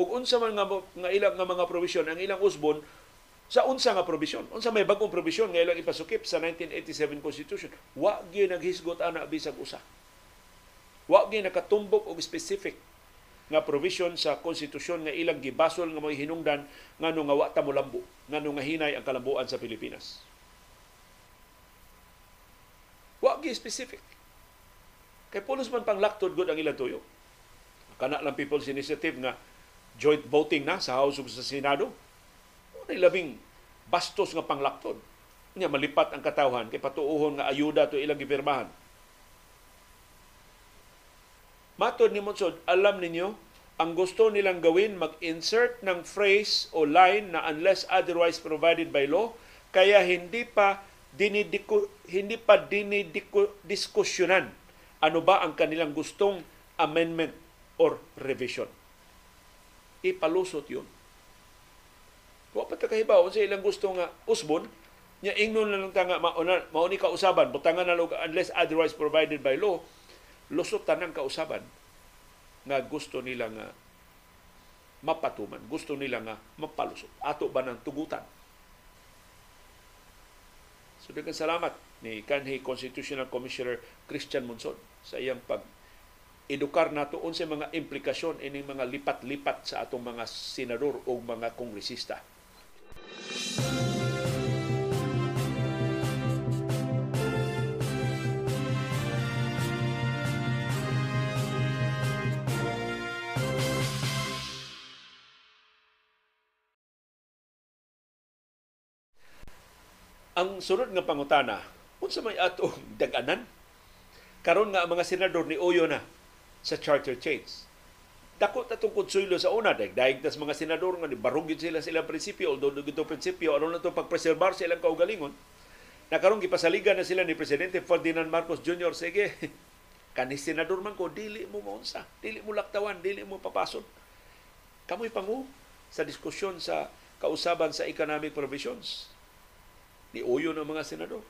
Ug unsa man nga ilang nga mga provision ang ilang usbon sa unsa nga provision? Unsa may bagong provision nga ilang ipasukip sa 1987 Constitution? Wa gyud naghisgot ana bisag usa. Wa gyud nakatumbok og specific nga provision sa konstitusyon nga ilang gibasol nga mga hinungdan ngano nga wa ta molambo, ngano nga hinay ang kalamboan sa Pilipinas. Wa gi specific. Kay pulos man pang laktod gud ang ilang tuyo. Kana lang People's Initiative nga joint voting na sa House ug sa Senado. Unay labing bastos nga panglaktod. Nya malipat ang katawhan kay patuohon nga ayuda to ilang gipirmahan. Matod ni Monsod, alam ninyo ang gusto nilang gawin mag-insert ng phrase o line na unless otherwise provided by law, kaya hindi pa dinidiskusyonan ano ba ang kanilang gustong amendment or revision. Ipalusot yun. Wa pa ta kahibaw sa ilang gusto nga usbon, nya ingnon na lang ta nga mauni kausaban, butangan na lang unless otherwise provided by law, lusotan ang kausaban nga gusto nila nga mapatuman, gusto nila nga mapalusot. Ato ba ng tugutan? So, daghang salamat ni kanhi Constitutional Commissioner Christian Monsod sa iyang pag-edukar nato unsay mga implikasyon ining mga lipat-lipat sa atong mga senador o mga kongresista. Ang sunod nga pangutana, unsa may atong daganan? Karon nga ang mga senador ni Oyo na sa charter change. Dako ta tungkod suylo sa una, dagdag tas mga senador nga barugid sila sa ilang prinsipyo, although dito prinsipyo, ano na ito pagpreserbar sa ilang kaugalingon, na karon gipasaligan na sila ni Presidente Ferdinand Marcos Jr. Sige, kanis senador man ko, dili mo maunsa, dili mo laktawan, dili mo papasod. Kamoy pangu sa diskusyon sa kausaban sa economic provisions. Ni Oyo ng mga senador.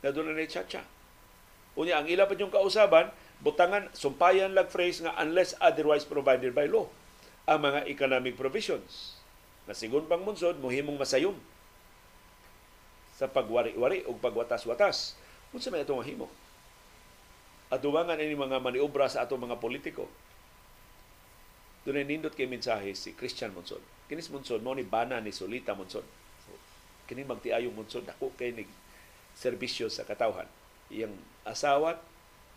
Na doon na ni-chacha. Unya, ang ila pa yung kausaban, butangan, sumpayan lang phrase nga unless otherwise provided by law ang mga economic provisions. Na sigun pang Monsod, muhimong masayom sa pagwari-wari o pagwatas-watas. Unsa may itong mahimo? Aduwangan ini mga maniobra sa atong mga politiko. Doon ay nindot kay mensahe si Christian Monsod. Kinis Monsod, mao ni bana ni Solita Monsod. Kini magtiayong Monsod, dako kay nig serbisyo sa katawhan. Iyang asawa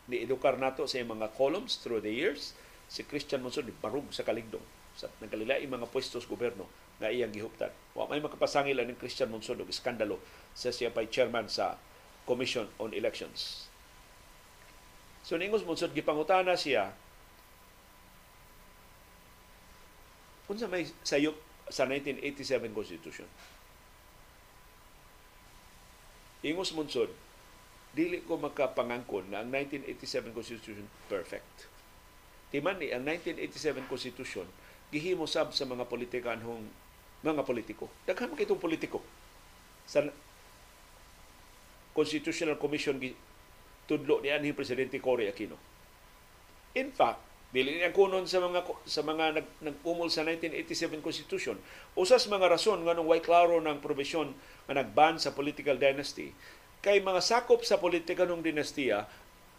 ni edukar nato sa mga columns through the years. Si Christian Monsod barug sa kaligdong sa nagkalilaing mga puestos gobyerno nga iyang gihuptan. Wa may makapasangil ang Christian Monsod og iskandalo sa siya pay chairman sa Commission on Elections. So ningos Monsod gipangutana siya unsa may sayop sa 1987 Constitution. Ingos Monsod, dili ko makapangangkon na ang 1987 Constitution perfect. Timan ni ang 1987 Constitution gihimo sab sa mga politikanhong mga politiko. Daghang kitong politiko sa Constitutional Commission tudlo ni anhi Presidente Cory Aquino. In fact, dili niya kunon sa mga nagpumol sa 1987 Constitution. Usas mga rason nganong way klaro ng provision nga nagban sa political dynasty kay mga sakop sa politika ng dinastiya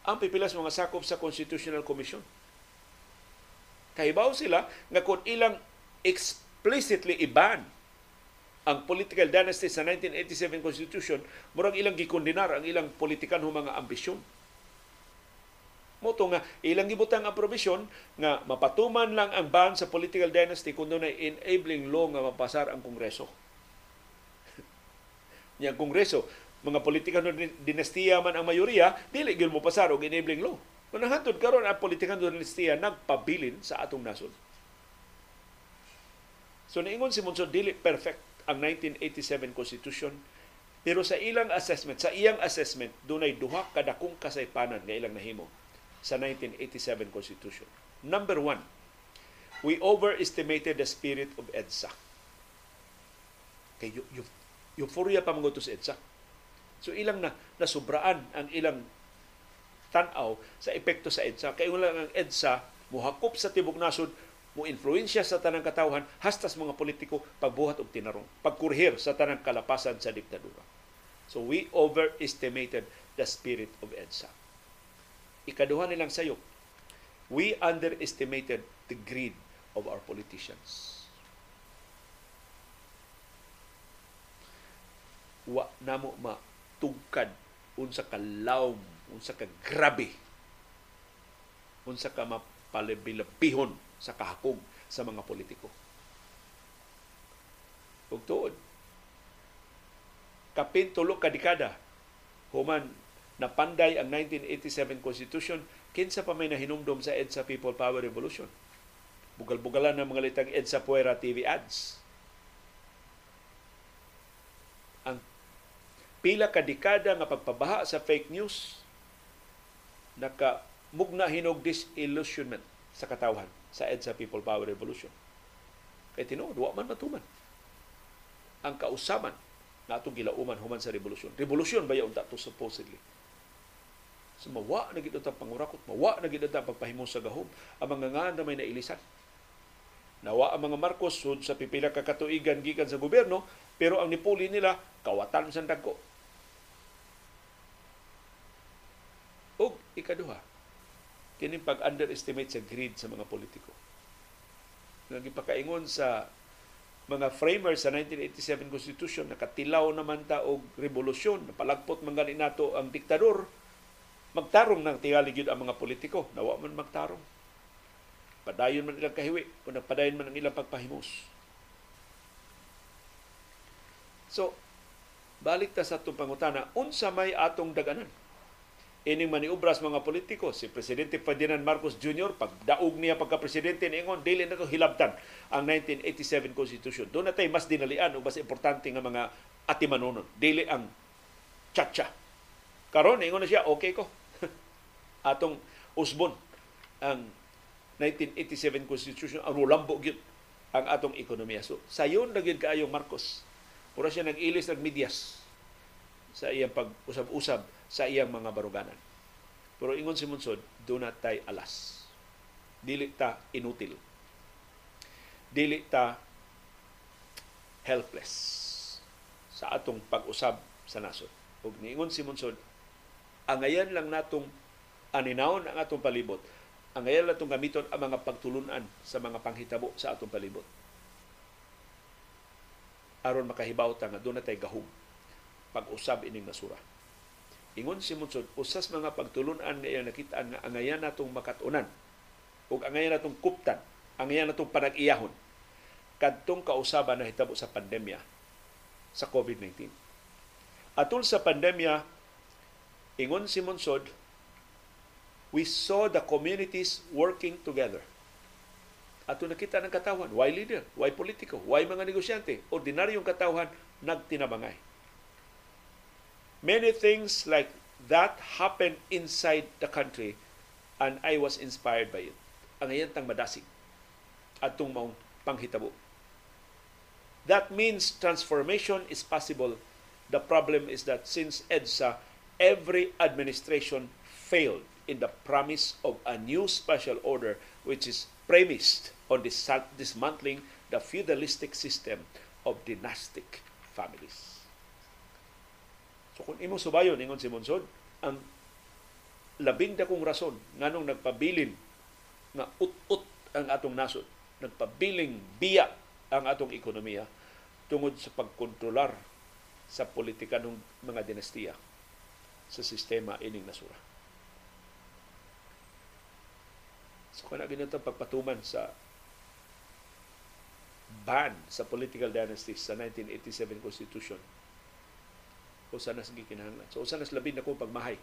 ang pipilas mga sakop sa Constitutional Commission. Kahibaw sila nga kung ilang explicitly iban ang political dynasty sa 1987 Constitution, murag ilang gikondinar ang ilang politikan humang mga ambisyon. Moto nga, ilang gibutang ang provision nga mapatuman lang ang ban sa political dynasty kung doon ay enabling law nga mapasar ang Kongreso. Niyang Kongreso, mga politikan ng dinastiya man ang mayoriya, dili gyud mopasar og enabling law. Kung nahantod karon ang politikan ng dinastiya nagpabilin sa atong nasod. So naingon si Monsod, dili perfect ang 1987 Constitution, pero sa ilang assessment, sa iyang assessment, dunay duha ka dakong kasaypanan nga ilang nahimo sa 1987 Constitution. Number one, we overestimated the spirit of EDSA. Kay euphoria pa mga ito sa EDSA. So ilang nasubraan ang ilang tanaw sa epekto sa EDSA. Kaya wala ang EDSA, muhakop sa tibok nasod, mo influensya sa tanang katawhan hastas mga politiko pagbuhat og tinarong pagkurhir sa tanang kalapasan sa diktadura. So we overestimated the spirit of EDSA. Ikaduha nilang sayop, we underestimated the greed of our politicians. Wa namo matugkad unsa ka lawm, unsa ka grabe, unsa ka mapalibilapihon sa kahakog sa mga politiko. Ug tuod, kapin tulo ka dekada human napanday ang 1987 Constitution, kinsa pa may nahinumdom sa EDSA People Power Revolution. Bugal-bugalan ng mga litang EDSA Puera TV ads. Ang pila ka dekada nga pagpabaha sa fake news nakamugna hinog disillusionment sa katawhan sa EDSA People Power Revolution. Kaya tinuod, wa man matuman ang kausaman na itong gilauman human sa revolusyon. Revolusyon ba yun dato supposedly? So mawa na gito ang pangurakot, mawa na gito ang pagpahimong sa gahom. Ang mga nga na may nailisan. Nawa ang mga Marcos sud sa pipila kakatuigan gikan sa gobyerno, pero ang nipuli nila, kawatan sa dagko. O ikaduha, kini pag-underestimate sa greed sa mga politiko. Nagipakaingon sa mga framers sa 1987 Constitution, nakatilaw naman ta og revolusyon, napalagpot man gani nato ang diktador, magtarong nang tingali gyud ang mga politiko, nawa man magtarong. Padayon man ilang kahiwi, o nagpadayon man ang ilang pagpahimos. So, balik ta sa atong pangutana, unsa may atong daganan? Ining maniubras mga politiko, si Presidente Ferdinand Marcos Jr., pagdaog niya pagka-presidente ni Ingon, dili na ito hilabtan ang 1987 Constitution. Doon na tayo mas dinalian o mas importante ng mga atimanunon. Dili ang tsa-tsa. Karon Ingon na siya, okay ko. Atong usbon ang 1987 Constitution, ang rulambo yun ang atong ekonomiya. So, sayon na yun kaayong Marcos. Pura siya nag-ilis ng medyas sa iyang pag-usab-usab sa iyang mga baruganan. Pero ingon si Monsod, do not tayo alas. Dili ta inutil. Dili ta helpless sa atong pag-usab sa nasod. Ug niingon si Monsod, angayan lang natong aninawon ang atong palibot. Angayan lang natong gamiton ang mga pagtulunan sa mga panghitabo sa atong palibot. Aron makahibaw ta nga do na tayo gahum pag-usab ining nasura. Ingon si Monsod, usas mga pagtulunan nga iyang nakitaan nga angayan natong makatunan o angayan natong kuptan, angayan natong panag-iyahon kadtong kausaban na hitabo sa pandemya sa COVID-19. Atul sa pandemya, ingon si Monsod, we saw the communities working together. Atul nakita ng katawan, why leader, why politiko, why mga negosyante, ordinaryong katawan nagtinabangay. Many things like that happened inside the country and I was inspired by it. Ang iyan tang madasig at tong maong panghitabo. That means transformation is possible. The problem is that since EDSA, every administration failed in the promise of a new special order which is premised on dismantling the feudalistic system of dynastic families. So kung imo subayon ingon si Monsod, ang labing dakong rason nganong nagpabilin na ut-ut ang atong nasod, nagpabiling biya ang atong ekonomiya tungod sa pagkontrolar sa politika ng mga dinastiya sa sistema ining nasura. So kung naging ito pagpatuman sa ban sa political dynasties sa 1987 Constitution, usan na sige kinahanglan. So usan na labin na kung pagmahay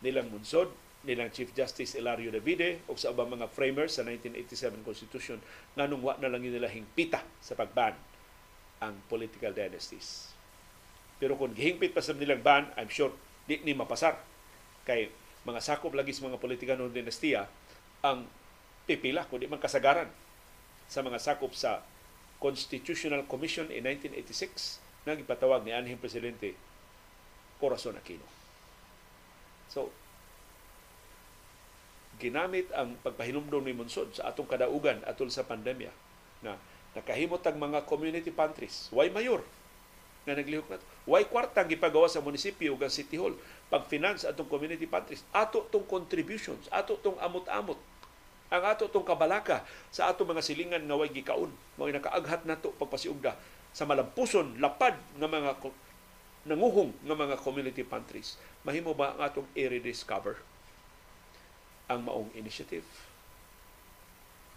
nilang Monsod, nilang Chief Justice Elario Davide o sa ubang mga framers sa 1987 Constitution na nung wa na lang yun nila hingpita sa pagban ang political dynasties. Pero kung hingpit pa sa nilang ban, I'm sure di ni mapasar. Kay mga sakop lagi sa mga politika ng dinastiya ang pipila, kundi man kasagaran sa mga sakop sa Constitutional Commission in 1986 nang ipatawag ni anhing Presidente Corazon Aquino. So, ginamit ang pagpahinumdom ni Monsod sa atong kadaugan atol sa pandemya na nakahimot ang mga community pantries. Why mayor na naglihok na ito? Why kwartang gipagawa sa munisipyo ug city hall? Pag-finance atong community pantries, ato itong contributions, ato itong amot-amot, ang ato itong kabalaka sa ato mga silingan nga way gikaon. Mga nakaaghat na ito pagpasiugda sa malampuson, lapad ng mga nanguhong ng mga community pantries. Mahimo ba ang atong i-rediscover ang maong initiative?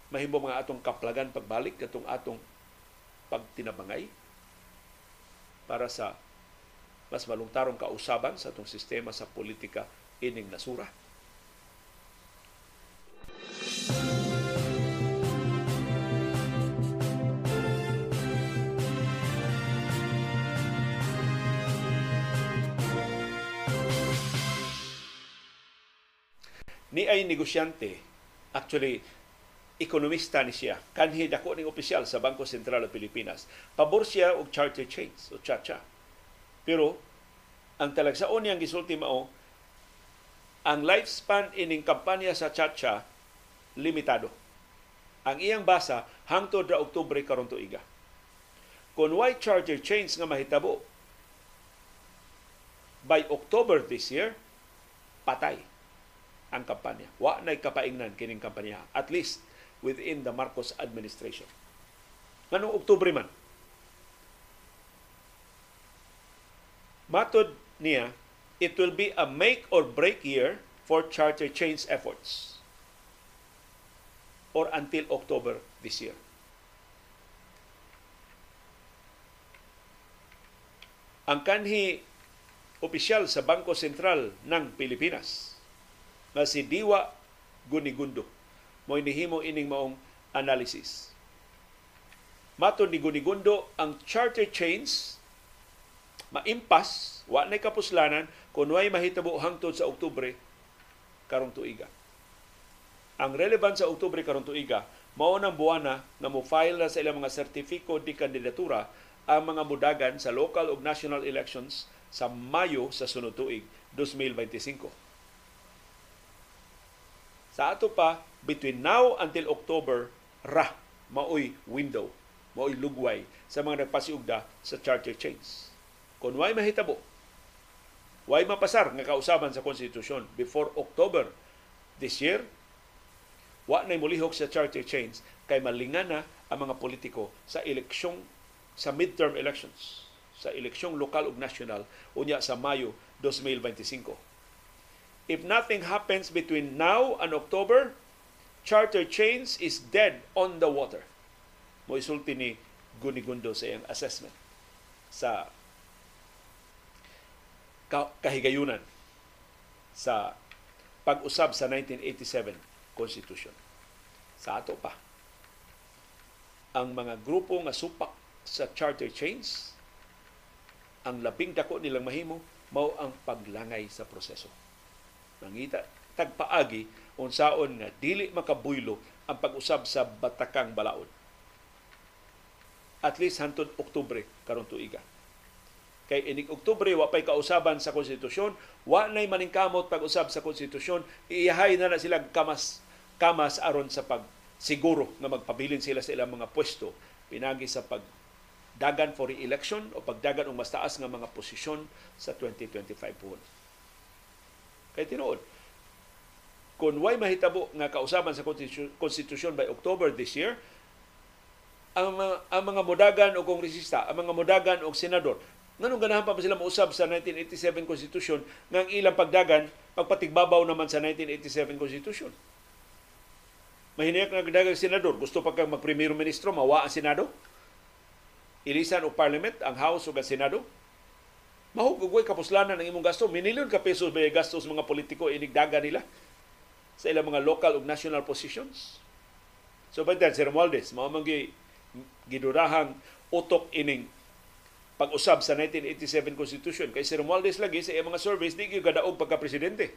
Mahimo mga atong kaplagan pagbalik katong atong pagtinabangay para sa mas malungtarong kausaban sa atong sistema sa politika ining nasura? Ni ay negosyante, actually ekonomista ni siya, kanhi dako ning opisyal sa Bangko Sentral ng Pilipinas. Pabor siya og charter chains o cha-cha. Pero ang talagsaon niyang gisulti mao ang lifespan ining kampanya sa cha-cha limitado. Ang iyang basa hangtod ra Oktubre karon tuiga. Kon way charter chains nga mahitabo by October this year, patay ang kampanya. Wa na'y kapaingnan kining kampanya, at least within the Marcos administration. Ngano Oktubre man. Matod niya, it will be a make or break year for charter change efforts or until October this year. Ang kanhi opisyal sa Bangko Sentral ng Pilipinas na si Diwa Guinigundo mo'y nihimo ining maong analysis. Matod ni Guinigundo, ang charter chains maimpas, wa na'y kapuslanan kung wa'y mahitabo hangtod sa Oktubre karong tuiga. Ang relevant sa Oktubre karong tuiga, mao nang buwana na mo-file na sa ilang mga sertifiko di kandidatura ang mga mudagan sa local ug national elections sa Mayo sa sunod tuig, 2025. Sa ato pa, between now until October, maoy window, maoy lugway sa mga nagpasiugda sa charter change. Kung way mahitabo, way mapasar nga kausaban sa konstitusyon before October this year, wa na'y mulihok sa charter change kay malingan na ang mga politiko sa eleksyong, sa midterm elections, sa eleksyong lokal ug national, unya sa Mayo 2025. If nothing happens between now and October, charter change is dead on the water. Mo'y sulti ni Guinigundo sa iyang assessment sa kahigayunan sa pag-usab sa 1987 Constitution. Sa ato pa, ang mga grupo nga supak sa charter change, ang labing dako nilang mahimo mao ang paglangay sa proseso. Nangita tagpaagi unsaon nga dili makabuylo ang pag-usab sa batakang balaod. at least hangtod Oktubre karon tuiga. Kay inig Oktubre wa pay kausaban sa konstitusyon, wa nay maningkamot pag-usab sa konstitusyon, iihay na na sila kamas aron sa pagsiguro nga magpabilin sila sa ilang mga pwesto pinagi sa pagdagan for re-election o pagdagan og mas taas nga mga posisyon sa 2025 puhon. Kay tinuod, kung way mahitabo nga kausaban sa konstitusyon by October this year, ang mga modagan o kongresista, ang mga modagan o senador, nganong ganahan pa ba sila mausab sa 1987 Constitution ng ilang pagdagan, pagpatigbabaw naman sa 1987 Constitution? Mahinayak na gadagang senador, gusto pa kang mag-Premier Ministro, mawa ang Senado? Ilisan o Parliament, ang House o ang Senado? Mahugugway kapuslanan ang imong gasto, minilyon ka pesos may gastos mga politiko, inigdaga nila sa ilang mga local ug national positions. So, pagdating si Romualdez, maamang gidurahang utok ining pag-usab sa 1987 Constitution. Kay si Romualdez lagi sa iyang mga surveys, di kayo kadaog pagka-presidente.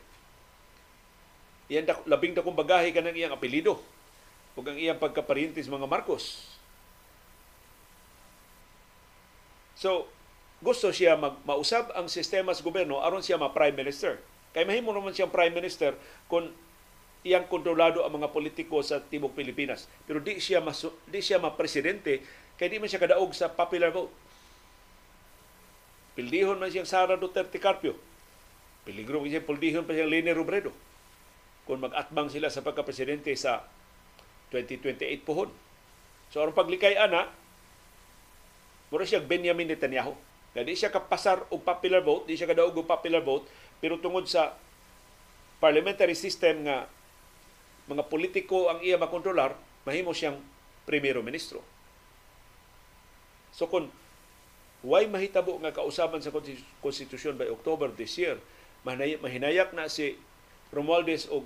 Iyan labing dakong bagahe ka ng iyang apelido o ang iyang pagkaparintis mga Marcos. So, gusto siya mausab ang sistema sa gobyerno aron siya ma-prime minister. Kay mahimo naman siyang prime minister kung iyang kontrolado ang mga politiko sa Timog Pilipinas. Pero di siya ma-presidente kaya di man siya kadaog sa popular vote. Pildihon man siyang Sara Duterte Carpio. Peligro man siyang pildihon pa siyang Lene Robredo. Kung mag-atbang sila sa pagka-presidente sa 2028 pohon. So, ang paglikay ana, mura siya Benjamin Netanyahu. Kaya di siya kapasar o popular vote, di siya kadaog o popular vote, pero tungod sa parliamentary system nga mga politiko ang iya makontrolar, mahimo siyang primero ministro. So kung way mahitabo nga kausaban sa konstitusyon by October this year, mahinayak na si Romualdez og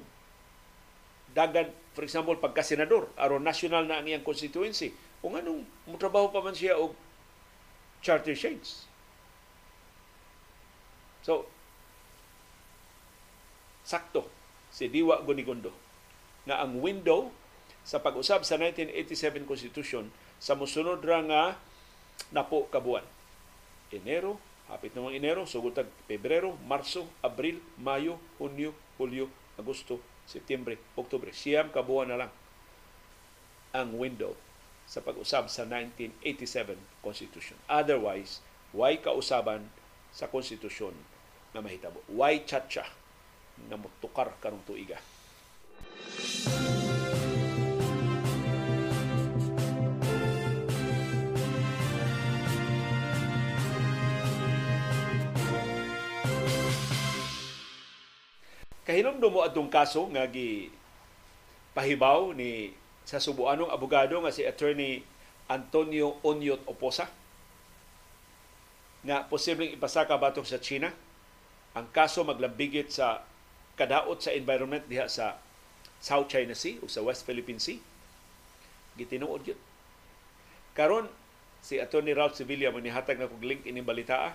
dagan, for example, pagkasenador, aron national na ang iyang constituency, o nga nung mutrabaho pa man siya og charter change. So, sakto si Diwa Guinigundo na ang window sa pag-usab sa 1987 Constitution sa musunod ra nga napo kabuan. Enero, hapit namang Enero, sugutag Pebrero, Marso, Abril, Mayo, Hunyo, Hulyo, Agosto, Septembre, Oktubre. Siyam kabuan na lang ang window sa pag-usab sa 1987 Constitution. Otherwise, why kausaban sa konstitusyon na mahitabo? Why chacha na mutukar karong tuiga. Kahinomdom mo atong kaso nga gi pahibaw ni sa Subuanong abogado nga si Attorney Antonio Oñot Oposa nga posibleng ipasaka batok sa China ang kaso maglambigit sa kadaot sa environment diha sa South China Sea o sa West Philippine Sea. Gitinuod yun. Karon si Attorney Ralph Sevilla mo nihatag na kong link ining balita.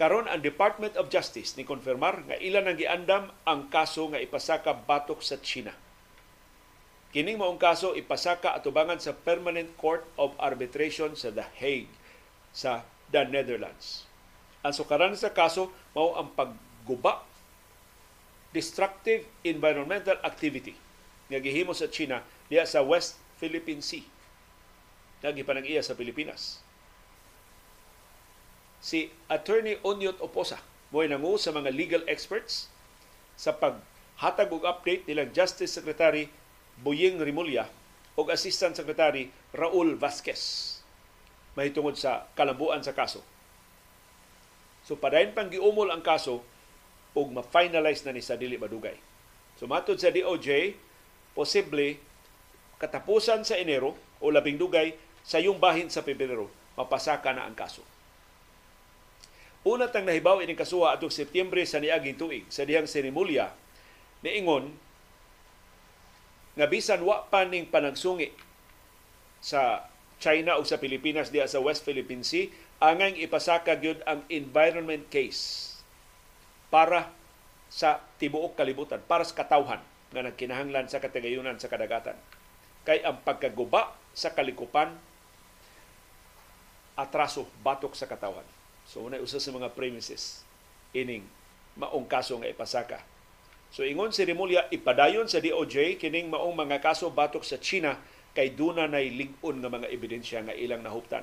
Karon ang Department of Justice ni konfirmar nga ilan ang giandam ang kaso nga ipasaka batok sa China. Kining maong kaso ipasaka atubangan sa Permanent Court of Arbitration sa The Hague sa the Netherlands. Ang sukaran sa kaso mao ang pagguba destructive environmental activity nga gihimo sa China diha sa West Philippine Sea nga gipanag-iya sa Pilipinas. Si Attorney Oñot Oposa mo'y nangu sa mga legal experts sa paghatag og update nilang Justice Secretary Boying Remulla o Assistant Secretary Raul Vasquez mahitungod sa kalambuan sa kaso. So padayon pang giumol ang kaso o ma-finalize na ni sa dili madugay. So matod sa DOJ, posible katapusan sa Enero o labing dugay sa yung bahin sa Pebrero, mapasaka na ang kaso. Una tang nahibaw ining kasuha atong Septyembre sa niaging tuig sa dihang Remulla niingon nga bisan wa pa ning panagsungi sa China o sa Pilipinas diha sa West Philippine Sea, angay ipasaka gyud ang environment case para sa tibuok kalibutan, para sa katawhan nga nagkinahanglan sa katagayunan sa kadagatan. Kay ang pagkaguba sa kalikupan atraso, batok sa katawan. So una usa sa mga premises ining maong kaso nga ipasaka. So ingon si Remulla, ipadayon sa DOJ kining maong mga kaso batok sa China kay duna nay lig-on nga mga ebidensya nga ilang nahuptan.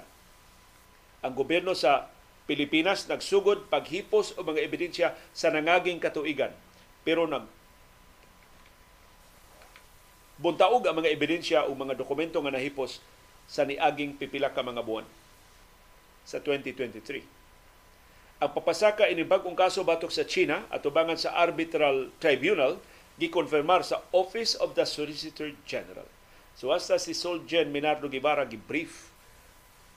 Ang gobyerno sa Pilipinas nagsugod paghipos og mga ebidensya sa nangaging katuigan, pero buntaog ang mga ebidensya o mga dokumento nga nahipos sa niaging pipila ka mga buwan sa 2023. Ang papasaka ini bag-ong kaso batok sa China atubangan sa Arbitral Tribunal gikonfirmar sa Office of the Solicitor General. So hasta si Soljen Minardo Guevara gibrief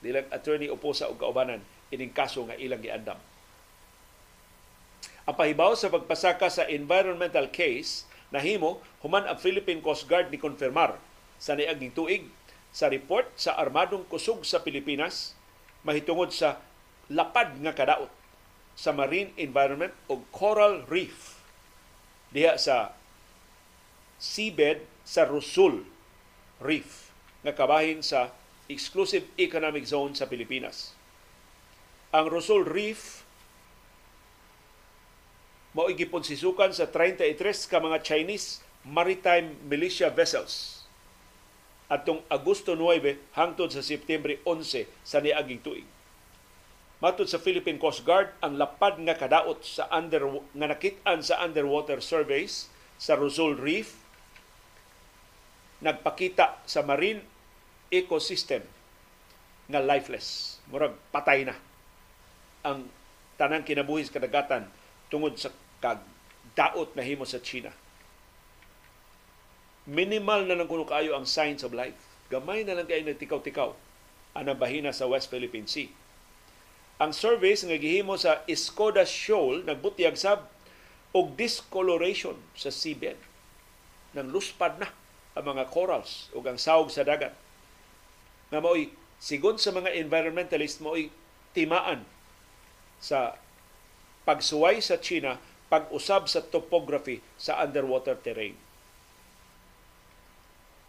nilang Attorney Oposa og kaubanan ining kaso nga ilang giandam. Ang pahibaw sa pagpasaka sa environmental case nahimo human ang Philippine Coast Guard ni konfirmar sa niaging tuig sa report sa armadong kusog sa Pilipinas mahitungod sa lapad nga kadaot sa marine environment o coral reef diha sa seabed sa Rusul Reef nga kabahin sa Exclusive Economic Zone sa Pilipinas. Ang Rusul Reef mao'y giponsisukan sa 33 ka mga Chinese maritime militia vessels atong Agosto 9 hangtod sa September 11 sa niaging tuig. Matod sa Philippine Coast Guard, ang lapad nga kadaot nga nakit-an sa underwater surveys sa Rusul Reef nagpakita sa marine ecosystem nga lifeless. Murag patay na ang tanang kinabuhis kadagatan tungod sa kagdaot na himo sa China. Minimal na lang kuno kaayo ang signs of life. Gamay na lang kayo nagtikaw-tikaw ang bahina sa West Philippine Sea. Ang surveys nga gihimo sa Escoda Shoal nagbutyag sab og discoloration sa seabed. Nang luspad na ang mga corals ug ang sawog sa dagat. Nga mao'y sigon sa mga environmentalist mao'y timaan sa pagsuway sa China pag-usab sa topography sa underwater terrain.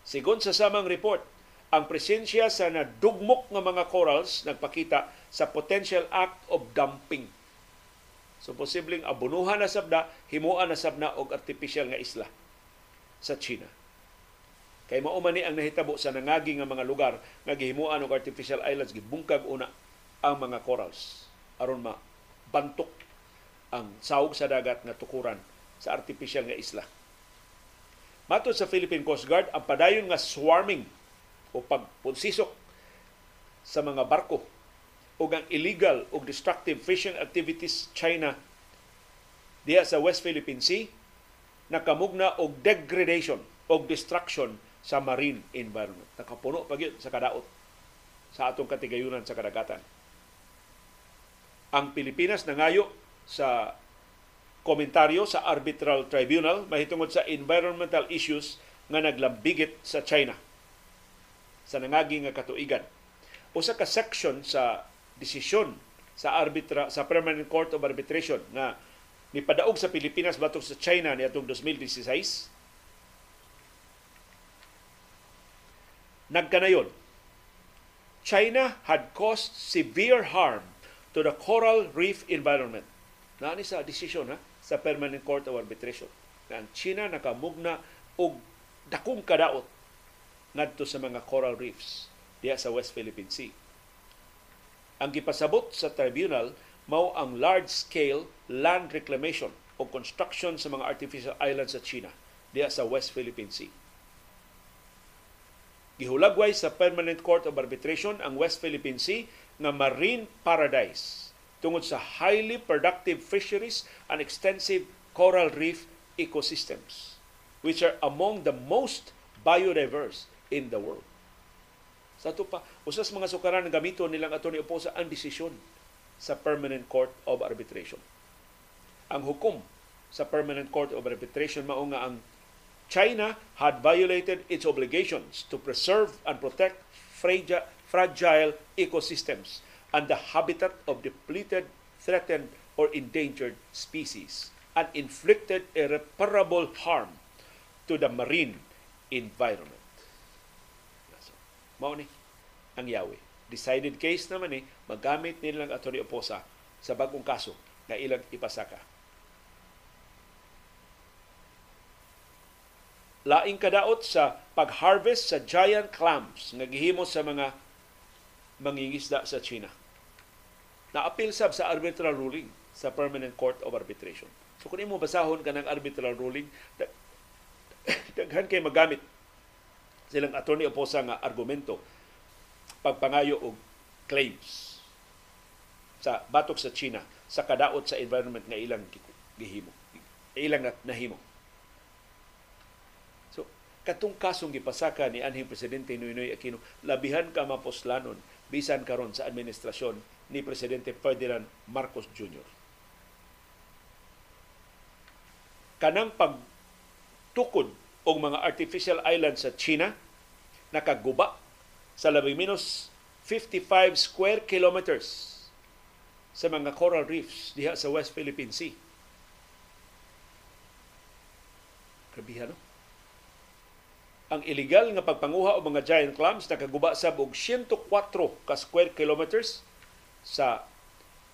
Sigon sa samang report, ang presensya sa nadugmok ng mga corals nagpakita sa potential act of dumping. So, posibleng abunuhan na sabda, himuan na sabda og artificial nga isla sa China. Kay maumani ang nahitabo sa nangaging nga mga lugar nga gihimuan og artificial islands, gibungkag una ang mga corals aron mabantok ang sawog sa dagat nga tukuran sa artificial nga isla. Matod sa Philippine Coast Guard, ang padayon nga swarming o pagpunsisok sa mga barko o ang illegal o destructive fishing activities China diya sa West Philippine Sea nakamugna og degradation o destruction sa marine environment. Nakapuno pag yun sa kadaot sa atong katigayunan sa kadagatan. Ang Pilipinas nangayo sa komentaryo sa Arbitral Tribunal mahitungod sa environmental issues nga naglambigit sa China sa nangaging nga katuigan. Usa ka section sa desisyon sa Permanent Court of Arbitration na nipadaog sa Pilipinas batok sa China niadtong 2016 nagkanayon. China had caused severe harm to the coral reef environment. Naani sa desisyon sa Permanent Court of Arbitration na ang China nakamugna og dakong kadaot ngadto sa mga coral reefs diha sa West Philippine Sea. Ang gipasabot sa tribunal mao ang large-scale land reclamation o construction sa mga artificial islands sa China diha sa West Philippine Sea. Gihulagway sa Permanent Court of Arbitration ang West Philippine Sea nga marine paradise tungod sa highly productive fisheries and extensive coral reef ecosystems which are among the most biodiverse in the world. Sa ito pa, usas mga sukaran ng gamito nilang Antonio Oposa ang desisyon sa Permanent Court of Arbitration. Ang hukom sa Permanent Court of Arbitration mao nga ang China had violated its obligations to preserve and protect fragile ecosystems and the habitat of depleted, threatened, or endangered species and inflicted irreparable harm to the marine environment. Mao ni ang yawi decided case naman eh, magamit nilang Antonio Oposa sa bagong kaso na ilang ipasaka. Laing kadaot sa pag-harvest sa giant clams nga gihimo sa mga mangingisda sa China. Naapil sab sa arbitral ruling sa Permanent Court of Arbitration. So kung imo basahon ka ng arbitral ruling, daghan kay magamit silang Attorney Oposa nga argumento, pagpangayo og claims sa batok sa China sa kadaot sa environment nga ilang gihimo, ilang nahimo. So katong kasong gipasaka ni anhing presidente Noynoy Aquino, labihan ka maposlanon bisan karon sa administrasyon ni presidente Ferdinand Marcos Jr. Kanang pagtukod og mga artificial island sa China nakaguba sa labing minus 55 square kilometers sa mga coral reefs diha sa West Philippine Sea. Grabe, no? Ang illegal nga pagpanguha og mga giant clams nakaguba sa og 104 ka square kilometers sa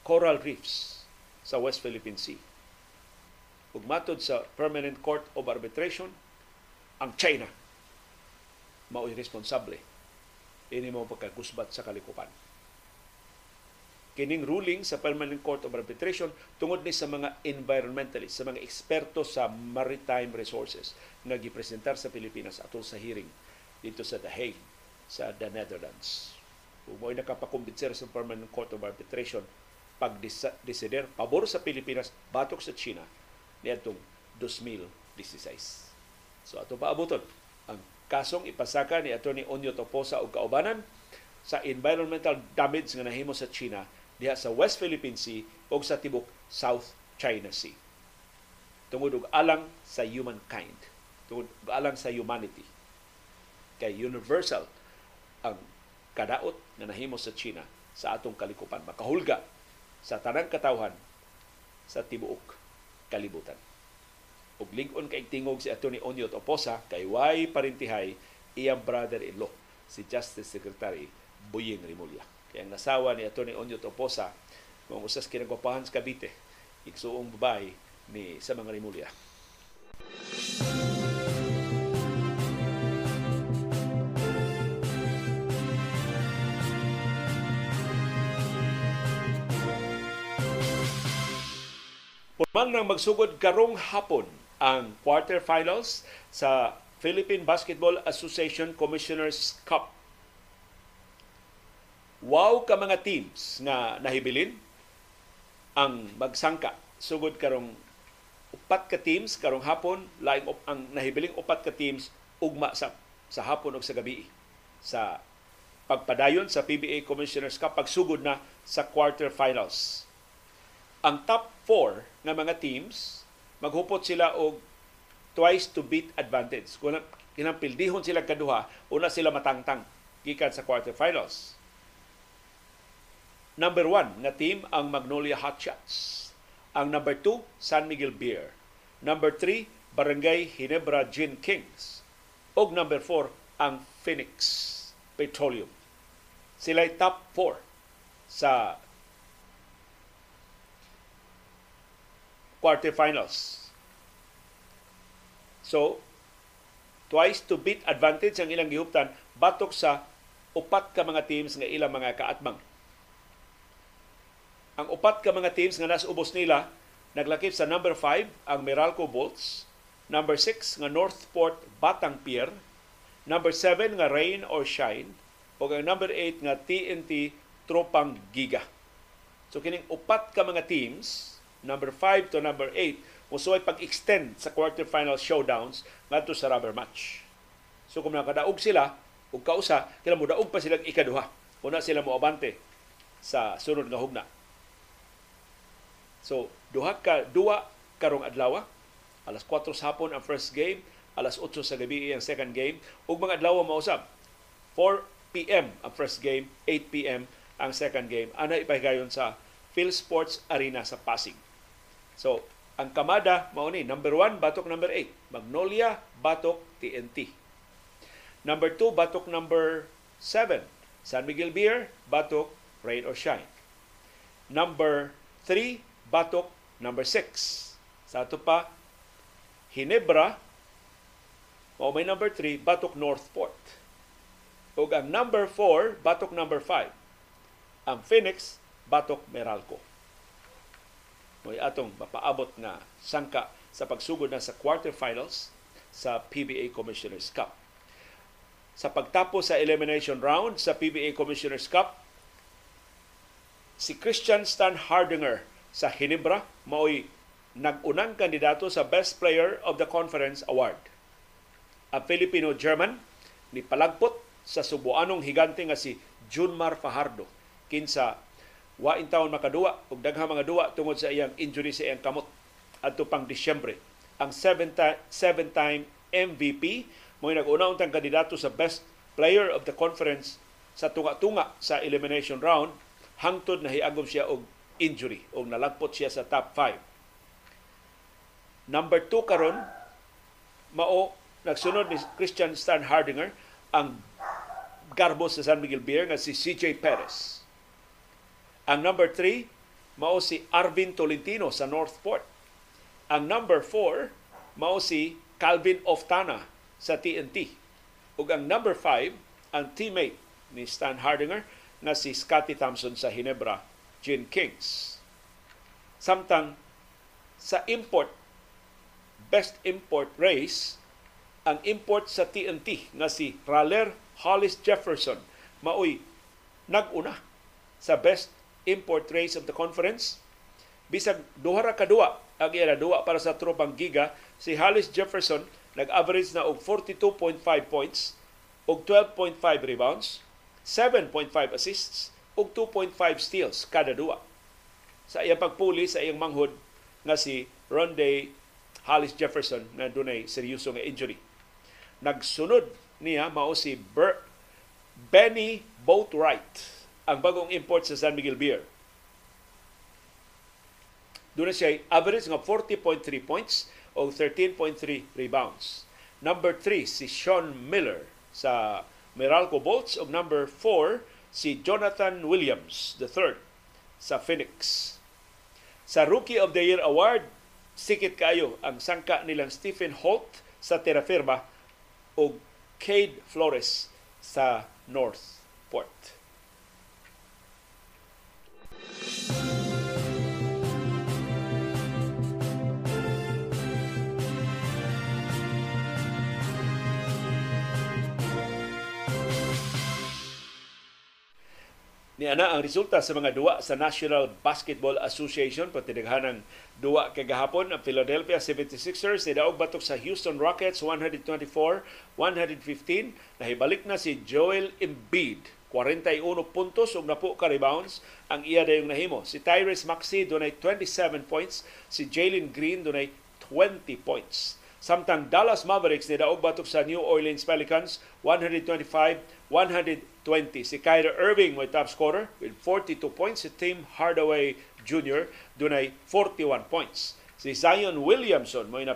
coral reefs sa West Philippine Sea. Ug matod sa Permanent Court of Arbitration, ang China mao'y responsable ini mo pagkakusbat sa kalikupan. Kining ruling sa Permanent Court of Arbitration tungod ni sa mga environmentalists, sa mga eksperto sa maritime resources nga gipresentar sa Pilipinas atol sa hearing dito sa The Hague sa the Netherlands. Mo'y nakapakumbinser sa Permanent Court of Arbitration pagdesider pabor sa Pilipinas batok sa China niadtong 2016. So ato paabuton ang kasong ipasaka ni Attorney Oñot Oposa og kaubanan sa environmental damage nga nahimo sa China diha sa West Philippine Sea ug sa tibok South China Sea. Tungod og alang sa humankind, tungod og alang sa humanity. Kay universal ang kadaot nga nahimo sa China sa atong kalikupan, makahulga sa tanang katawhan sa tibuok kalibutan. Ug lig-on kay tingog si Attorney Oñot Oposa kay way parintihay iyang brother-in-law si Justice Secretary Boying Remulla. Kay ang nasawa ni Attorney Oñot Oposa mao usas kinagwapahan sa Cavite, igsuong babay ni sa mga Remulla. Formal nang magsugod karong hapon ang quarterfinals sa Philippine Basketball Association Commissioner's Cup. Wow ka mga teams na nahibilin ang magsangka. Sugod karong upat ka teams karong hapon, laing ang nahibiling upat ka teams ugma sa hapon o sa gabi sa pagpadayon sa PBA Commissioner's Cup pagsugod na sa quarterfinals. Ang top 4 nga mga teams maghupot sila og twice to beat advantage. Kung kinampildihon sila kaduha, una sila matangtang gikan sa quarterfinals. Number 1 nga team ang Magnolia Hotshots. Ang number 2 San Miguel Beer. Number 3 Barangay Ginebra Gin Kings. Og number 4 ang Phoenix Petroleum. Sila'y top 4 sa quarterfinals. So, twice to beat advantage ang ilang gihuptan batok sa upat ka mga teams nga ilang mga kaatbang. Ang upat ka mga teams nga nasubos nila naglakip sa number 5 ang Meralco Bolts, number 6 nga Northport Batang Pier, number 7 nga Rain or Shine, ug ang number 8 nga TNT Tropang Giga. So kining upat ka mga teams number 5 to number 8 musuway pag-extend sa quarterfinal showdowns ngadto sa rubber match. So kung nakadaog sila ug kausa, kila mudaog pa silang ikaduha. Una sila moabante sa sunod nga hugna. So duha karong adlaw, alas 4 sa hapon ang first game, alas 8 sa gabi ang second game, ug mga adlaw mausab. 4 p.m. ang first game, 8 p.m. ang second game. Ana ipahigayon sa PhilSports Arena sa Pasig. So, ang kamada, mauni, number 1, batok number 8. Magnolia, batok TNT. Number 2, batok number 7. San Miguel Beer, Batok, Rain or Shine. Number 3, Batok. Number 6, sa ato pa, Ginebra, o may number 3, Batok Northport. O ang number 4, Batok number 5. Ang Phoenix, Batok Meralco. May atong mapaabot na sangka sa pagsugod na sa quarterfinals sa PBA Commissioner's Cup. Sa pagtapos sa elimination round sa PBA Commissioner's Cup, si Christian Stan Hardinger sa Ginebra mao'y nag-unang kandidato sa Best Player of the Conference Award. Ang Filipino-German ni palagpot sa Subuanong higante nga si Junmar Fajardo kinsa wain taon makaduwa ug daghang mga duwa tungod sa iyang injury sa iyang kamot adto pang Disyembre. Ang seven-time MVP mo'y nag-una untang kandidato sa Best Player of the Conference sa tunga-tunga sa elimination round hangtod nahiagom siya og injury o nalagpot siya sa top 5. Number 2 karon mao nagsunod ni Christian Stan Hardinger ang garbo sa San Miguel Beer nga si CJ Perez. Ang number 3 mao si Arvin Tolentino sa Northport. Ang number 4 mao si Calvin Oftana sa TNT. Ug ang number 5 ang teammate ni Stan Hardinger na si Scotty Thompson sa Ginebra, Gin Kings. Samtang sa import, best import race, ang import sa TNT na si Raler Hollis Jefferson maoy naguna sa best import race of the conference. Bisag duha ra kadua ang iyang duwa para sa tropang giga, si Hollis Jefferson nag-average na og 42.5 points, og 12.5 rebounds, 7.5 assists, og 2.5 steals kada duwa. Sa iyang pagpuli sa iyang manghod na si Rondae Hollis Jefferson na dunay seryoso nga injury. Nagsunod niya mao si Benny Boatwright, ang bagong import sa San Miguel Beer. Doon na siya average ng 40.3 points o 13.3 rebounds. Number 3, si Sean Miller sa Meralco Bolts. O number 4, si Jonathan Williams III sa Phoenix. Sa Rookie of the Year Award, sikit kayo ang sangka nilang Stephen Holt sa Terafirma o Cade Flores sa Northport. Niana ang resulta sa mga duwa sa National Basketball Association, patidaghanang duwa kay gahapon ang Philadelphia 76ers nidaog batok sa Houston Rockets 124-115. Nahibalik na si Joel Embiid, 41 puntos ug 10 ka rebounds ang iya dayong nahimo. Si Tyrese Maxey dunay 27 points, si Jalen Green dunay 20 points. Samtang Dallas Mavericks nidaog batok sa New Orleans Pelicans 125-120. Si Kyrie Irving may top scorer with 42 points. Si Tim Hardaway Jr. dunay 41 points. Si Zion Williamson may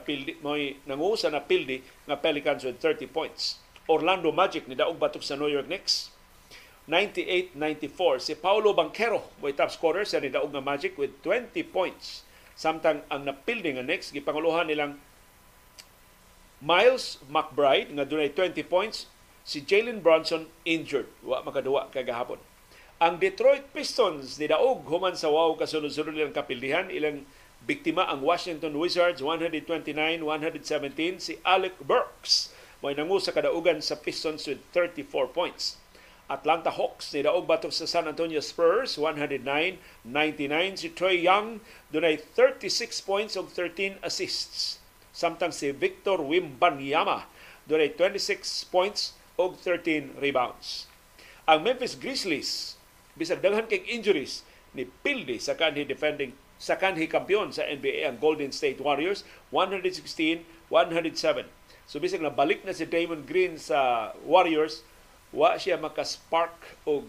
nangusa na pildi ng Pelicans with 30 points. Orlando Magic nidaog batok sa New York Knicks 98-94. Si Paolo Banchero may top scorer sa nidaog nga Magic with 20 points. Samtang ang napildi nga Knicks gipanguluhan nilang Miles McBride nga dunay 20 points. Si Jalen Brunson injured, wa makaduwa kagahapon. Ang Detroit Pistons nidaog human sa wow kasunod-sunod nilang kapildihan. Ilang biktima ang Washington Wizards 129-117. Si Alec Burks may nangusa kadaugan sa Pistons with 34 points. Atlanta Hawks nidaog batok sa San Antonio Spurs 109-99. Si Trae Young dunay 36 points og 13 assists. Samtang si Victor Wembanyama dunay 26 points og 13 rebounds. Ang Memphis Grizzlies bisag daghan kay injuries ni pildi sa kanhi defending sa kanhi kampeon sa NBA ang Golden State Warriors 116-107. So bisag nabalik na si Draymond Green sa Warriors, wa siya maka-spark og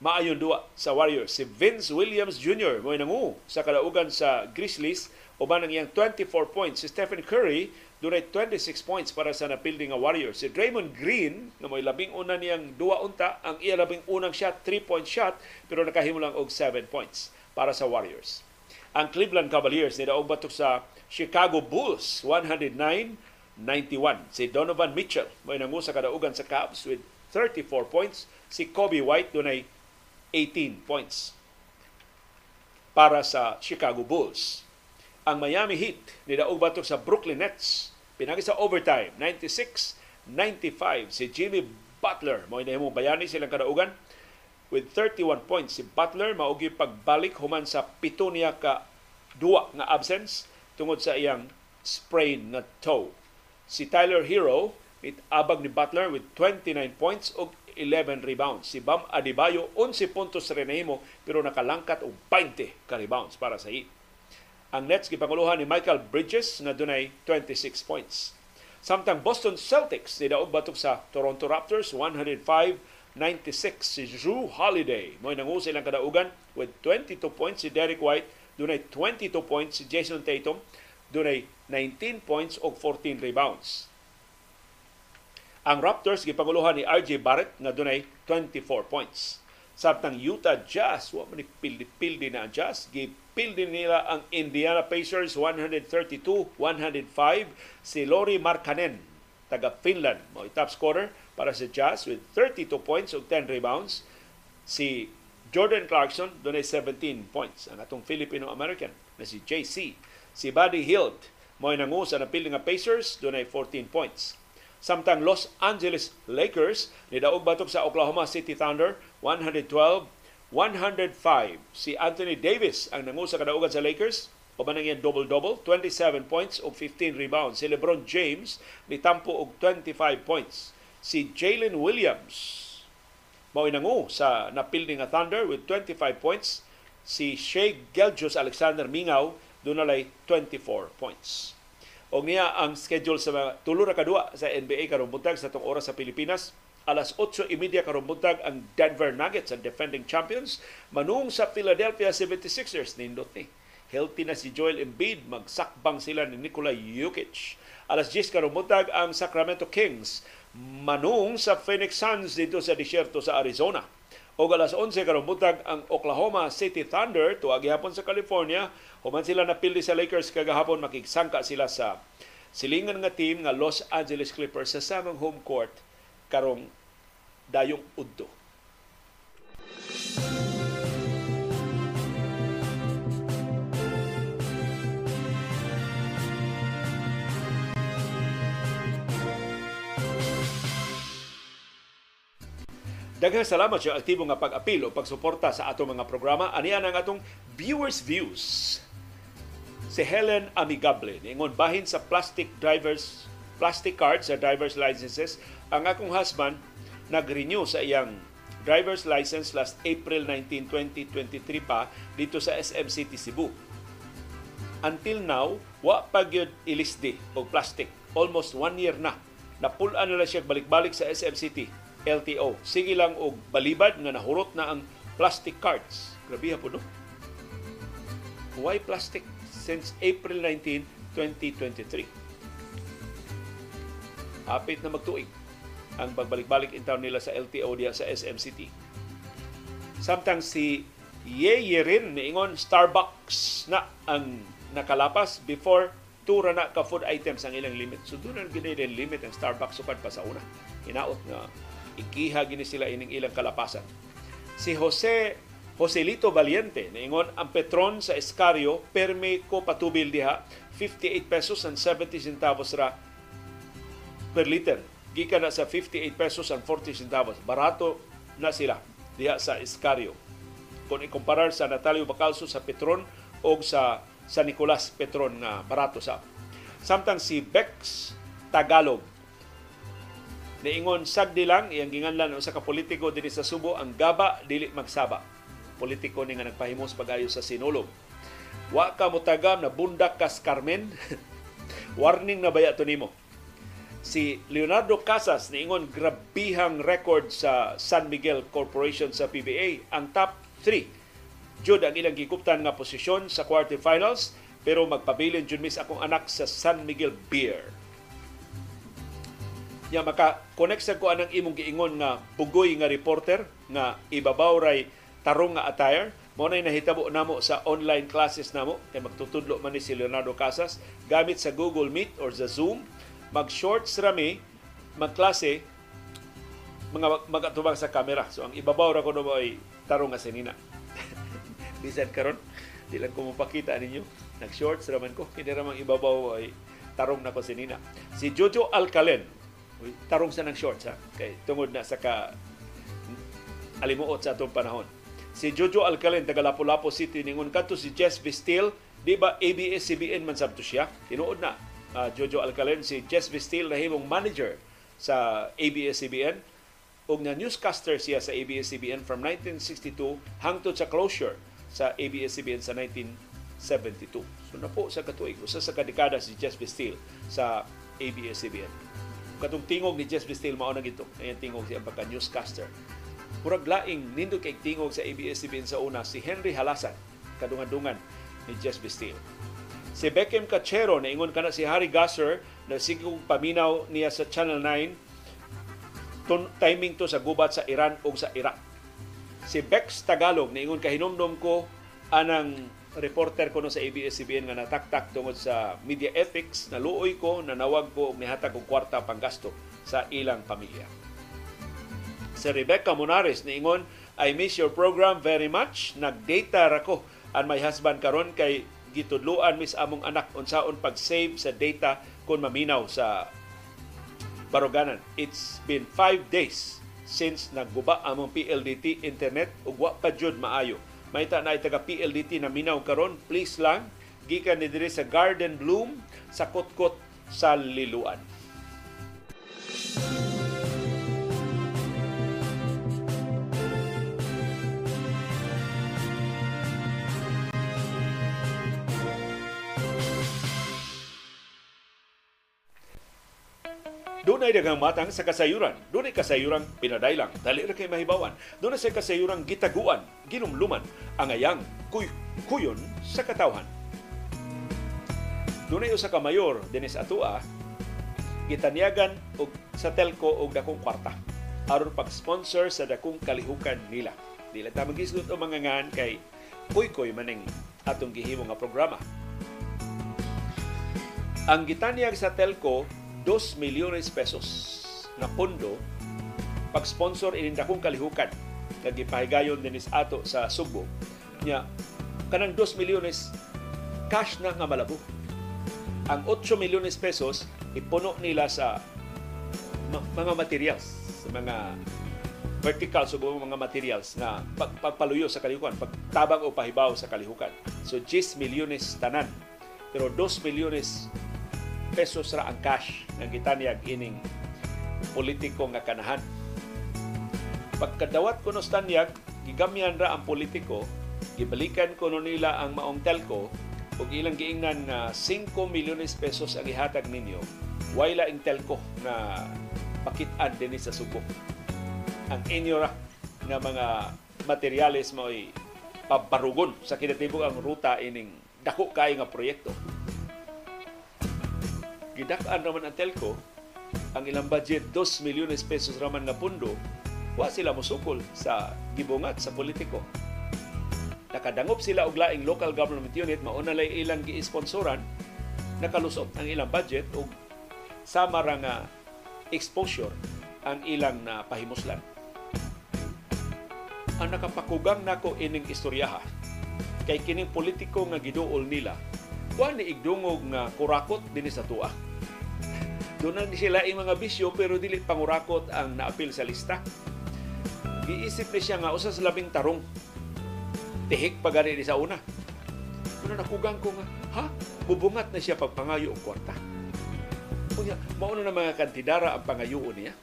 Maayon duwa sa Warriors. Si Vince Williams Jr. mo'y nangu sa kadaugan sa Grizzlies. Uban ang iyang 24 points. Si Stephen Curry dunay 26 points para sa napilding nga Warriors. Si Draymond Green, na may labing una niyang duwa unta, ang iya labing unang shot, 3-point shot, pero nakahimulang og 7 points para sa Warriors. Ang Cleveland Cavaliers nidaog batok sa Chicago Bulls, 109-91. Si Donovan Mitchell, may nangu sa kadaugan sa Cavs with 34 points. Si Kobe White, dunay 18 points para sa Chicago Bulls. Ang Miami Heat nidaog batok sa Brooklyn Nets, pinagi sa overtime 96-95. Si Jimmy Butler mo inahimong bayani silang kadaugan with 31 points. Si Butler maogi pagbalik human sa pito niya ka duwa nga absence tungod sa iyang sprain na toe. Si Tyler Hero abag ni Butler with 29 points og 11 rebounds. Si Bam Adebayo 11 puntos renahimo pero nakalangkat og 20 ka rebounds para sa Heat. Ang Nets gipanguluhan ni Michael Bridges na dunay 26 points. Samtang Boston Celtics nidaog batok sa Toronto Raptors 105-96. Si Jrue Holiday mo'y nangu silang kadaugan with 22 points. Si Derek White dunay 22 points. Si Jason Tatum dunay 19 points o 14 rebounds. Ang Raptors gipanguluhan ni RJ Barrett na dunay 24 points. Samtang Utah Jazz, wala man pildi-pildi na ang Jazz. Gipildi nila ang Indiana Pacers 132-105. Si Lauri Markkanen, taga Finland, mo top scorer para sa Jazz with 32 points o 10 rebounds. Si Jordan Clarkson, doon ay 17 points. Ang atong Filipino-American na si JC. Si Buddy Hield, mo nangu sa napili nga Pacers, doon ay 14 points. Samtang Los Angeles Lakers nidaog batok sa Oklahoma City Thunder 112-105. Si Anthony Davis ang nangu sa kadaugan sa Lakers. Uban ang iyang double-double, 27 points o 15 rebounds. Si LeBron James nitampo og 25 points. Si Jalen Williams mao nangu sa napilding nga Thunder with 25 points. Si Shai Gilgeous-Alexander Mingaw dunay 24 points. O niya ang schedule sa mga tulo ra kadua sa NBA karong buntag sa atong oras sa Pilipinas. Alas 8:30 karong buntag ang Denver Nuggets, ang defending champions, manung sa Philadelphia 76ers. Nindot ni healthy na si Joel Embiid, magsakbang sila ni Nikola Jokic. Alas 10 karong buntag ang Sacramento Kings manung sa Phoenix Suns dito sa disyerto sa Arizona. O alas 11 karong buntag ang Oklahoma City Thunder tuwa gihapon sa California. Human sila napildi sa Lakers kagahapon, makigsangka sila sa silingan nga team nga Los Angeles Clippers sa samang home court karong dayong udto. Daghang salamat sa aktibo nga pag-apil o pagsuporta sa atong mga programa. Anian ang atong Viewers Views. Si Helen Amigable ningon bahin sa plastic cards sa driver's licenses. Ang akong husband nag-renew sa iyang driver's license last April 19, 2023 pa dito sa SM City, Cebu. Until now, wa pa gyud ilisdi og plastic. Almost 1 year na. Napul-an na lang siya balik-balik sa SM City LTO. Sige lang og balibad nga nahurot na ang plastic cards. Grabe ha po, no? Why plastic? Since April 19, 2023. Apit na magtuig ang pagbalik-balik in town nila sa LTO diya sa SM City. Samtang si Yeye rin niingon Starbucks na ang nakalapas before tura na ka food items ang ilang limit. So doon ang ginayden limit ang Starbucks sukad pa sa una. Hinaot na ikiha gini sila ining ilang kalapasan. Si Joselito Valiente, naingon ang petron sa Escario, permi ko patubil diha, 58 pesos and 70 centavos ra per liter. Gika na sa 58 pesos and 40 centavos. Barato na sila diha sa Escario. Kung ikumparar sa Natalio Bacalso sa petron o sa San Nicolas petron na barato sa. Samtang si Bex Tagalog, naingon sagdi lang, iyang ginganlan sa kapolitiko din sa Subo, ang gaba, dili magsaba. Politiko ni nga nagpahimos pag-ayos sa sinulog. Wa ka mutagam na bundak kas Carmen. Warning na baya to nimo. Si Leonardo Casas niingon grabihang record sa San Miguel Corporation sa PBA. Ang top 3 jud ang ilang giguptan nga posisyon sa quarterfinals, pero magpabilin jud mis akong anak sa San Miguel Beer. Ya maka-connect sa ko anang imong giingon nga bugoy nga reporter nga ibabaw ray tarong nga attire. Maunay nahitabo namo sa online classes namo kay magtutudlo man ni si Leonardo Casas gamit sa Google Meet or sa Zoom. Mag-shorts rami, magklase, mga magatubang sa kamera. So ang ibabaw ra ko no ay tarong nga sinina. Bisan karon di lang ko mapakita ninyo. Nag-shorts raman ko kini ra mang ibabaw ay tarong na ko sinina. Si Jojo Alcalen tarong sa ng shorts ha. Kay tungod na sa ka alimuot sa atong panahon. Si Jojo Alcalen taga Lapu-Lapu City ningon kadto si Jess Vestil, di ba ABS-CBN man sabto siya. Tinuod na Jojo Alcalen si Jess Vestil nahimong manager sa ABS-CBN ug na newscaster siya sa ABS-CBN from 1962 hangtod sa closure sa ABS-CBN sa 1972. So na po sa katuig usa sa kadekada si Jess Vestil sa ABS-CBN. Katong tingog ni Jess Vestil mao na gito. Ayan tingog siya pagka newscaster. Murag laing nindo kay tingog sa ABS-CBN sa una si Henry Halasan, kadungan-dungan ni Jess Vestil. Si Beckham Cachero naingon kana si Harry Gasser na sigong paminaw niya sa Channel 9 timing to sa gubat sa Iran o sa Iraq. Si Bex Tagalog naingon kahinomdom ko anang reporter ko no sa ABS-CBN nga nataktak tungod sa media ethics, naluoy ko, nanawag ko, nihatag og kwarta panggasto sa ilang pamilya. Si Rebecca Monares niingon, I miss your program very much. Nag-data ra ko and my husband karon kay gitudloan mis among anak unsaon pag-save sa data kon maminaw sa baruganan. It's been 5 days since nagguba among PLDT internet ug wa pa jud maayo. Maita na taga PLDT na minaw karon, please lang gikan ni diri sa Garden Bloom sa Kotkot sa Liloan. Dunay daghang matang sa kasayuran. Dunay kasayuran pinadailang, dali ra kay mahibawan. Dunay sa kasayuran gitaguan, ginumluman ang ayang kuyon sa katawhan. Dunay usa ka mayor dinis atoa gitanyagan og sa telco og dakong kwarta aron pag-sponsor sa dakong kalihukan nila. Dili ta magisgot og mangangahan kay kuy-kuy maning atong gihimo nga programa. Ang gitanyag sa telco 2 milyones pesos na pondo pag-sponsor inindakong kalihukan na gipahigayon dinis ato sa Sugbo nya kanang 2 milyones cash na nga malabo. Ang 8 milyones pesos ipuno nila sa mga materials, sa mga vertical subo mga materials na pagpaluyo sa kalihukan, pagtabang o pahibaw sa kalihukan. So 10 milyones tanan pero 2 milyones pesos ra ang cash nga gitanyag ining politiko nga kanahan. Pagkadawat kuno sa tanyag, gigamyan ra ang politiko, gibalikan kuno nila ang maong telco ug ilang giingnan na 5 milyones pesos ang ihatag ninyo. Wala ing telco na pakit-an dinhi sa Subo. Ang inyo ra nga mga materyales mao'y pabarugon sa kinatibuk ang ruta ining dako kay nga proyekto. Gidak-an raman ang telco, ang ilang budget 2 milyones pesos raman na pundo, wa sila mosukol sa gibungat sa politiko. Nakadangop sila og laing local government unit, mauna lay ilang gi-sponsoran, nakalusot ang ilang budget o sama ra nga exposure ang ilang na pahimuslan. Ang nakapakugang nako ining istoryaha kay kining politiko nga giduol nila wa ni igdungog nga kurakot dinhi sa tuwa. Doon sila yung mga bisyo pero dili pangurakot ang naapil sa lista. Giisip ni siya nga usa sa labing tarong tihik pa gani sa una. Kuno nakugang ko nga ha bubungat na siya pagpangayo og kwarta. Kunya mauno na mga kantidara ang pangayoon niya.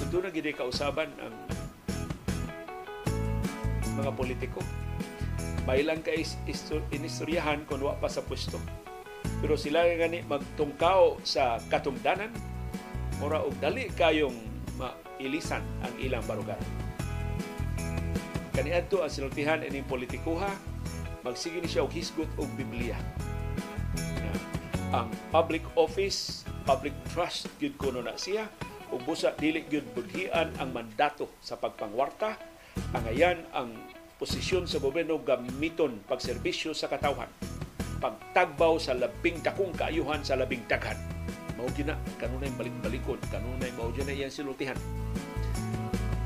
So doon na gid kausaban ang mga politiko. Bailang ka inistoryahan kung wa pa sa pwesto. pero sila gani magtungkaw sa katungdanan, mura og dali kayong mailisan ang ilang barugaran. Kaniadto ang sinultihan ining politikuha, magsige ni siya og hisgot og Biblia. Ang public office, public trust gyud kuno na siya, ug busa dili gyud budhian ang mandato sa pagpangwarta, angayan ang posisyon sa gobyerno gamiton pagserbisyo sa katawhan, pagtagbaw sa labing dakong kaayuhan sa labing daghan. Mao gyud na kanunay balik-balikon, kanunay mao gyud na iyang silutihan.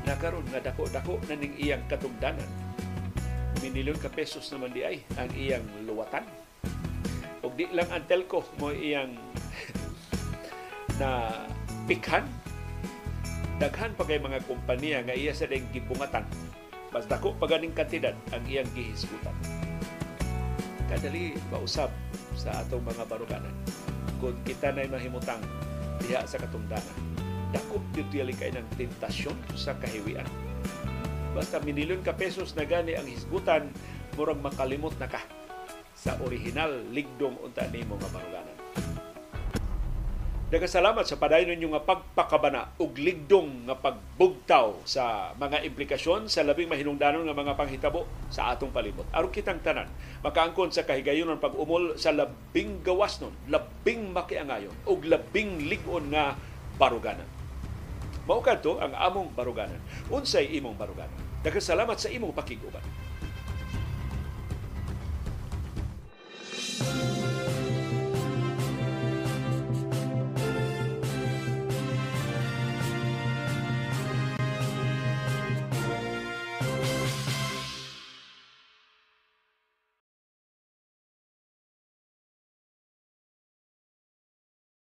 Nakaroon nga dako-dako na ning iyang katungdanan. Minilyon ka pesos naman di ay ang iyang luwatan. O di lang ang telco mo iyang na pikhan. Daghan pa kay mga kompanya nga iya sa deng gibungatan. Mas dako pa ganing kantidad ang iyang gihisgutan. Kadali mausap sa atong mga baruganan. Kung kita na'y mahimutang diha sa katungdanan, dakop titiyali kay ng tentasyon sa kahiwian. Basta minilyon ka pesos na gani ang hisgutan, murag makalimot na ka sa orihinal ligdong unta nimo nga baruganan. Nagkasalamat sa padayon ninyo nga pagpakabana ug ligdong nga pagbugtaw sa mga implikasyon sa labing mahinungdanon nga mga panghitabo sa atong palibot. Aron kitang tanan makaangkon sa kahigayonon pag-umol sa labing gawasnon, labing makiangayon ug labing lig-on nga baruganan. Mao kadto ang among baruganan. Unsay imong baruganan? Nagkasalamat sa imong pakig-uban.